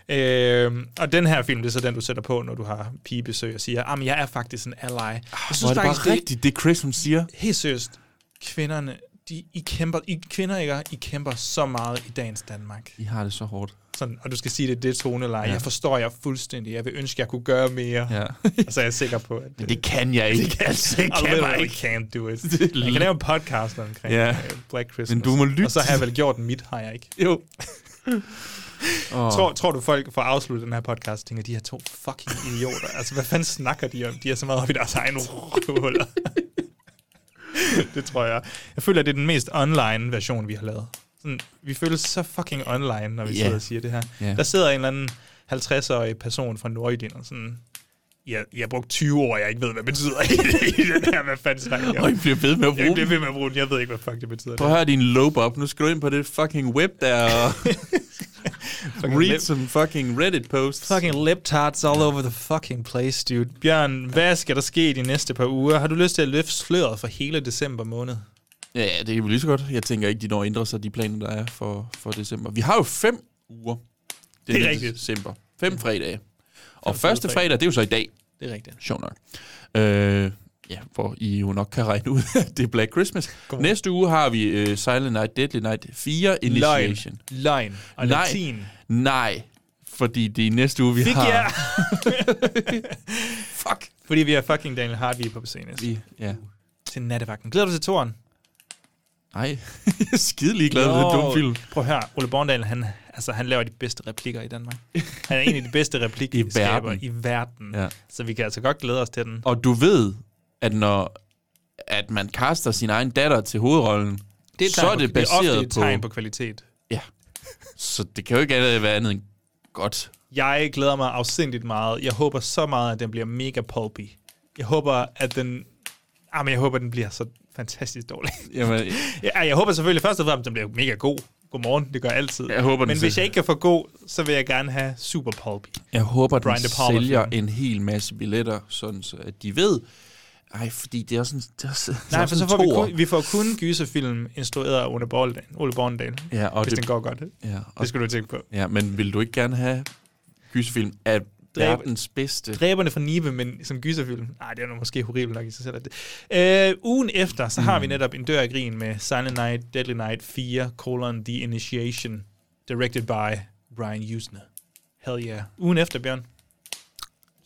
Øhm, og den her film, det er så den, du sætter på, når du har pigebesøg og siger, jamen, jeg er faktisk en ally. Jeg synes, oh, det er faktisk, bare rigtigt, det Chris, hun siger. Helt seriøst, kvinderne, de, I kæmper, I kvinder, ikke? I kæmper så meget i dagens Danmark. I har det så hårdt. Sådan, og du skal sige det, det toneleje. Ja. Jeg forstår jer fuldstændig. Jeg vil ønske, jeg kunne gøre mere. Ja. Og så er jeg sikker på, at... Det, det kan jeg ikke. Det kan, altså, det kan jeg ikke. I can't do it. Jeg kan lave en podcast omkring ja. Black Christmas. Men du må lytte. Og så har jeg vel gjort den mit, har jeg ikke. Jo. Oh. Tror, tror du, folk får afsluttet den her podcast, tænker, de her to fucking idioter. Altså, hvad fanden snakker de om? De er så meget oppe i deres egne røvhuller. Det tror jeg. Jeg føler, det er den mest online version, vi har lavet. Sådan, vi føles så fucking online, når vi yeah. sidder og siger det her. Yeah. Der sidder en eller anden halvtreds-årig person fra Nordjylland og sådan... Jeg, jeg har brugt tyve år, jeg ikke ved, hvad det betyder i den her. Hvad fanden snakker jeg om? Og I bliver ved med at bruge den. Jeg bliver ved med at bruge den. Jeg ved ikke, hvad fuck det betyder. Prøv at høre din lobe op. Nu skal du ind på det fucking web der. Read lip. Some fucking Reddit posts. Fucking lip tarts all over the fucking place, dude. Bjørn, hvad skal der ske i de næste par uger? Har du lyst til at løfte sløret for hele december måned? Ja, det kan vi lige så godt. Jeg tænker ikke, de når ændrer sig, de planer, der er for, for december. Vi har jo fem uger. Det er, det er rigtigt. December. Fem fredage. Og første fredag, det er jo så i dag. Det er rigtigt. Sjovt nok. Øh, ja, hvor I jo nok kan regne ud, at det er Black Christmas. Godmorgen. Næste uge har vi uh, Silent Night, Deadly Night fire, Initiation. Løgn. Løgn. Og nej. Latin. Nej, fordi det er næste uge, vi Fik har... Fuck. Fordi vi har fucking Daniel Hartvig på besøgende. Ja. Til nattevagten. Glæder du til toren? Nej, jeg er skide ligeglad med den dumme film. Prøv her, Ole Bornedal, han, altså, han laver de bedste replikker i Danmark. Han er en af de bedste replikskaber i verden. Ja. Så vi kan altså godt glæde os til den. Og du ved, at når at man kaster sin egen datter til hovedrollen, det er så er det baseret på... Det er ofte et tegn på kvalitet. Ja, så det kan jo ikke andet være andet end godt. Jeg glæder mig afsindigt meget. Jeg håber så meget, at den bliver mega pulpy. Jeg håber, at den... Ah, men jeg håber, den bliver så... fantastisk dårligt. Jamen, ja, jeg håber selvfølgelig først og fremmest, den bliver mega god. Godmorgen, det gør jeg altid. Jeg håber, men hvis jeg ikke kan få god, så vil jeg gerne have super pulpy. Jeg håber, Brian den Palmer sælger film. En hel masse billetter, sådan så at de ved. Ej, fordi det er sådan det er, nej, for så får vi, kun, vi får kun gyserfilm instrueret af Ole Bornedal, Ole Bornedal, ja, og hvis det, den går godt. Ja, og det skal du tænke på. Ja, men vil du ikke gerne have gyserfilm af Dræbernes bedste. Dræberne fra Nibe, men som gyserfilm. Nej, det er jo måske horribelt nok i sig selv. Øh, ugen efter, så har mm. vi netop en dør af grin med Silent Night, Deadly Night fire, colon The Initiation, directed by Brian Yuzna. Hell yeah. Ugen efter, Bjørn.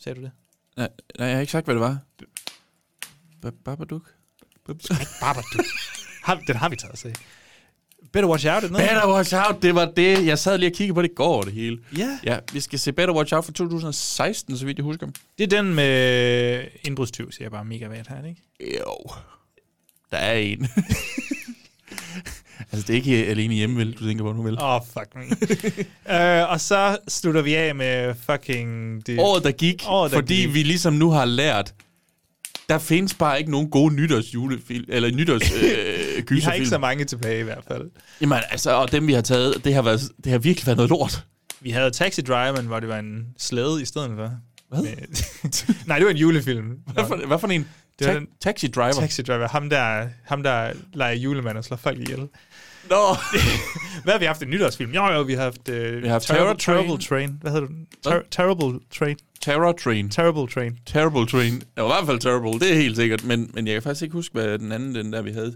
Sagde du det? Nej, nej, jeg har ikke sagt, hvad det var. Babadook? Babadook. Den har vi taget at se. Better Watch Out, noget? Better Watch Out, det var det. Jeg sad lige og kiggede på det i går, det hele. Yeah. Ja. Vi skal se Better Watch Out fra to tusind og seksten, så vidt jeg husker. Det er den med indbrudstyv, siger jeg bare mega værd her, ikke? Jo. Der er en. Altså, det er ikke alene hjemme, vel? Du tænker på nu, vel? Åh, oh, fuck me. uh, og så slutter vi af med fucking... Det året, der gik, året, der fordi gik. Vi ligesom nu har lært, der findes bare ikke nogen gode nytårsjulefilm, eller nytårsgyserfilm. Øh, vi har ikke så mange tilbage i hvert fald. Jamen, altså, og dem vi har taget, det har, været, det har virkelig været noget lort. Vi havde Taxi Driver, hvor det var en slæde i stedet for. Hvad? Nej, det var en julefilm. Hvad for, hvad for en? Det Ta- var den, Taxi Driver. Taxi Driver. Ham der, ham der leger julemand og slår folk ihjel. Nå. Hvad har vi haft en nytårsfilm? Jo, jo, vi har haft... Uh, vi har haft Terror Train. Train. Hvad hedder den? Ter- terrible Train. Terror Train. Terrible Train. Terrible Train. Det var i hvert fald terrible, det er helt sikkert. Men, men jeg kan faktisk ikke huske, hvad den anden, den der vi havde.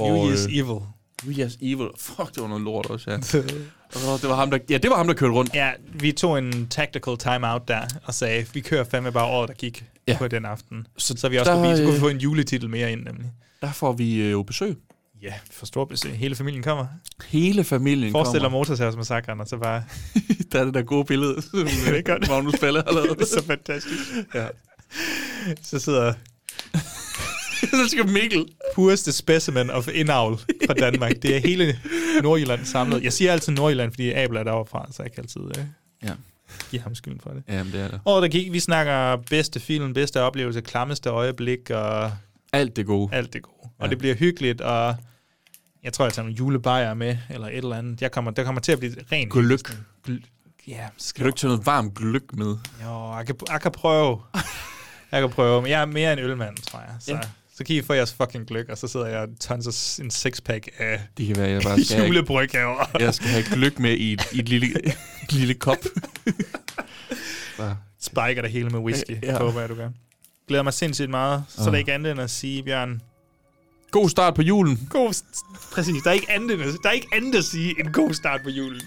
New Year's øh, Evil. New Year's Evil. Fuck, det var noget lort også, ja. oh, det var ham, der, ja, det var ham, der kørte rundt. Ja, vi tog en tactical timeout der, og sagde, vi kører fandme bare året, der gik ja. På den aften. Så, så vi også der, kunne, vise, øh, kunne vi få en juletitel mere ind, nemlig. Der får vi øh, jo besøg. Ja, for stor besøg. Hele familien kommer. Hele familien Forestil kommer. Forestil dig Motorsavsmassakren, og så bare... der er det der gode billede, som Magnus Pelle har lavet. Det er så fantastisk. Ja. Så sidder... så skal Mikkel. Pureste specimen of indavl fra Danmark. Det er hele Nordjylland samlet. Jeg siger altid Nordjylland, fordi Abel er derovre fra, så jeg kan altid øh, ja. give ham skylden for det. Jamen, det er det. Og der gik, vi snakker bedste film, bedste oplevelse, klammeste øjeblik og... Alt det gode. Alt det gode. Og ja. Det bliver hyggeligt, og jeg tror, jeg tager nogle julebajer med, eller et eller andet. Jeg kommer, der kommer til at blive rent... Gløk. Gl- ja, skal du ikke tage noget varmt gløk med? Jo, jeg kan, jeg kan prøve. Jeg kan prøve, men jeg er mere en ølmand, tror jeg, så... Ja. Så kan I få jeres fucking gløk, og så sidder jeg og tonser en sixpack af det kan være, jeg bare skal julebryghæver. Jeg skal have gløk med i et, i et lille, lille kop. Spiker det hele med whisky, ja. Håber jeg, du gør. Glæder mig sindssygt meget. Så uh. der er ikke andet end at sige, Bjørn... God start på julen. God st- Præcis, der er ikke andet, der er ikke andet at sige en god start på julen.